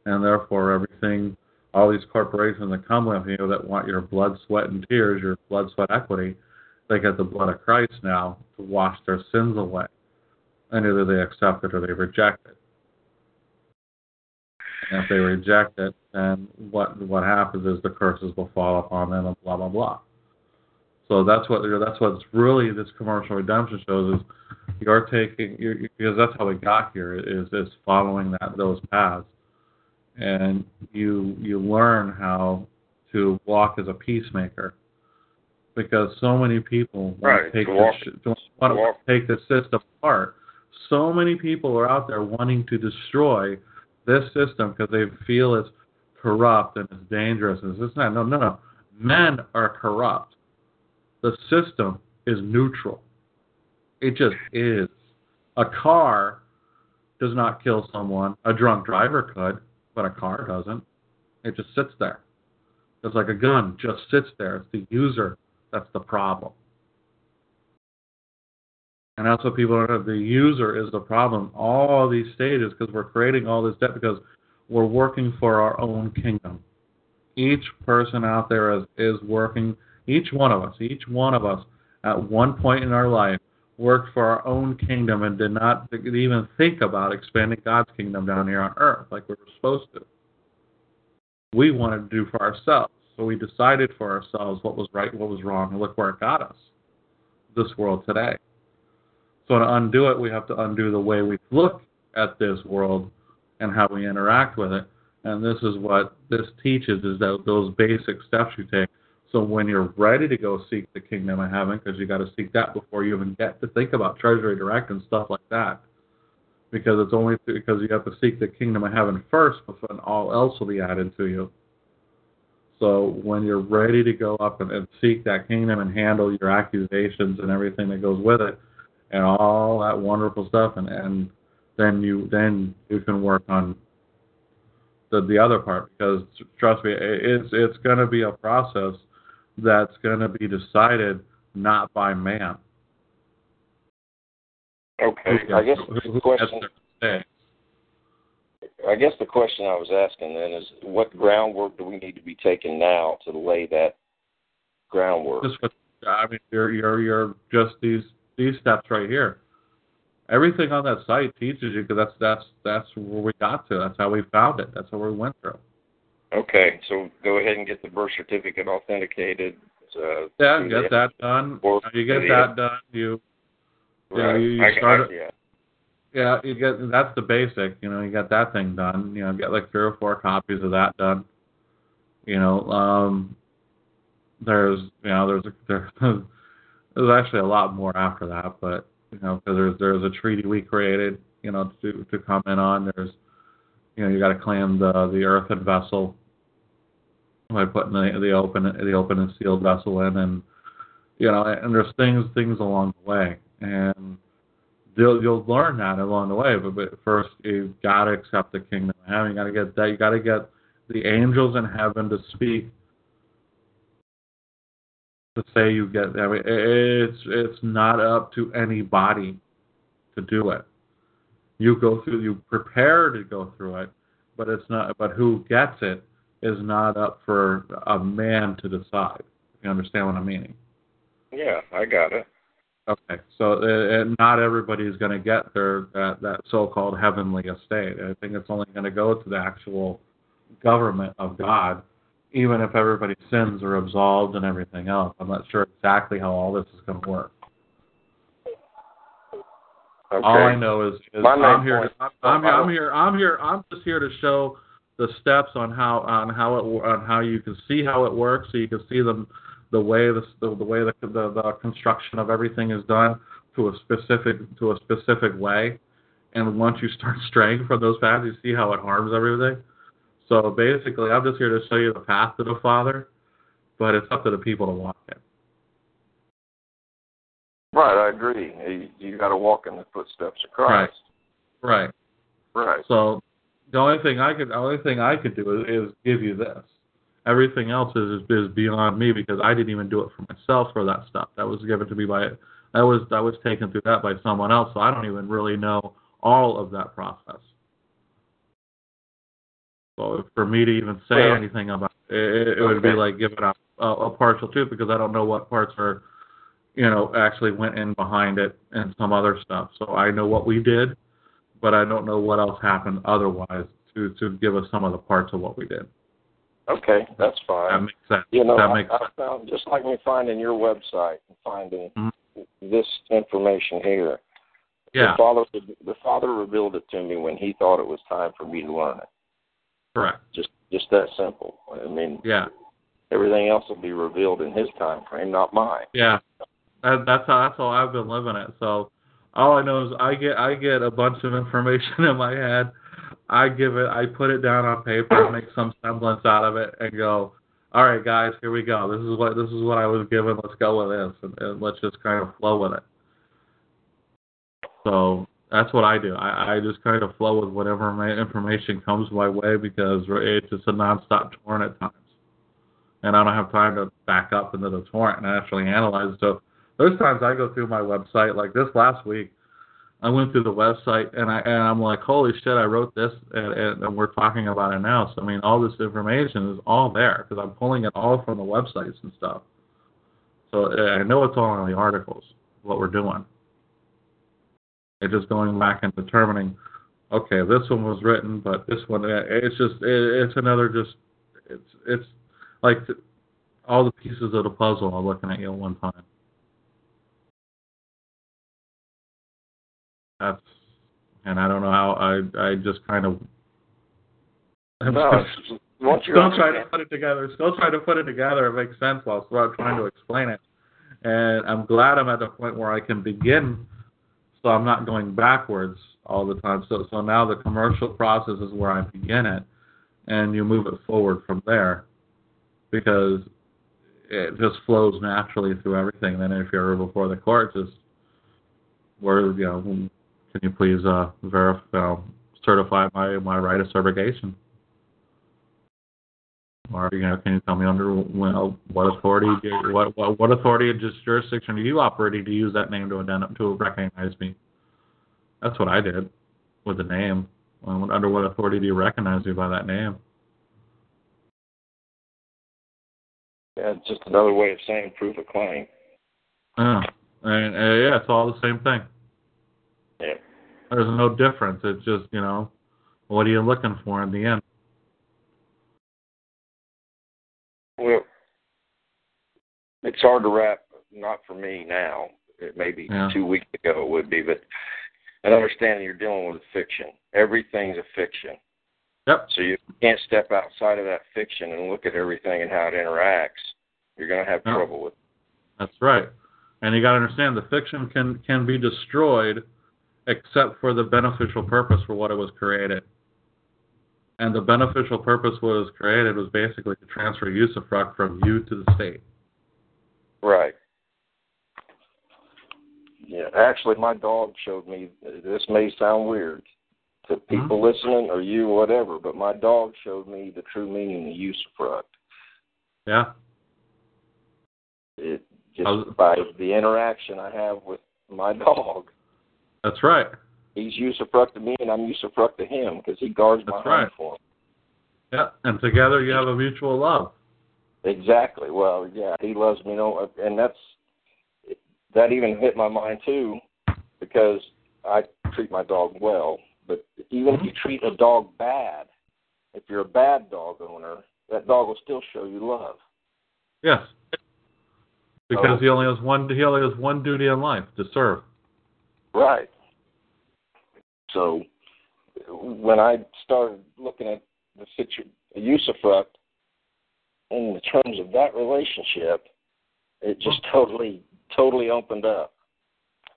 And therefore everything, all these corporations that come with you that want your blood, sweat, and tears, your blood, sweat, equity, they get the blood of Christ now to wash their sins away. And either they accept it or they reject it. And if they reject it, then what what happens is the curses will fall upon them and blah, blah, blah. So that's what that's what's really this commercial redemption shows is you're taking, you're, because that's how we got here, is, is following that those paths. And you you learn how to walk as a peacemaker, because so many people want right. to take this, want to take the system apart. So many people are out there wanting to destroy this system because they feel it's corrupt and it's dangerous and it's not. No, no, no. Men are corrupt. The system is neutral. It just is. A car does not kill someone. A drunk driver could. But a car doesn't. It just sits there. It's like a gun, just sits there. It's the user that's the problem. And that's what people don't know. The user is the problem. All these stages, because we're creating all this debt, because we're working for our own kingdom. Each person out there is, is working, each one of us, each one of us at one point in our life worked for our own kingdom and did not th- even think about expanding God's kingdom down here on earth like we were supposed to. We wanted to do for ourselves, so we decided for ourselves what was right, what was wrong, and look where it got us, this world today. So to undo it, we have to undo the way we look at this world and how we interact with it, and this is what this teaches, is that those basic steps you take. So when you're ready to go seek the kingdom of heaven, because you got to seek that before you even get to think about Treasury Direct and stuff like that, because it's only because you have to seek the kingdom of heaven first, before all else will be added to you. So when you're ready to go up and, and seek that kingdom and handle your accusations and everything that goes with it, and all that wonderful stuff, and, and then you then you can work on the the other part, because trust me, it's it's going to be a process that's going to be decided not by man. Okay, yeah. I guess the question. I guess the question I was asking then is, what groundwork do we need to be taking now to lay that groundwork? Just what, I mean, you're you're you're just these these steps right here. Everything on that site teaches you, because that's that's that's where we got to. That's how we found it. That's how we went through. Okay, so go ahead and get the birth certificate authenticated. Uh, yeah, get that done. You get that done. You, right. you, know, you, you I, start. I, yeah. yeah, you get. That's the basic. You know, you got that thing done. You know, get like three or four copies of that done. You know, um, there's, you know, there's a, there's, there's actually a lot more after that, but you know, because there's there's a treaty we created, you know, to to comment on. There's, you know, you got to claim the the earthen vessel by putting the, the open the open and sealed vessel in, and you know, and there's things things along the way, and you'll you'll learn that along the way. But, but first, you've got to accept the kingdom of heaven. You got to get that. You got to get the angels in heaven to speak to say you get. I mean, it's it's not up to anybody to do it. You go through. You prepare to go through it, but it's not. But who gets it is not up for a man to decide. You understand what I'm meaning? Yeah, I got it. Okay, so it, it, not everybody's going to get their that, that so-called heavenly estate. I think it's only going to go to the actual government of God, even if everybody's sins are absolved and everything else. I'm not sure exactly how all this is going to work. Okay. All I know is, is I'm here. To, I'm, I'm, I'm here. I'm here. I'm just here to show the steps on how on how it on how you can see how it works, so you can see the the way the the, the way the, the the construction of everything is done to a specific to a specific way. And once you start straying from those paths, you see how it harms everything. So basically, I'm just here to show you the path to the Father, but it's up to the people to walk it. Right, I agree. You, you got to walk in the footsteps of Christ. Right, right, right. So the only thing I could, the only thing I could do is, is give you this. Everything else is is beyond me, because I didn't even do it for myself for that stuff. That was given to me by, I was I was taken through that by someone else. So I don't even really know all of that process. So for me to even say well, anything about it, it, it okay. would be like giving up a, a partial truth, because I don't know what parts are. You know, actually went in behind it and some other stuff. So I know what we did, but I don't know what else happened otherwise to, to give us some of the parts of what we did. Okay, that's fine. That makes sense. You know, that makes I, sense. I found, just like me finding your website and finding mm-hmm. this information here, yeah. the, father, the Father revealed it to me when he thought it was time for me to learn it. Correct. Just, just that simple. I mean, yeah. everything else will be revealed in his time frame, not mine. Yeah. That, that's how that's how I've been living it. So all I know is I get I get a bunch of information in my head. I give it, I put it down on paper, make some semblance out of it, and go, all right, guys, here we go. This is what this is what I was given. Let's go with this, and, and let's just kind of flow with it. So that's what I do. I, I just kind of flow with whatever my information comes my way, because it's just a nonstop torrent at times, and I don't have time to back up into the torrent and actually analyze it. So there's times I go through my website, like this last week, I went through the website, and, I, and I'm like, holy shit, I wrote this, and, and, and we're talking about it now. So, I mean, all this information is all there, because I'm pulling it all from the websites and stuff. So I know it's all in the articles, what we're doing. It's just going back and determining, okay, this one was written, but this one, it's just, it, it's another just, it's it's like all the pieces of the puzzle are looking at you at one time. That's, and I don't know how I I just kind of I'm no, still, still trying to put it together. Still trying to put it together. It makes sense while still trying to explain it. And I'm glad I'm at the point where I can begin, so I'm not going backwards all the time. So so now the commercial process is where I begin it, and you move it forward from there, because it just flows naturally through everything. And then if you're before the court, just where you know. Can you please uh, verify, uh, certify my, my right of subrogation? Or you know, can you tell me under well, what authority, what what, what authority and jurisdiction are you operating to use that name to identify, to recognize me? That's what I did with the name. Under what authority do you recognize me by that name? Yeah, it's just another way of saying proof of claim. Yeah, and, uh, yeah, it's all the same thing. Yeah. There's no difference. It's just, you know, what are you looking for in the end? Well, it's hard to wrap, not for me now. It may be yeah. two weeks ago it would be, but I understand you're dealing with fiction. Everything's a fiction. Yep. So you can't step outside of that fiction and look at everything and how it interacts. You're going to have yep. trouble with it. That's right. And you got to understand the fiction can, can be destroyed except for the beneficial purpose for what it was created. And the beneficial purpose what was created was basically to transfer usufruct from you to the state. Right. Yeah, actually, my dog showed me, this may sound weird to people mm-hmm. listening or you or whatever, but my dog showed me the true meaning of usufruct. Yeah. It just I was, by the interaction I have with my dog. That's right. He's usufruct to me, and I'm usufruct to him, because he guards my home for him. Yeah, and together you have a mutual love. Exactly. Well, yeah, he loves me, you know, and that's that even hit my mind too, because I treat my dog well. But even if you treat a dog bad, if you're a bad dog owner, that dog will still show you love. Yes, because oh. he only has one. He only has one duty in life: to serve. Right. So when I started looking at the situ- the usufruct in the terms of that relationship, it just totally, totally opened up.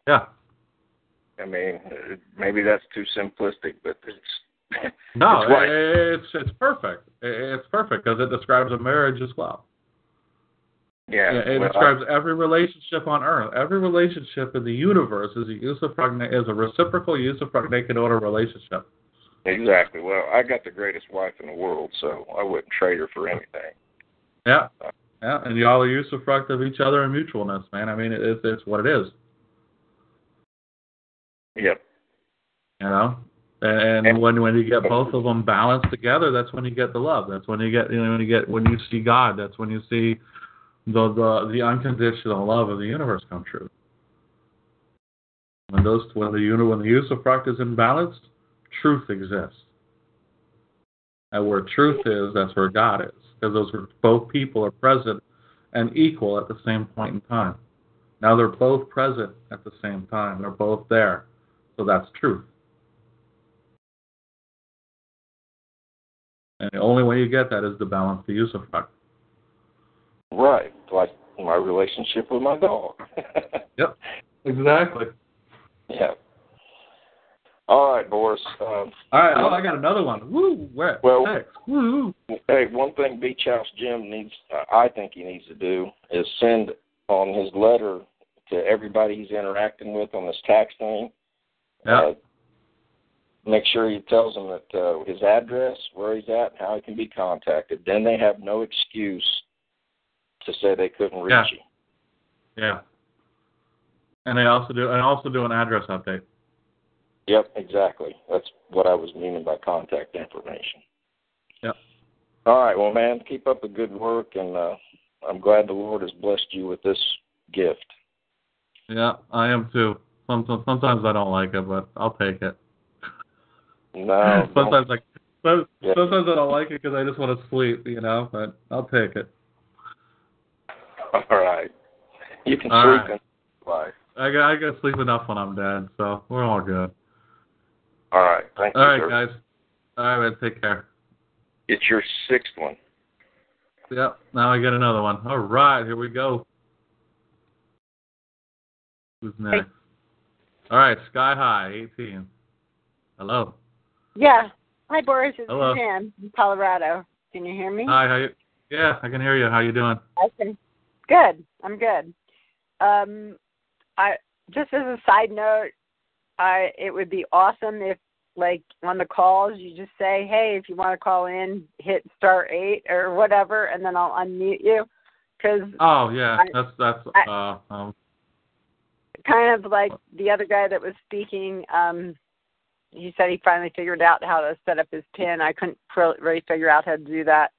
Yeah. I mean, maybe that's too simplistic, but it's no, it's, right. it's it's perfect. It's perfect because it describes a marriage as well. Yeah, yeah it well, describes I, every relationship on Earth. Every relationship in the universe is a usufruct, is a reciprocal usufruct naked order relationship. Exactly. Well, I got the greatest wife in the world, so I wouldn't trade her for anything. Yeah, uh, yeah, and y'all are usufruct of each other in mutualness, man. I mean, it, it's it's what it is. Yep. You know, and, and when when you get both of them balanced together, that's when you get the love. That's when you get you know when you get when you see God. That's when you see the the, the unconditional love of the universe come true. When those when the unit when the usufruct is imbalanced, truth exists. And where truth is, that's where God is, because those were, both people are present and equal at the same point in time. Now they're both present at the same time. They're both there. So that's truth. And the only way you get that is to balance the usufruct. Right. Like my relationship with my dog. Yep. Exactly. Yeah. All right, Boris. Um, All right. Oh, I got another one. Woo. Where? Well, Woo. Hey, one thing Beach House Jim needs, uh, I think he needs to do, is send on his letter to everybody he's interacting with on this tax thing. Yeah. Uh, make sure he tells them that uh, his address, where he's at, and how he can be contacted. Then they have no excuse to say they couldn't reach yeah. you. Yeah. And they also do. And also do an address update. Yep, exactly. That's what I was meaning by contact information. Yep. All right, well, man, keep up the good work, and uh, I'm glad the Lord has blessed you with this gift. Yeah, I am too. Sometimes, sometimes I don't like it, but I'll take it. No. sometimes, I, sometimes yeah. I don't like it because I just want to sleep, you know, but I'll take it. All right. You can all sleep right. in life. I got, I got to sleep enough when I'm dead, so we're all good. All right. Thank you, All right, sir. guys. All right, man. Take care. It's your sixth one. Yep. Now I got another one. All right. Here we go. Who's next? Hey. All right. Sky High, eighteen. Hello. Yeah. Hi, Boris. It's Hello. Suzanne in Colorado. Can you hear me? Hi. How you? Yeah, I can hear you. How you doing? Okay. Good. I'm good. Um, I just as a side note, I, it would be awesome if, like, on the calls, you just say, hey, if you want to call in, hit star eight or whatever, and then I'll unmute you. Cause oh, yeah, I, that's, that's I, uh, um, kind of like the other guy that was speaking. Um, he said he finally figured out how to set up his PIN. I couldn't really figure out how to do that.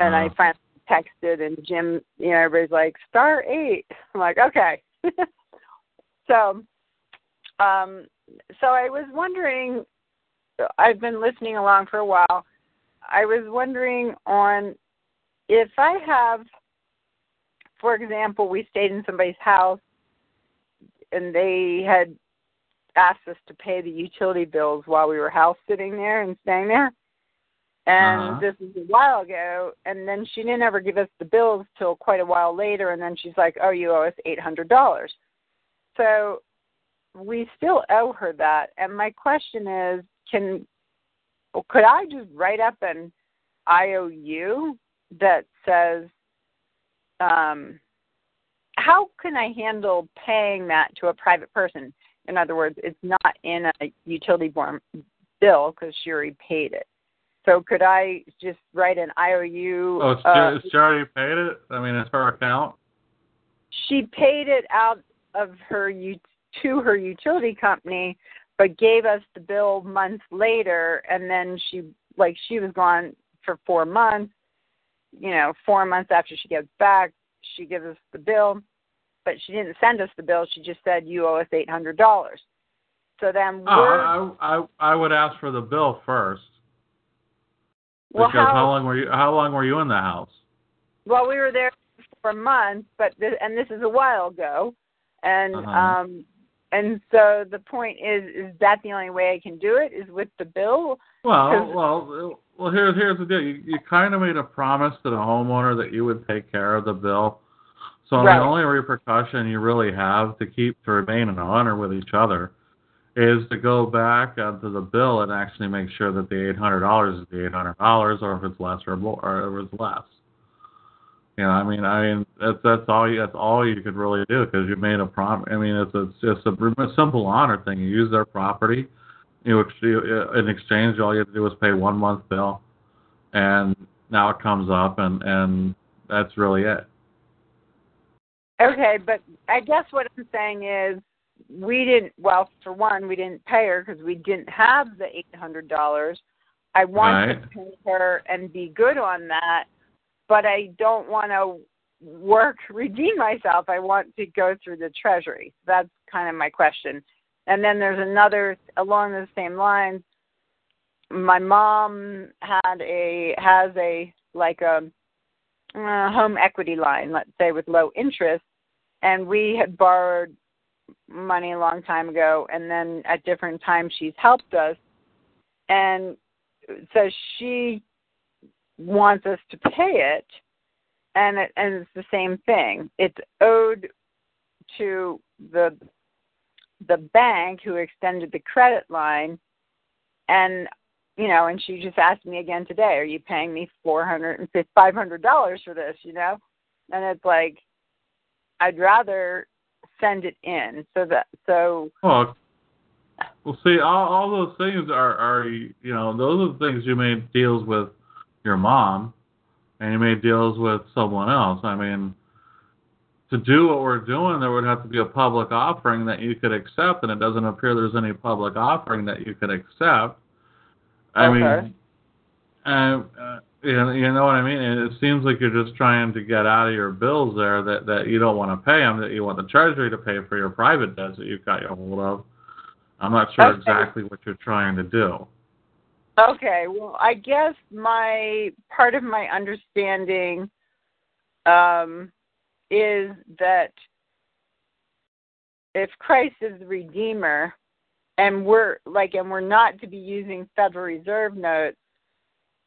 And uh, I finally texted, and Jim, you know, everybody's like, star eight. I'm like, okay. so... Um, so I was wondering, I've been listening along for a while. I was wondering on if I have, for example, we stayed in somebody's house and they had asked us to pay the utility bills while we were house sitting there and staying there. And uh-huh. this was a while ago. And then she didn't ever give us the bills till quite a while later. And then she's like, oh, you owe us eight hundred dollars. So we still owe her that, and my question is, can could I just write up an I O U that says, um, how can I handle paying that to a private person? In other words, it's not in a utility bill because she already paid it. So could I just write an I O U? Oh, uh, she already paid it? I mean, it's her account? She paid it out of her utility. To her utility company, but gave us the bill months later, and then she, like, she was gone for four months, you know, four months after she gets back, she gives us the bill, but she didn't send us the bill, she just said, you owe us eight hundred dollars. So then oh, we're... I, I, I would ask for the bill first. Well, because how, how long were you, how long were you in the house? Well, we were there for months, but this, and this is a while ago, and, uh-huh. um... And so the point is, is that the only way I can do it is with the bill? Well, well, well. Here's here's the deal. You, you kind of made a promise to the homeowner that you would take care of the bill. So right. The only repercussion you really have to keep to remain in honor with each other is to go back uh, to the bill and actually make sure that the eight hundred dollars is the eight hundred dollars, or if it's less or more, or if it's less. You know, I mean, I mean, that's that's all you that's all you could really do because you made a promise. I mean, it's it's just a simple honor thing. You use their property. You in exchange, all you have to do is pay one month bill, and now it comes up, and, and that's really it. Okay, but I guess what I'm saying is we didn't. Well, for one, we didn't pay her because we didn't have the eight hundred dollars. I want right. to pay her and be good on that, but I don't want to work redeem myself. I want to go through the Treasury. That's kind of my question. And then there's another along the same lines. My mom had a has a like a uh, home equity line, let's say with low interest, and we had borrowed money a long time ago. And then at different times she's helped us, and so she wants us to pay it, and it, and it's the same thing. It's owed to the. the bank who extended the credit line, and, you know, and she just asked me again today, are you paying me four hundred dollars, five hundred dollars for this, you know? And it's like, I'd rather send it in. So that, so. Well, well see, all, all those things are, are, you know, those are the things you made deals with your mom and you made deals with someone else. I mean, to do what we're doing, there would have to be a public offering that you could accept, and it doesn't appear there's any public offering that you could accept. I okay. mean, uh, uh, you, know, you know what I mean? It seems like you're just trying to get out of your bills there that, that you don't want to pay them, that you want the Treasury to pay for your private debts that you've got your hold of. I'm not sure okay. exactly what you're trying to do. Okay. Well, I guess my part of my understanding um, is that if Christ is the Redeemer and we're like, and we're not to be using Federal Reserve notes,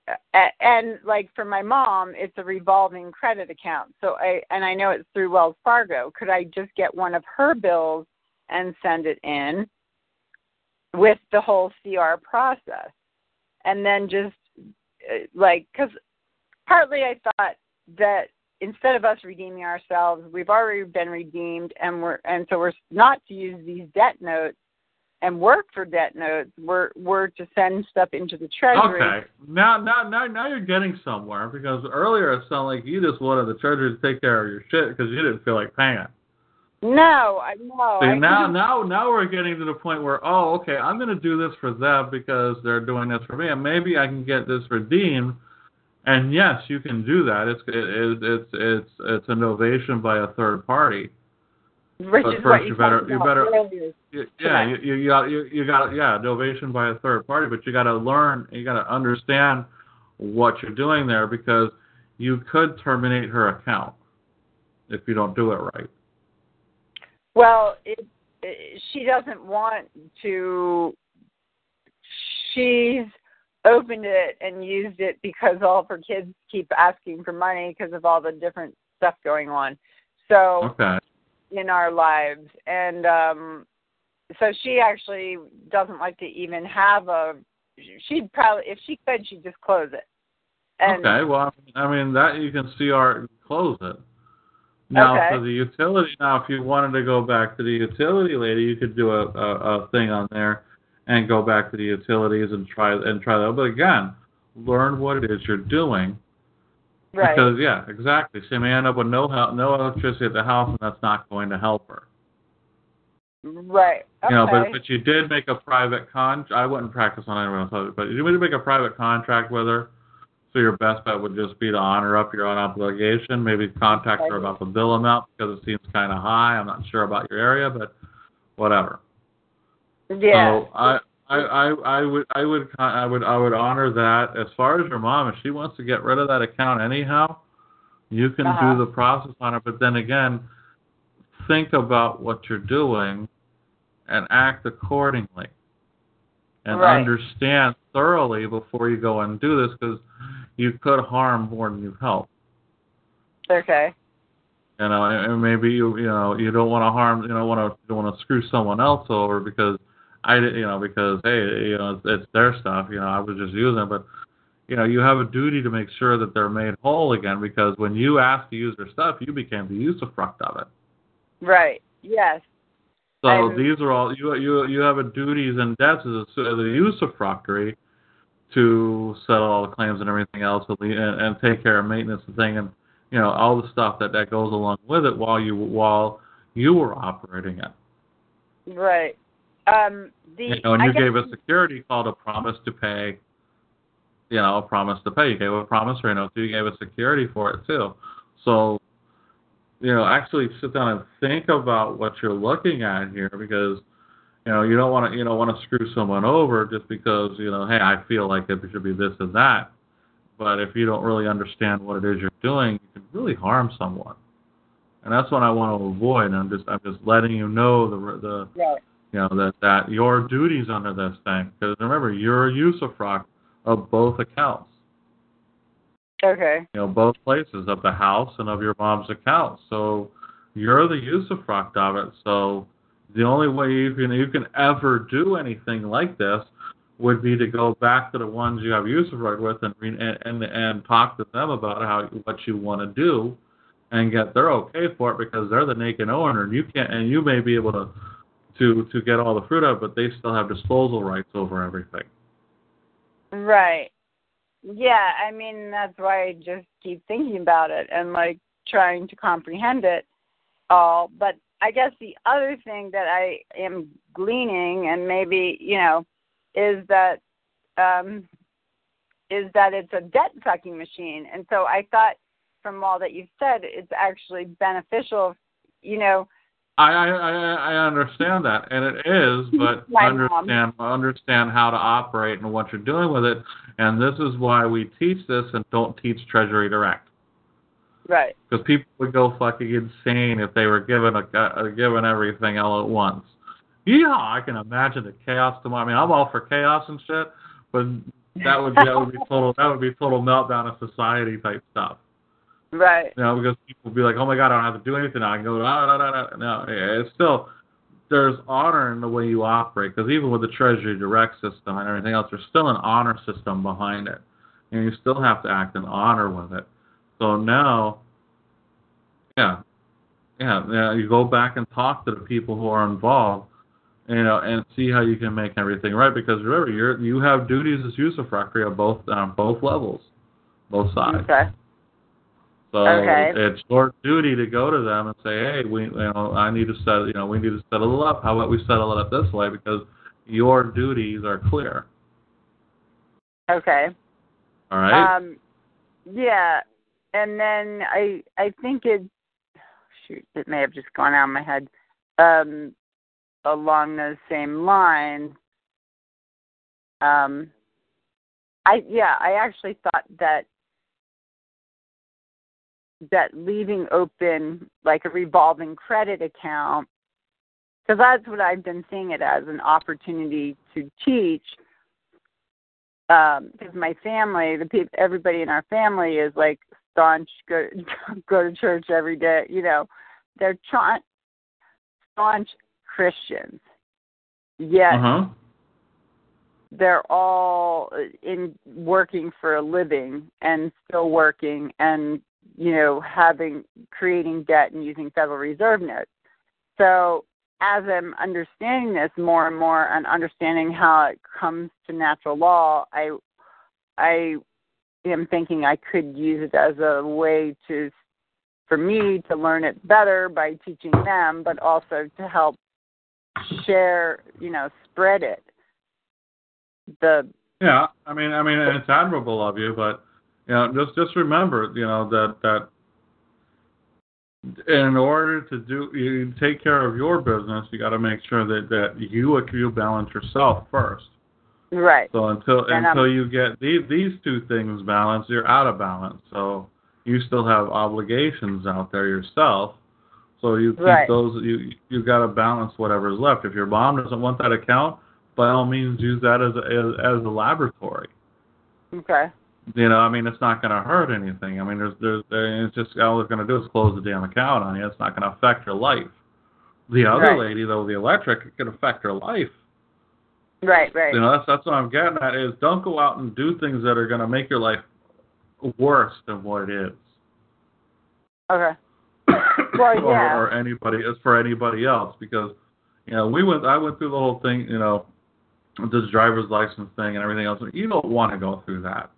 and, and like for my mom, it's a revolving credit account. So I, and I know it's through Wells Fargo. Could I just get one of her bills and send it in with the whole C R process? And then just like, cause partly I thought that, instead of us redeeming ourselves, we've already been redeemed, and we're and so we're not to use these debt notes and work for debt notes. We're we're to send stuff into the Treasury. Okay, now now now now you're getting somewhere because earlier it sounded like you just wanted the Treasury to take care of your shit because you didn't feel like paying it. No, I know. See, I now didn't. now now we're getting to the point where oh okay I'm going to do this for them because they're doing this for me and maybe I can get this redeemed. And yes, you can do that. It's it, it's it's it's an innovation by a third party. Which but is first, what you, you better you better you, yeah you you, you, got, you you got yeah innovation by a third party. But you got to learn, you got to understand what you're doing there because you could terminate her account if you don't do it right. Well, it, it, she doesn't want to. She's opened it and used it because all of her kids keep asking for money because of all the different stuff going on. So okay. in our lives. And um, so she actually doesn't like to even have a, she'd probably, if she could, she'd just close it. And, okay. Well, I mean that you can see our close it. Now okay. for the utility, now if you wanted to go back to the utility lady, you could do a, a, a thing on there and go back to the utilities and try and try that. But again, learn what it is you're doing. Right. Because, yeah, exactly. She may end up with no help, no electricity at the house, and that's not going to help her. Right. Okay. You know, but, but you did make a private contract. I wouldn't practice on anyone else, but you did make a private contract with her, so your best bet would just be to honor up your own obligation. Maybe contact okay. her about the bill amount because it seems kind of high. I'm not sure about your area, but whatever. Yeah. So I, I, I, I would I would I would I would honor that. As far as your mom, if she wants to get rid of that account anyhow, you can uh-huh. do the process on it. But then again, think about what you're doing and act accordingly. and right. understand thoroughly before you go and do this, because you could harm more than you help. Okay. You know, and maybe you you know you don't want to harm, you don't want to you don't want to screw someone else over because I you know because hey you know it's, it's their stuff, you know I was just using it, but you know you have a duty to make sure that they're made whole again, because when you asked to use their stuff, you became the usufruct of it. Right. Yes. So I'm, these are all you you you have a duties and debts as the usufructory to settle all the claims and everything else, and, and take care of maintenance and thing, and you know all the stuff that, that goes along with it while you while you were operating it. Right. Um, the you know, and I you guess, gave a security called a promise to pay. You know, a promise to pay. You gave a promissory note too. You gave a security for it too. So. You know, actually sit down and think about what you're looking at here, because, you know, you don't want to, you don't want to screw someone over just because, you know, hey, I feel like it should be this and that. But if you don't really understand what it is you're doing, you can really harm someone. And that's what I want to avoid. And I'm just, I'm just letting you know the, the, yeah. you know, that, that your duties under this thing, because remember, you're a usufruct of both accounts. Okay. You know, both places, of the house and of your mom's account. So you're the usufruct of it. So the only way you can, you can ever do anything like this would be to go back to the ones you have usufruct with and and and, and talk to them about how what you want to do and get their okay for it, because they're the naked owner, and you can't, and you may be able to to to get all the fruit out, but they still have disposal rights over everything. Right. Yeah, I mean, that's why I just keep thinking about it and, like, trying to comprehend it all. But I guess the other thing that I am gleaning, and maybe, you know, is that um, is that it's a debt-sucking machine. And so I thought from all that you've said, it's actually beneficial, you know. I I, I understand that, and it is, but understand mom. understand how to operate and what you're doing with it, and this is why we teach this and don't teach Treasury Direct. Right. Because people would go fucking insane if they were given a, a, a given everything all at once. Yeah, I can imagine the chaos tomorrow. I mean, I'm all for chaos and shit, but that would that would be total that would be total meltdown of society type stuff. Right. You know, because people will be like, oh, my God, I don't have to do anything. I can go, no, no, no, no. No, it's still, there's honor in the way you operate, because even with the Treasury Direct system and everything else, there's still an honor system behind it, and you still have to act in honor with it. So now, yeah, yeah, yeah you go back and talk to the people who are involved, you know, and see how you can make everything right, because remember, you're, you have duties as usufructory on both, on both levels, both sides. Okay. So okay. It's your duty to go to them and say, hey, we, you know, I need to set, you know, we need to settle it up. How about we settle it up this way? Because your duties are clear. Okay. All right. Um, yeah, and then I, I think it, shoot, it may have just gone out of my head. Um, along those same lines. Um, I yeah, I actually thought that. that leaving open like a revolving credit account, because that's what I've been seeing it as, an opportunity to teach, because um, my family, the people, everybody in our family is like staunch, go, go to church every day, you know, they're cha- staunch Christians, yet uh-huh. they're all in working for a living and still working and, you know, having, creating debt and using Federal Reserve notes. So as I'm understanding this more and more and understanding how it comes to natural law, I, I am thinking I could use it as a way to, for me to learn it better by teaching them, but also to help share, you know, spread it. The yeah, I mean, I mean, it's admirable of you, but you know, just just remember, you know, that that in order to do you take care of your business, you got to make sure that, that you you balance yourself first. Right. So until and until I'm, you get these these two things balanced, you're out of balance. So you still have obligations out there yourself. So you keep right. those. You you got to balance whatever's left. If your mom doesn't want that account, by all means use that as a, as, as a laboratory. Okay. You know, I mean, it's not going to hurt anything. I mean, there's, there's, it's just all it's going to do is close the damn account on you. It's not going to affect your life. The other right. lady, though, the electric, it could affect her life. Right, right. You know, that's that's what I'm getting at is don't go out and do things that are going to make your life worse than what it is. Okay. Well, yeah. Or, or anybody, it's for anybody else because, you know, we went. I went through the whole thing, you know, this driver's license thing and everything else. You don't want to go through that.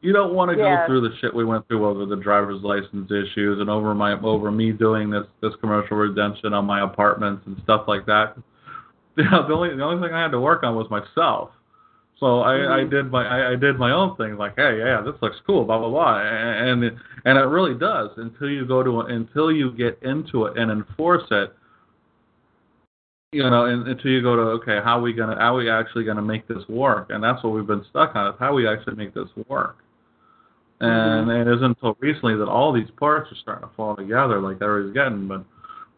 You don't want to yeah. go through the shit we went through over the driver's license issues and over my over me doing this, this commercial redemption on my apartments and stuff like that. You know, the only the only thing I had to work on was myself. So I, mm-hmm. I did my I, I did my own thing. Like, hey, yeah, this looks cool, blah blah blah, and and it, and it really does until you go to a, until you get into it and enforce it. You know, and, until you go to okay, how are we gonna how are we actually gonna make this work? And that's what we've been stuck on is how we actually make this work. And it isn't until recently that all these parts are starting to fall together like everybody's getting. But,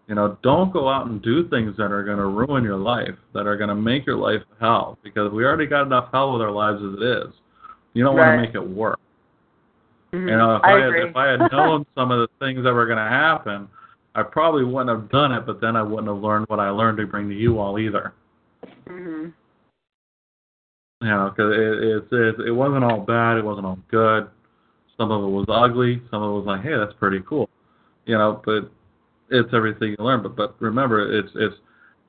you know, don't go out and do things that are going to ruin your life, that are going to make your life hell, because we already got enough hell with our lives as it is. You don't right. want to make it worse. Mm-hmm. You know, if I, I had, if I had known some of the things that were going to happen, I probably wouldn't have done it, but then I wouldn't have learned what I learned to bring to you all either. Mm-hmm. You know, because it, it, it, it wasn't all bad. It wasn't all good. Some of it was ugly. Some of it was like, hey, that's pretty cool, you know. But it's everything you learn. But but remember, it's it's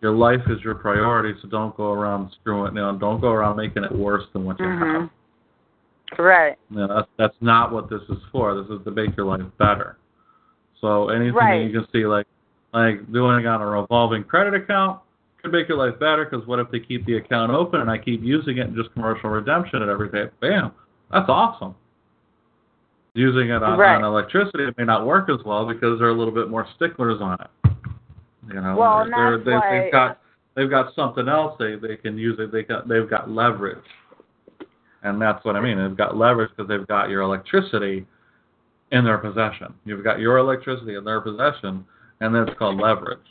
your life is your priority. So don't go around screwing it down. Don't go around making it worse than what you mm-hmm. have. Right. You know, that's that's not what this is for. This is to make your life better. So anything right. that you can see, like like doing on a revolving credit account, could make your life better. Because what if they keep the account open and I keep using it and just commercial redemption and everything? Bam, that's awesome. Using it on, right. on electricity, it may not work as well because they're a little bit more sticklers on it. You know, well, they're, they're, they've, they've got they've got something else they, they can use it. They got they've got leverage, and that's what I mean. They've got leverage because they've got your electricity in their possession. You've got your electricity in their possession, and that's called leverage.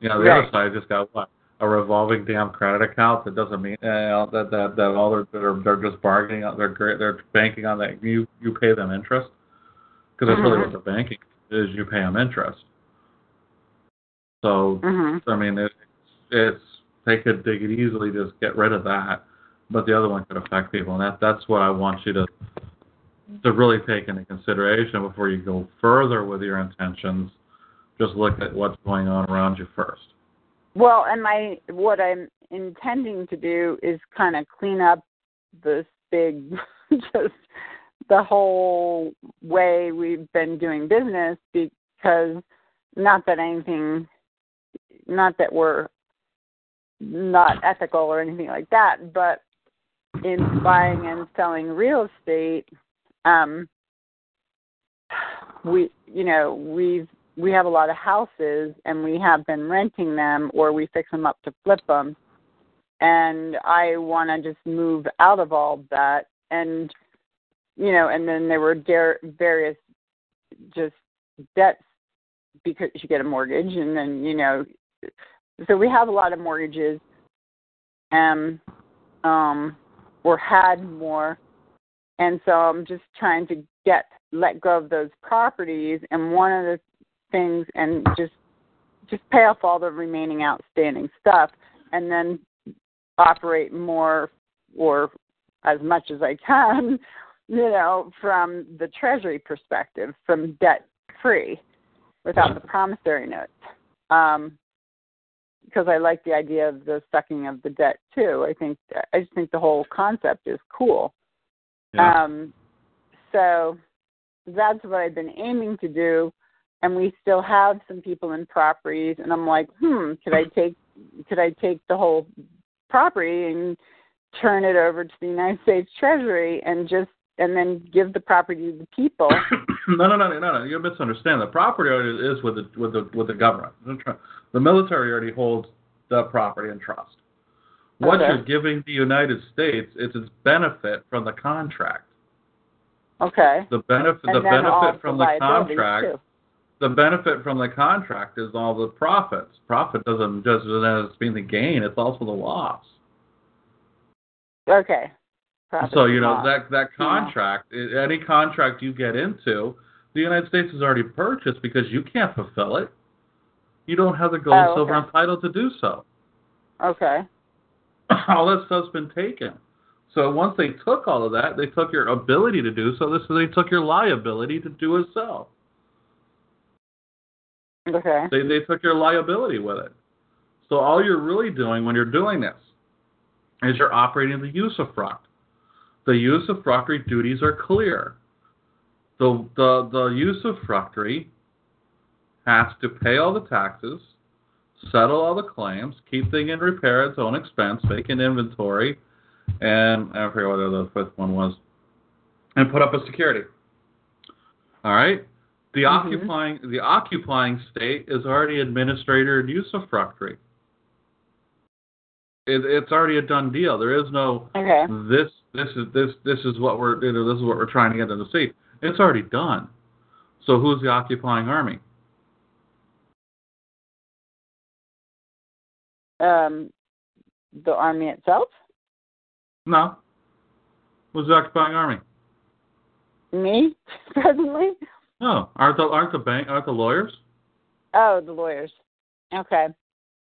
You know, the right. other side just got what a revolving damn credit account that doesn't mean uh, that that that all they're they're, they're just bargaining on they're they're banking on that you, you pay them interest because that's mm-hmm. really what they're banking is you pay them interest. So mm-hmm. I mean it, it's they could they could easily just get rid of that, but the other one could affect people, and that that's what I want you to to really take into consideration before you go further with your intentions. Just look at what's going on around you first. Well, and my what I'm intending to do is kind of clean up this big, just the whole way we've been doing business, because not that anything, not that we're not ethical or anything like that, but in buying and selling real estate, um, we, you know, we've, we have a lot of houses, and we have been renting them, or we fix them up to flip them. And I want to just move out of all that. And, you know, and then there were dar- various just debts because you get a mortgage. And then, you know, so we have a lot of mortgages and, um, or had more. And so I'm just trying to get, let go of those properties. And one of the things and just just pay off all the remaining outstanding stuff, and then operate more or as much as I can, you know, from the Treasury perspective, from debt free, without the promissory notes, um, because I like the idea of the sucking of the debt too. I think I just think the whole concept is cool. Yeah. Um, so that's what I've been aiming to do. And we still have some people in properties, and I'm like, hmm, could I take could I take the whole property and turn it over to the United States Treasury and just and then give the property to the people? no, no, no, no, no. You misunderstand. The property is with the with the with the government. The military already holds the property in trust. What okay. you're giving the United States is its benefit from the contract. Okay. The benefit and the benefit from the contract. Too. the benefit from the contract is all the profits. Profit doesn't just as being the gain, it's also the loss. Okay. Profit so, you know, loss. that that contract, yeah. Any contract you get into, the United States has already purchased because you can't fulfill it. You don't have the gold, oh, okay. silver, and title to do so. Okay. All that stuff's been taken. So once they took all of that, they took your ability to do so. This is they took your liability to do as so. Okay. They they took your liability with it. So all you're really doing when you're doing this is you're operating the usufruct. The usufructory duties are clear. The the the usufructory has to pay all the taxes, settle all the claims, keep things in repair at its own expense, make an inventory, and I forget what the fifth one was, and put up a security. All right? The mm-hmm. occupying the occupying state is already administrator and usufructory. It, it's already a done deal. There is no okay. this this is this this is what we're you know, this is what we're trying to get them to see. It's already done. So who's the occupying army? Um, the army itself? No. Who's the occupying army? Me, presently. No, aren't the aren't the bank aren't the lawyers? Oh, the lawyers. Okay.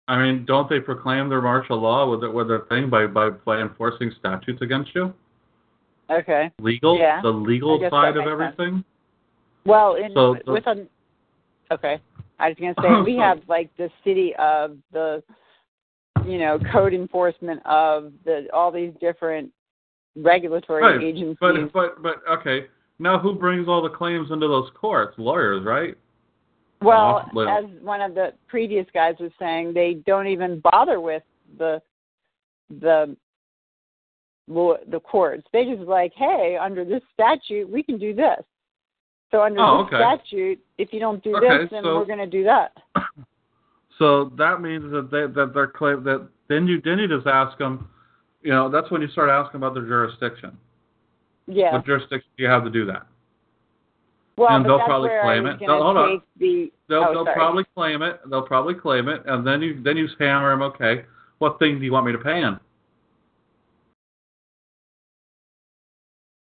I mean, don't they proclaim their martial law with their, with their thing by, by by enforcing statutes against you? Okay. Legal, yeah. The legal side of everything. Sense. Well, in so the, with an okay, I was gonna say we have like the city of the, you know, code enforcement of the all these different regulatory right. agencies. But but but okay. Now, who brings all the claims into those courts? Lawyers, right? Well, as one of the previous guys was saying, they don't even bother with the the the courts. They just like, hey, under this statute, we can do this. So under oh, this okay. statute, if you don't do okay, this, then so, we're going to do that. So that means that they that they're claim that then you then you just ask them, you know, that's when you start asking about their jurisdiction. Yeah. What jurisdiction do you have to do that? Well, and they'll probably claim it. They'll, hold on. The, they'll oh, they'll probably claim it. They'll probably claim it, and then you then you hammer them. Okay, what thing do you want me to pay in?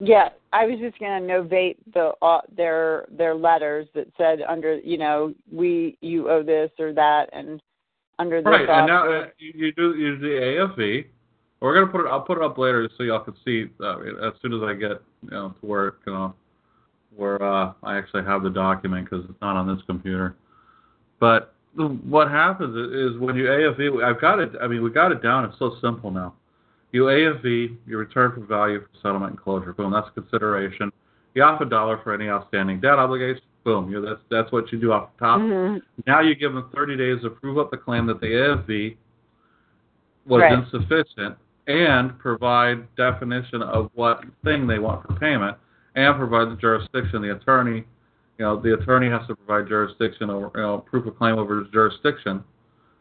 Yeah, I was just going to novate the uh, their their letters that said under you know we you owe this or that and under this. Right, office. And now uh, you do you do the A F V. We're gonna put it. I'll put it up later so y'all can see uh, as soon as I get you know to work. You know, where uh, I actually have the document because it's not on this computer. But what happens is when you A F V, I've got it. I mean, we got it down. It's so simple now. You A F V your return for value for settlement and closure. Boom. That's consideration. You off a dollar for any outstanding debt obligation. Boom. You that's that's what you do off the top. Mm-hmm. Now you give them thirty days to prove up the claim that the A F V was right. insufficient. And provide definition of what thing they want for payment, and provide the jurisdiction. The attorney, you know, the attorney has to provide jurisdiction or you know, proof of claim over his jurisdiction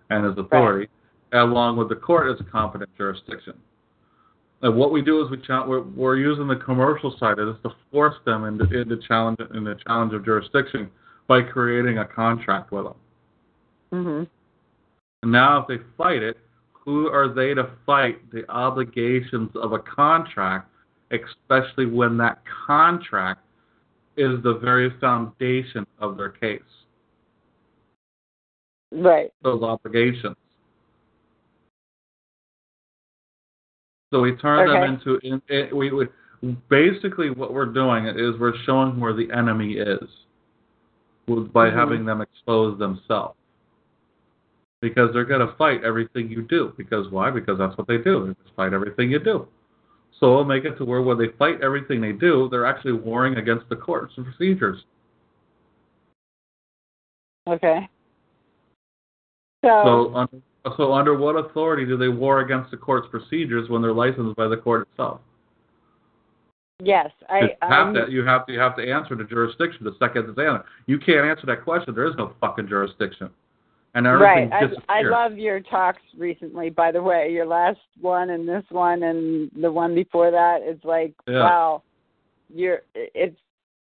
and his authority, right. along with the court as a competent jurisdiction. And what we do is we ch- we're, we're using the commercial side of this to force them into, into challenge in the challenge of jurisdiction by creating a contract with them. Mm-hmm. And now, if they fight it. Who are they to fight the obligations of a contract, especially when that contract is the very foundation of their case? Right. Those obligations. So we turn okay. them into, in, in, we, we basically what we're doing is we're showing where the enemy is by mm-hmm. having them expose themselves. Because they're going to fight everything you do. Because why? Because that's what they do. They just fight everything you do. So we'll make it to where when they fight everything they do, they're actually warring against the courts and procedures. Okay. So, so, under, so under what authority do they war against the court's procedures when they're licensed by the court itself? Yes. I, you, have um, to, you, have to, you have to answer the jurisdiction the second it's answered. You can't answer that question. There is no fucking jurisdiction. And right. I, I love your talks recently, by the way. Your last one and this one and the one before that. It's like, yeah. wow. You're, it's,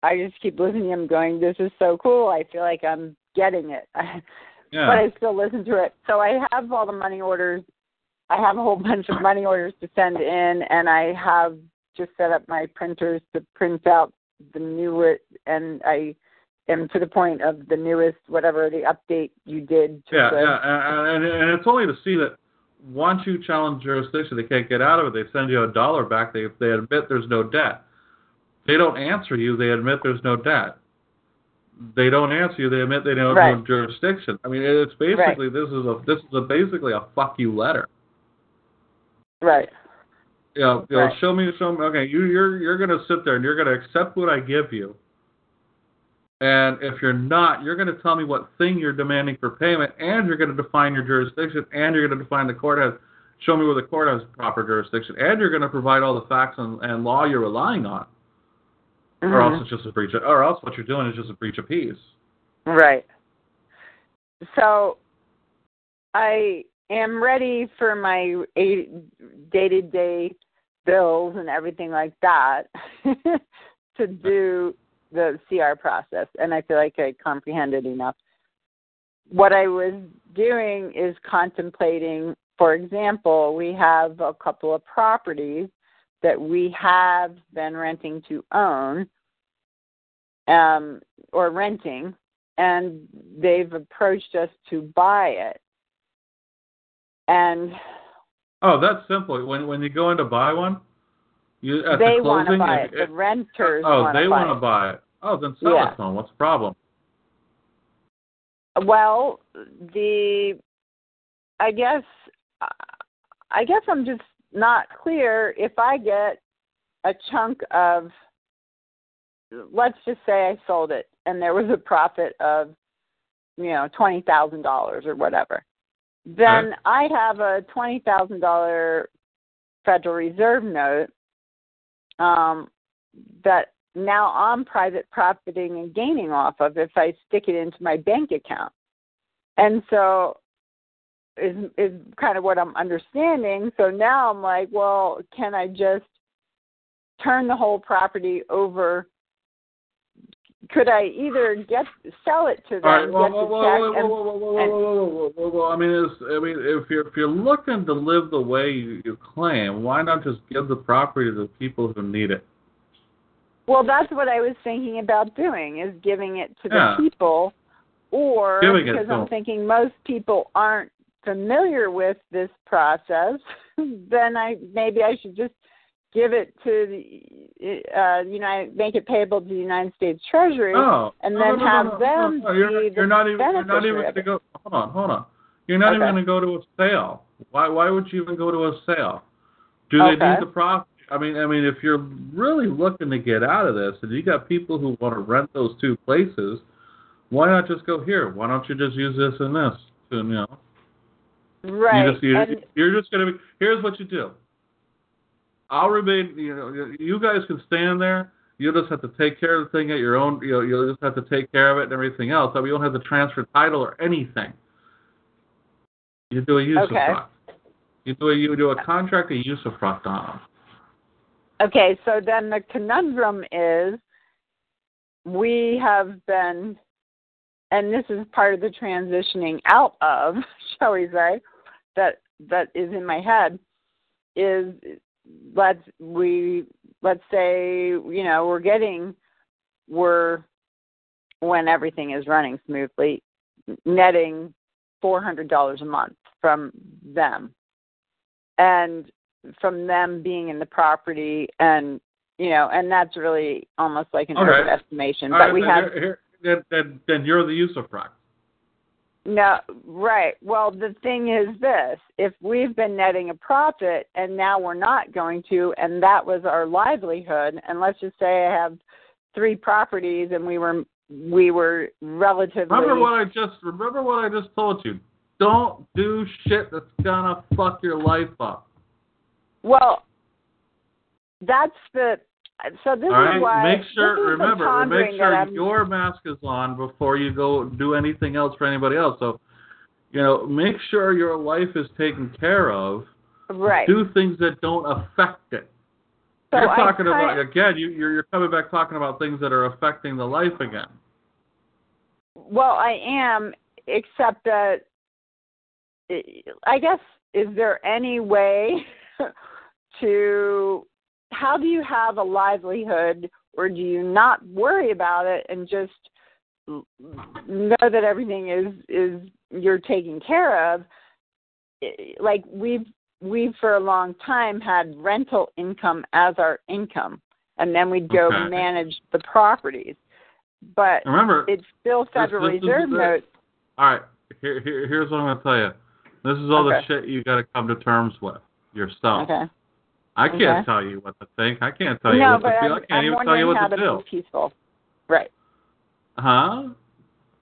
I just keep listening to him going, this is so cool. I feel like I'm getting it. Yeah. But I still listen to it. So I have all the money orders. I have a whole bunch of money orders to send in, and I have just set up my printers to print out the newest, and I am to the point of the newest, whatever the update you did. To yeah, the, yeah. And, and it's only to see that once you challenge jurisdiction, they can't get out of it. They send you a dollar back. They they admit there's no debt. They don't answer you. They admit there's no debt. They don't answer you. They admit they don't right. have jurisdiction. I mean, it's basically right. this is a this is a basically a fuck you letter. Right. Yeah. You know, right. Show me. Show me. Okay. You you're you're gonna sit there and you're gonna accept what I give you. And if you're not, you're gonna tell me what thing you're demanding for payment, and you're gonna define your jurisdiction, and you're gonna define the court has. Show me where the court has proper jurisdiction, and you're gonna provide all the facts and, and law you're relying on. Mm-hmm. Or else it's just a breach of, or else what you're doing is just a breach of peace. Right. So I am ready for my day-to-day bills and everything like that to do the C R process, and I feel like I comprehended enough. What I was doing is contemplating, for example, we have a couple of properties that we have been renting to own um, or renting, and they've approached us to buy it. And oh, that's simple. When when you go in to buy one, you at they the closing, want to buy it. it. The renters oh, want to buy it. Oh, they want to buy it. Oh, then sell yeah. it to them. What's the problem? Well, the I guess I guess I'm just. Not clear if I get a chunk of, let's just say I sold it and there was a profit of, you know, twenty thousand dollars or whatever. Then okay. I have a twenty thousand dollars Federal Reserve note um, that now I'm private profiting and gaining off of if I stick it into my bank account. And so Is is kind of what I'm understanding. So now I'm like, well, can I just turn the whole property over? Could I either get sell it to them? All right. Well, well, well, well, well, well, well, well. I mean, it's, I mean, if you're if you're looking to live the way you, you claim, why not just give the property to the people who need it? Well, that's what I was thinking about doing, is giving it to yeah. the people, or giving because I'm them. thinking most people aren't familiar with this process, then I maybe I should just give it to the uh, United, make it payable to the United States Treasury, oh, and no, then no, no, have no, them no, no, you're, be you're the not even, beneficiary you're not even going to go. Hold on, hold on. You're not okay. even going to go to a sale. Why? Why would you even go to a sale? Do they okay. need the profit? I mean, I mean, if you're really looking to get out of this, and you got people who want to rent those two places, why not just go here? Why don't you just use this and this? To, you know. Right. You just, you, and, you're just going to be, here's what you do. I'll remain, you know, you guys can stand there. You'll just have to take care of the thing at your own, you know, you'll just have to take care of it and everything else. I mean, you don't have to transfer title or anything. You do a usufruct. Okay. You do a, you do a contract, a usufruct on them. Okay, so then the conundrum is we have been, and this is part of the transitioning out of, shall we say, that that is in my head, is let's we let's say, you know, we're getting we're when everything is running smoothly, netting four hundred dollars a month from them. And from them being in the property, and you know, and that's really almost like an overestimation. Right. But right, we have here, here, then, then, then you're the usufruct. No, right. Well, the thing is this. If we've been netting a profit and now we're not going to, and that was our livelihood, and let's just say I have three properties and we were we were relatively... Remember what I just, remember what I just told you. Don't do shit that's gonna fuck your life up. Well, that's the... So this right. is why. Make sure, remember, make sure your mask is on before you go do anything else for anybody else. So, you know, make sure your life is taken care of. Right. Do things that don't affect it. So you're talking I, about again. You, you're you're coming back talking about things that are affecting the life again. Well, I am, except that I guess is there any way to? How do you have a livelihood, or do you not worry about it and just know that everything is is you're taken care of? Like we've we've for a long time had rental income as our income, and then we'd go okay. manage the properties. But remember, it's still Federal this, this Reserve notes. All right, here, here, here's what I'm going to tell you. This is all okay. the shit you got to come to terms with yourself. Okay. I can't okay. tell you what to think. I can't tell you no, what to feel. I can't I'm even tell you what how to, to do. Be peaceful. Right. Huh?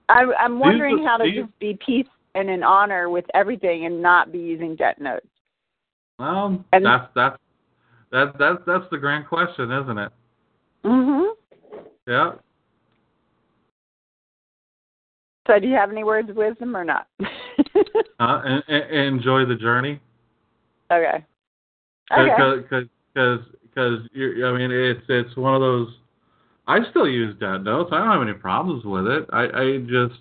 I, I'm wondering these, how to these, just be peaceful and in honor with everything and not be using debt notes. Well, and, that's that's that that's that's the grand question, isn't it? Mm-hmm. Yeah. So do you have any words of wisdom or not? uh, and, and enjoy the journey. Okay. Because because I mean it's it's one of those. I still use debt notes. I don't have any problems with it. I, I just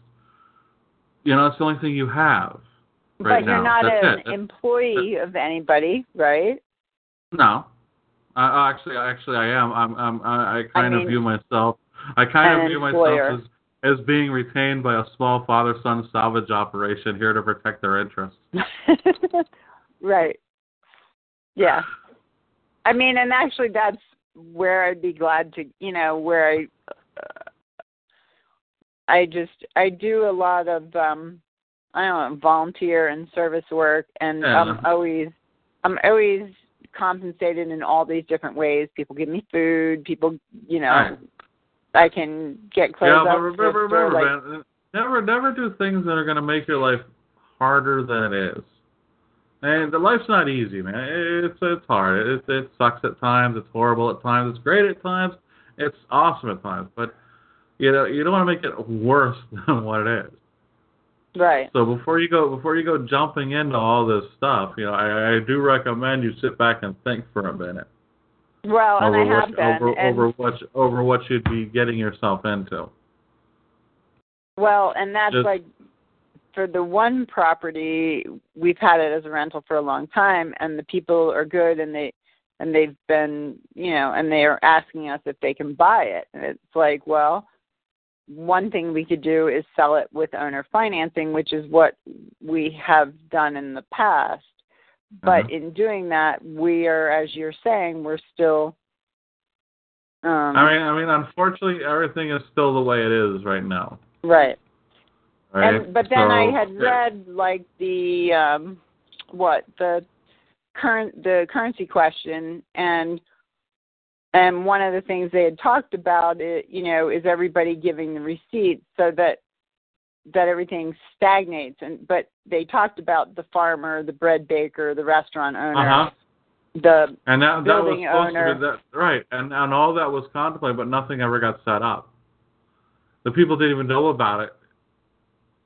you know it's the only thing you have right but now. But you're not That's an it. employee That's, of anybody, right? No, I, actually actually I am. I'm, I'm I kind I mean, of view myself. I kind of view employer. myself as as being retained by a small father-son salvage operation here to protect their interests. Right. Yeah. I mean, and actually that's where I'd be glad to, you know, where I, uh, I just, I do a lot of, um, I don't know, volunteer and service work, and yeah. I'm always, I'm always compensated in all these different ways. People give me food, people, you know, right. I can get clothes yeah, but remember, up remember, store, man, like, never, never do things that are going to make your life harder than it is. And the life's not easy, man. It's it's hard. It, it sucks at times. It's horrible at times. It's great at times. It's awesome at times. But, you know, you don't want to make it worse than what it is. Right. So before you go before you go jumping into all this stuff, you know, I, I do recommend you sit back and think for a minute. Well, and I have been. Over, over, what, over what you'd be getting yourself into. Well, and that's Just, like... for the one property, we've had it as a rental for a long time, and the people are good, and they and they've been, you know, and they are asking us if they can buy it. And it's like, well, one thing we could do is sell it with owner financing, which is what we have done in the past. But mm-hmm. in doing that, we are, as you're saying, we're still. Um, I mean, I mean, unfortunately, everything is still the way it is right now. Right. Right. And, but then so, I had read yeah. like the um, what the current the currency question, and and one of the things they had talked about it, you know, is everybody giving the receipts so that that everything stagnates. And but they talked about the farmer, the bread baker, the restaurant owner, uh-huh. the and that, building that was owner, supposed to be that, right? And and all that was contemplated, but nothing ever got set up. The people didn't even know about it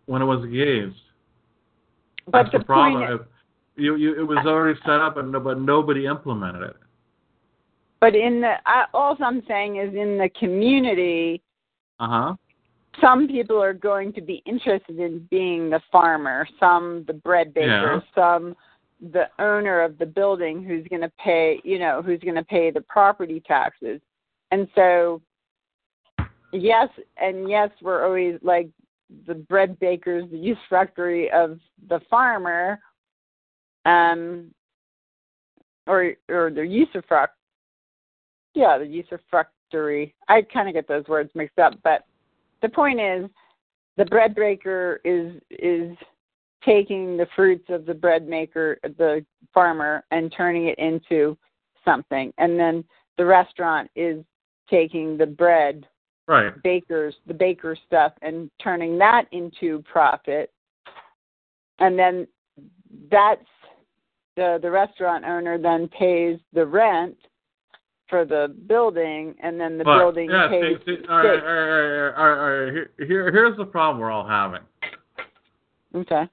when it was engaged. But that's the, the problem. Is, if you, you, it was already set up, and but nobody implemented it. But in the, I, all I'm saying is in the community, uh-huh. some people are going to be interested in being the farmer, some the bread baker, yeah. some the owner of the building who's going to pay, you know, who's going to pay the property taxes. And so, yes, and yes, we're always like, the bread bakers, the usufructory of the farmer, um, or or the usufruct, yeah, the usufructory. I kind of get those words mixed up, but the point is, the bread baker is is taking the fruits of the bread maker, the farmer, and turning it into something, and then the restaurant is taking the bread. Right. Bakers, the baker stuff, and turning that into profit. And then that's the, the restaurant owner then pays the rent for the building, and then the but, building yeah, pays. See, see, all, right, all, right, all, right, all right, all right. Here, here's the problem we're all having. Okay.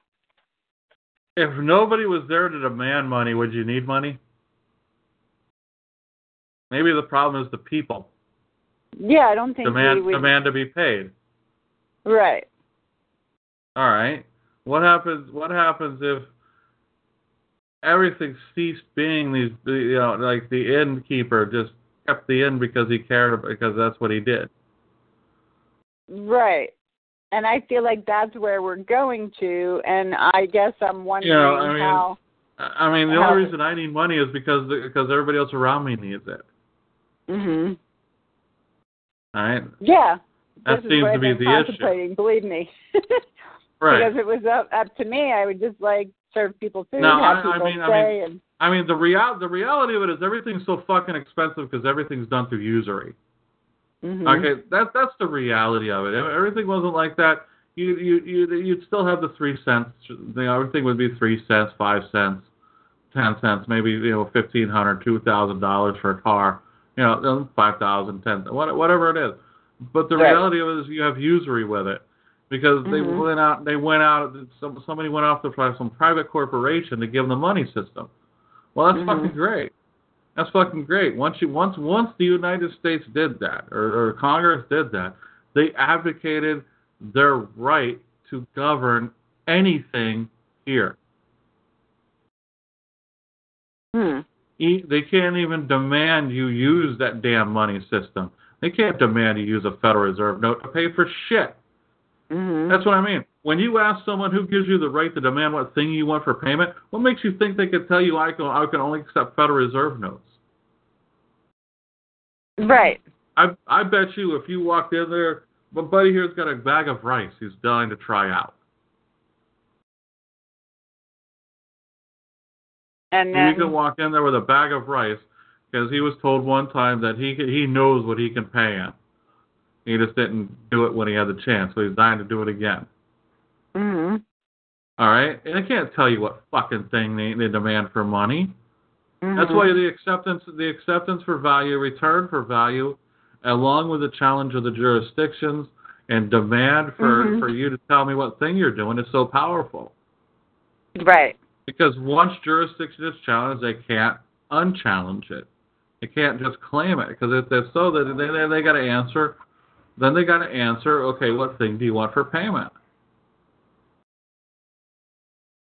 If nobody was there to demand money, would you need money? Maybe the problem is the people. Yeah, I don't think demand, we would... demand to be paid. Right. All right. What happens? What happens if everything ceased being these? You know, like the innkeeper just kept the inn because he cared, because that's what he did. Right. And I feel like that's where we're going to. And I guess I'm wondering you know, I mean, how. I mean, the how only reason I need money is because because everybody else around me needs it. Mhm. All right. Yeah. That this seems to be the issue. Believe me. Right. Because it was up, up to me, I would just like serve people food, no, have I, people I mean, stay. I mean, and... I mean the real the reality of it is everything's so fucking expensive because everything's done through usury. Mm-hmm. Okay, that that's the reality of it. If everything wasn't like that, you you you you'd still have the three cents. You know, everything would be three cents, five cents, ten cents, maybe you know fifteen hundred, two thousand dollars for a car. You know, five thousand, ten, whatever it is. But the right. reality of it is you have usury with it. Because they mm-hmm. went out, they went out. Some, somebody went off to some private corporation to give them the money system. Well, that's mm-hmm. fucking great. That's fucking great. Once you, once, once the United States did that, or, or Congress did that, they advocated their right to govern anything here. Hmm. E- they can't even demand you use that damn money system. They can't demand you use a Federal Reserve note to pay for shit. Mm-hmm. That's what I mean. When you ask someone who gives you the right to demand what thing you want for payment, what makes you think they could tell you I can, I can only accept Federal Reserve notes? Right. I I bet you if you walked in there, my buddy here's got a bag of rice he's dying to try out. And then... And you can walk in there with a bag of rice because he was told one time that he he knows what he can pay in. He just didn't do it when he had the chance, so he's dying to do it again. Mm-hmm. All right? And I can't tell you what fucking thing they, they demand for money. Mm-hmm. That's why the acceptance the acceptance for value, return for value, along with the challenge of the jurisdictions and demand for, mm-hmm. for you to tell me what thing you're doing is so powerful. Right. Because once jurisdiction is challenged, they can't unchallenge it. They can't just claim it, because if they're so, they, they, they got to answer... Then they got to answer, okay, what thing do you want for payment?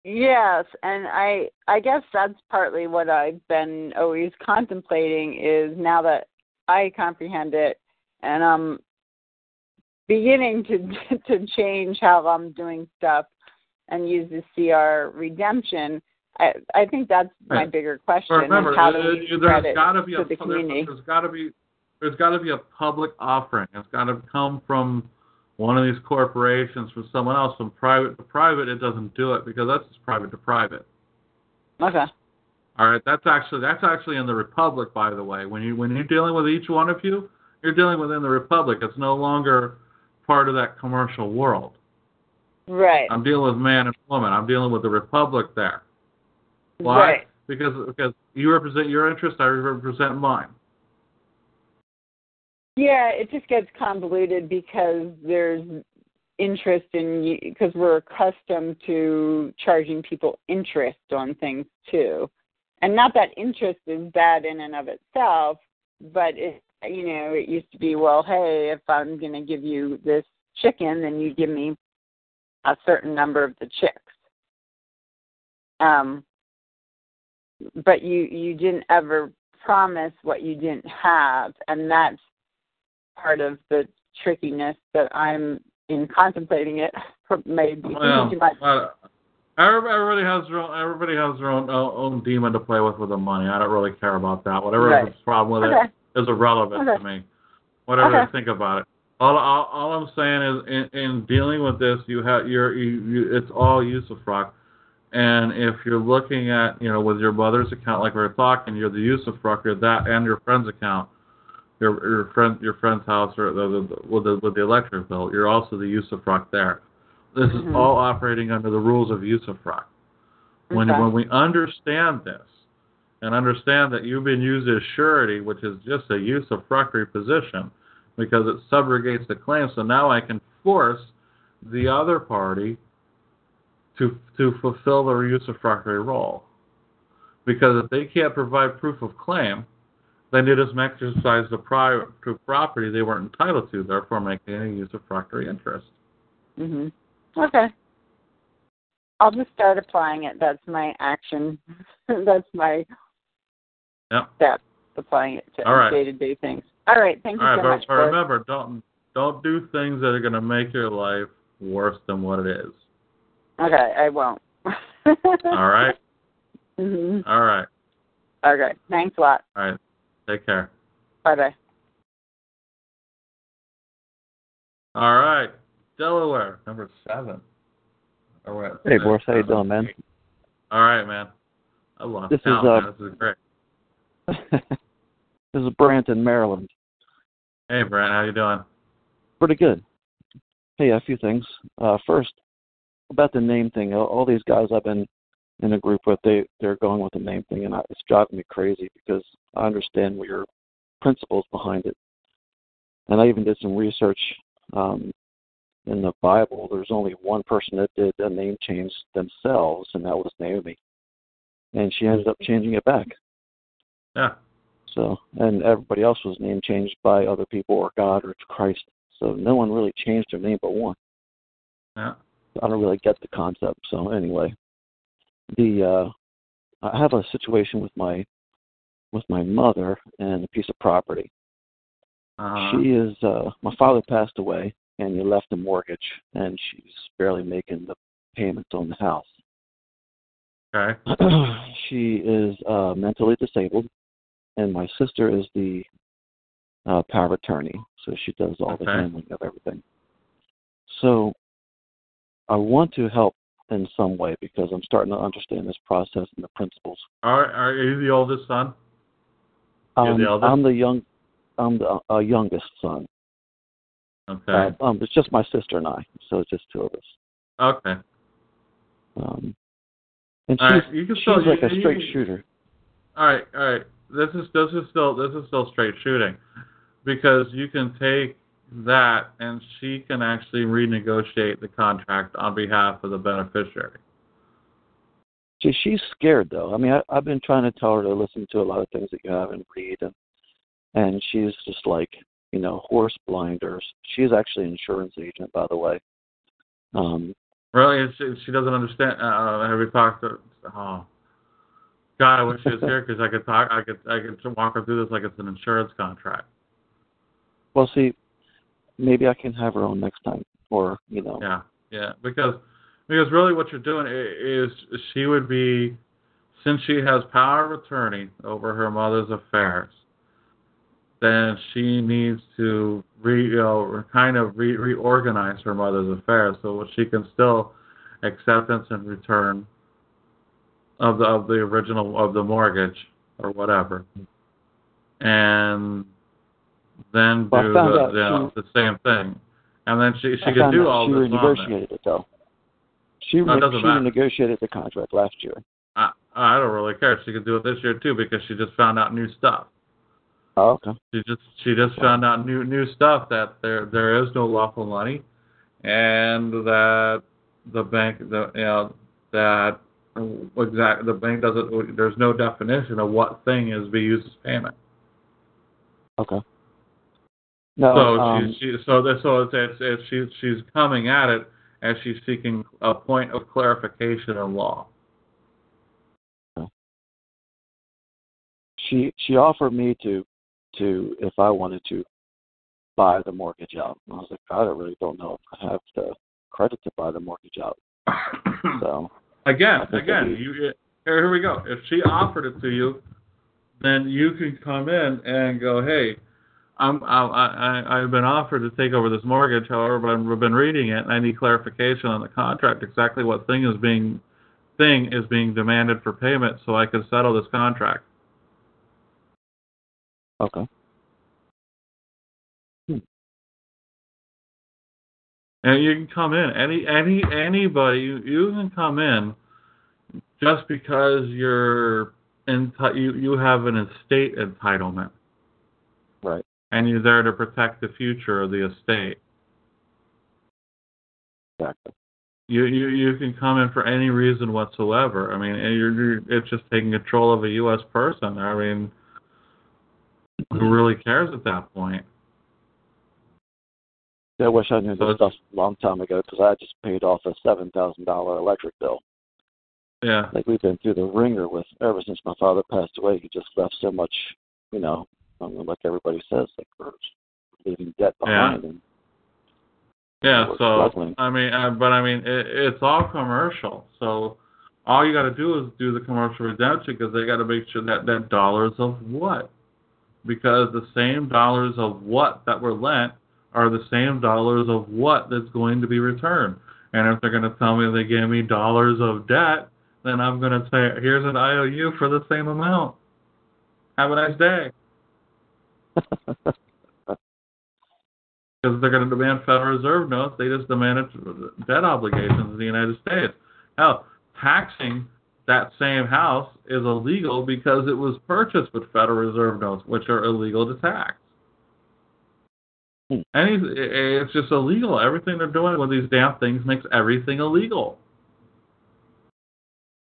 Yes, and I I guess that's partly what I've been always contemplating is now that I comprehend it and I'm beginning to to change how I'm doing stuff and use the C R redemption, I, I think that's my right. bigger question. Well, remember, how do we spread it to the community? There's got to be... There's got to be a public offering. It's got to come from one of these corporations, from someone else, from private to private. It doesn't do it because that's just private to private. Okay. All right. That's actually that's actually in the Republic, by the way. When you when you're dealing with each one of you, you're dealing within the Republic. It's no longer part of that commercial world. Right. I'm dealing with man and woman. I'm dealing with the Republic there. Why? Right. Because because you represent your interest, I represent mine. Yeah, it just gets convoluted because there's interest in, because we're accustomed to charging people interest on things too. And not that interest is bad in and of itself, but it, you know, it used to be, well, hey, if I'm going to give you this chicken, then you give me a certain number of the chicks. Um, but you, you didn't ever promise what you didn't have, and that's part of the trickiness that I'm in contemplating it maybe well, too much. Uh, everybody has their own, everybody has their own, uh, own demon to play with with the money. I don't really care about that. Whatever right. the problem with okay. it is irrelevant okay. to me. Whatever okay. they think about it. All, all, all I'm saying is in, in dealing with this, you have your you, you, it's all usufruct. And if you're looking at you know with your mother's account like we were talking, you're the usufruct, you're that and your friend's account. Your, your friend, your friend's house, or the, the, with the with the electric bill, you're also the usufruct there. This mm-hmm. is all operating under the rules of usufruct. When okay. when we understand this and understand that you've been used as surety, which is just a usufructory position, because it subrogates the claim. So now I can force the other party to to fulfill their usufructory role, because if they can't provide proof of claim. They did some exercise to, pri- to property they weren't entitled to, therefore making any usufructory interest. Mhm. Okay. I'll just start applying it. That's my action. That's my yep. step, applying it to All right. day-to-day things. All right. Thank you All so right, much. But remember, don't don't do things that are going to make your life worse than what it is. Okay, I won't. All right. Mm-hmm. All right. Okay. Thanks a lot. All right. Take care. Bye-bye. All right. Delaware, number seven. Right. Hey, Boris, how you doing, man? All right, man. I love this. Out, is, uh, this is great. This is Brant in Maryland. Hey, Brant, how you doing? Pretty good. Hey, a few things. Uh, first, about the name thing. All these guys I've been in a group with, they, they're going with the name thing, and I, it's driving me crazy because I understand what your principles behind it. And I even did some research um, in the Bible. There's only one person that did a name change themselves, and that was Naomi. And she ended up changing it back. Yeah. So, and everybody else was name changed by other people or God or Christ. So no one really changed their name but one. Yeah. I don't really get the concept. So anyway, the uh, I have a situation with my with my mother and a piece of property. Uh-huh. She is uh, my father passed away, and he left a mortgage, and she's barely making the payments on the house. Okay. She is uh, mentally disabled, and my sister is the uh, power of attorney, so she does all okay. the handling of everything. So I want to help in some way because I'm starting to understand this process and the principles. Are, are you the oldest son? Um, the I'm the young, I'm the uh, youngest son. Okay. Uh, um, it's just my sister and I, so it's just two of us. Okay. Um, and she's, right. you can she's still, like you, a straight you, shooter. All right, all right. This is this is still this is still straight shooting, because you can take that and she can actually renegotiate the contract on behalf of the beneficiary. See, she's scared though. I mean, I, I've been trying to tell her to listen to a lot of things that you have and read, and, and she's just like, you know, horse blinders. She's actually an insurance agent, by the way. Um, really? She, she doesn't understand. Uh, have we talked to? Oh, God, I wish she was here because I could talk. I could. I could walk her through this like it's an insurance contract. Well, see, maybe I can have her on next time, or you know. Yeah, yeah. Because, because really, what you're doing is she would be, since she has power of attorney over her mother's affairs, then she needs to re, you know, kind of re, reorganize her mother's affairs so she can still acceptance and return of the of the original of the mortgage or whatever, and then well, do the, you know, she, the same thing, and then she she I could do all she this. She renegotiated it though. She no, re- she renegotiated the contract last year. I I don't really care. She could do it this year too because she just found out new stuff. Oh, okay. She just she just wow. found out new new stuff that there there is no lawful money, and that the bank the you know, that exact the bank doesn't there's no definition of what thing is be used as payment. Okay. No. So um, she, she so this so it's, it's, it's she she's coming at it as she's seeking a point of clarification in law. She she offered me to. to if I wanted to buy the mortgage out. And I was like, God, I really don't know if I have the credit to buy the mortgage out. So Again, again, be... you, here we go. If she offered it to you, then you can come in and go, hey, I'm, I, I, I've been offered to take over this mortgage, however, but I've been reading it, and I need clarification on the contract, exactly what thing is being thing is being demanded for payment so I can settle this contract. Okay. Hmm. And you can come in. Any, any, anybody. You, you can come in just because you're enti- you you have an estate entitlement, right? And you're there to protect the future of the estate. Exactly. You you you can come in for any reason whatsoever. I mean, you're, you're it's just taking control of a U S person. I mean. who really cares at that point? Yeah, I wish I knew so this stuff a long time ago, because I just paid off a seven thousand dollars electric bill. Yeah. Like, we've been through the ringer with, ever since my father passed away, he just left so much, you know, like everybody says, like, we're leaving debt behind. Yeah, and, yeah so, struggling. I mean, uh, but I mean, it, it's all commercial. So all you got to do is do the commercial redemption, because they got to make sure that that dollars of what? Because the same dollars of what that were lent are the same dollars of what that's going to be returned. And if they're going to tell me they gave me dollars of debt, then I'm going to say, here's an I O U for the same amount. Have a nice day. Because they're going to demand Federal Reserve notes. They just demanded debt obligations in the United States. Hell, taxing that same house is illegal because it was purchased with Federal Reserve notes, which are illegal to tax. And it's just illegal. Everything they're doing with these damn things makes everything illegal.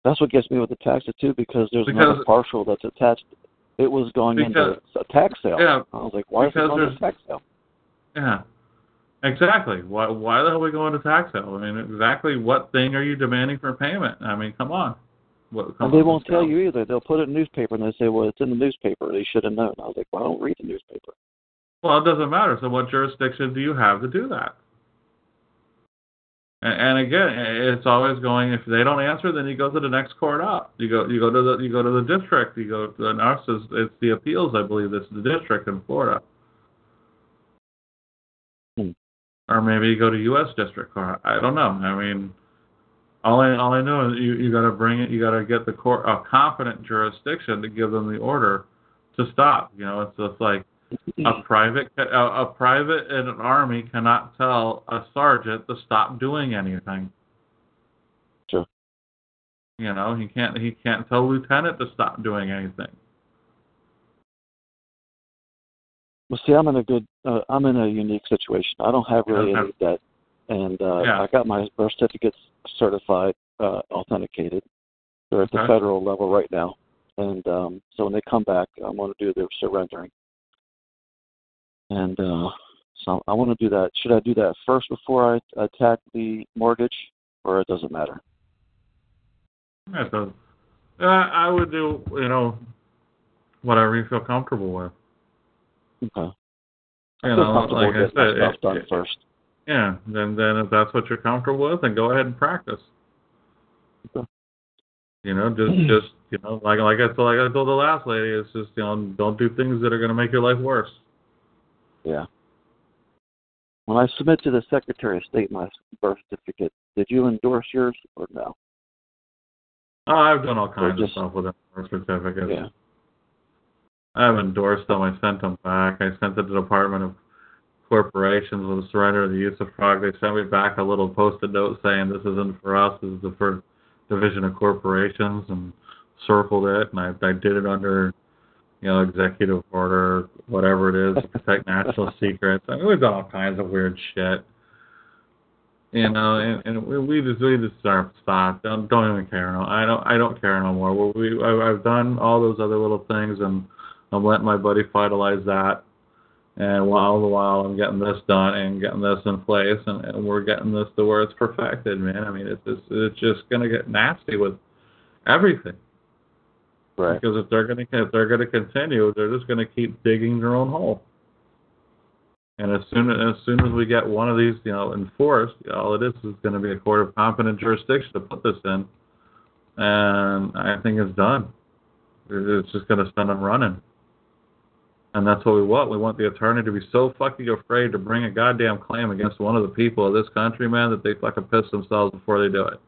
That's what gets me with the taxes, too, because there's because, another partial that's attached. It was going because, into a tax sale. Yeah, I was like, why is it going into a tax sale? Yeah, exactly. Why, why the hell are we going to tax sale? I mean, exactly what thing are you demanding for payment? I mean, come on. What, come and they on won't tell sale. You either. They'll put it in the newspaper, and they say, well, it's in the newspaper. They should have known. I was like, well, I don't read the newspaper. Well, it doesn't matter. So what jurisdiction do you have to do that? And, and again, it's always going, if they don't answer, then you go to the next court up. You go you go to the you go to the district, you go to the nurses, it's the appeals, I believe, that's the district in Florida. Hmm. Or maybe you go to U S district court. I don't know. I mean, all I all I know is you, you gotta bring it you gotta get the court a competent jurisdiction to give them the order to stop. You know, it's just like A private, a, a private in an army cannot tell a sergeant to stop doing anything. Sure. You know, he can't. He can't tell a lieutenant to stop doing anything. Well, see, I'm in a good. Uh, I'm in a unique situation. I don't have really any debt, and uh, yeah. I got my birth certificates certified, uh, authenticated. They're at okay. the federal level right now, and um, so when they come back, I'm going to do their surrendering. And uh, so I want to do that. Should I do that first before I attack the mortgage, or it doesn't matter? It doesn't. Uh, I would do, you know, whatever you feel comfortable with. Okay. You I feel know, comfortable like getting I said, my stuff it, done it, first. Yeah, then then if that's what you're comfortable with, then go ahead and practice. Okay. You know, just just you know, like like I told, like I told the last lady, it's just you know, don't do things that are going to make your life worse. Yeah. When I submit to the Secretary of State my birth certificate, did you endorse yours or no? Oh, I've done all kinds just, of stuff with that birth certificate. Yeah. I've endorsed them. I sent them back. I sent it to the Department of Corporations with a surrender of the usufruct. They sent me back a little post-it note saying this isn't for us. This is the for Division of Corporations, and circled it, and I, I did it under... you know, executive order, whatever it is, to protect national secrets. I mean, we've done all kinds of weird shit. You know, and, and we, we just we just stop. Don't don't even care. No, I don't I don't care no more. We I, I've done all those other little things, and I'm letting my buddy finalize that. And all the while, I'm getting this done and getting this in place, and, and we're getting this to where it's perfected, man. I mean, it's just, it's just gonna get nasty with everything. Right. Because if they're going to if they're going to continue, they're just going to keep digging their own hole. And as soon as, as soon as we get one of these, you know, enforced, all it is is going to be a court of competent jurisdiction to put this in. And I think it's done. It's just going to send them running. And that's what we want. We want the attorney to be so fucking afraid to bring a goddamn claim against one of the people of this country, man, that they fucking piss themselves before they do it.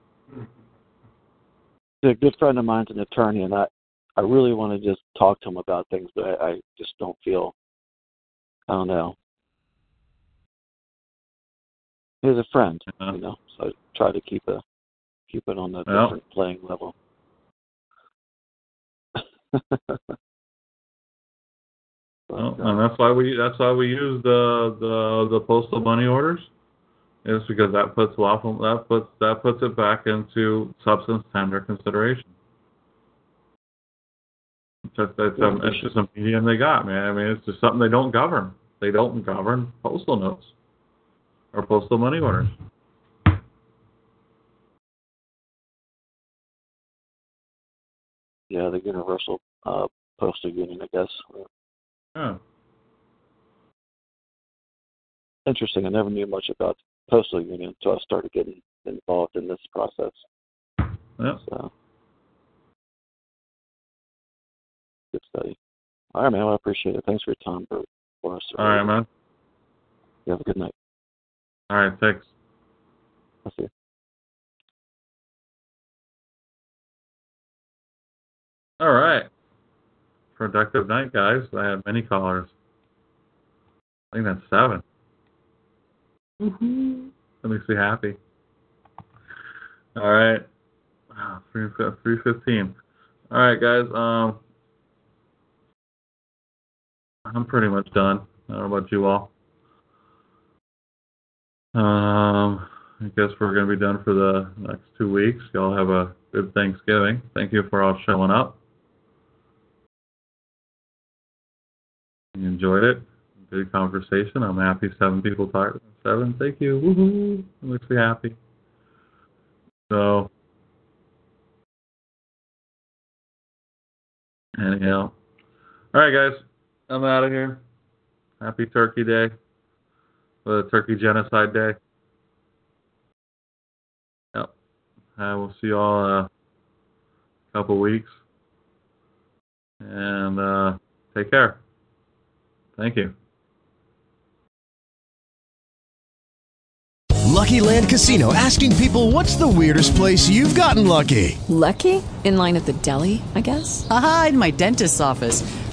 A good friend of mine's an attorney, and I. I really want to just talk to him about things, but I, I just don't feel, I don't know. He's a friend, yeah. you know, so I try to keep a, keep it on a well. different playing level. but, well, and that's why we that's why we use the the, the postal money orders, is because that puts lawful that puts that puts it back into substance tender consideration. That, that's um, it's just a medium they got, man. I mean, it's just something they don't govern. They don't govern postal notes or postal money orders. Yeah, the universal uh, postal union, I guess. Yeah. Interesting. I never knew much about the postal union until I started getting involved in this process. Yeah. So. Good study. All right, man. Well, I appreciate it. Thanks for your time, for, for us. All right, man. You have a good night. All right. Thanks. I'll see you. All right. Productive night, guys. I have many callers. I think that's seven. Mm-hmm. That makes me happy. All right. Wow, three fifteen. All right, guys. Um, I'm pretty much done. I don't know about you all. Um, I guess we're going to be done for the next two weeks. Y'all have a good Thanksgiving. Thank you for all showing up. You enjoyed it. Good conversation. I'm happy seven people talked. Seven, thank you. Woohoo. It makes me happy. So, anyhow. All right, guys. I'm out of here. Happy Turkey Day. Uh, Turkey Genocide Day. Yep. I will see you all in uh, a couple weeks. And uh, take care. Thank you. Lucky Land Casino, asking people, what's the weirdest place you've gotten lucky? Lucky? In line at the deli, I guess? Aha, in my dentist's office.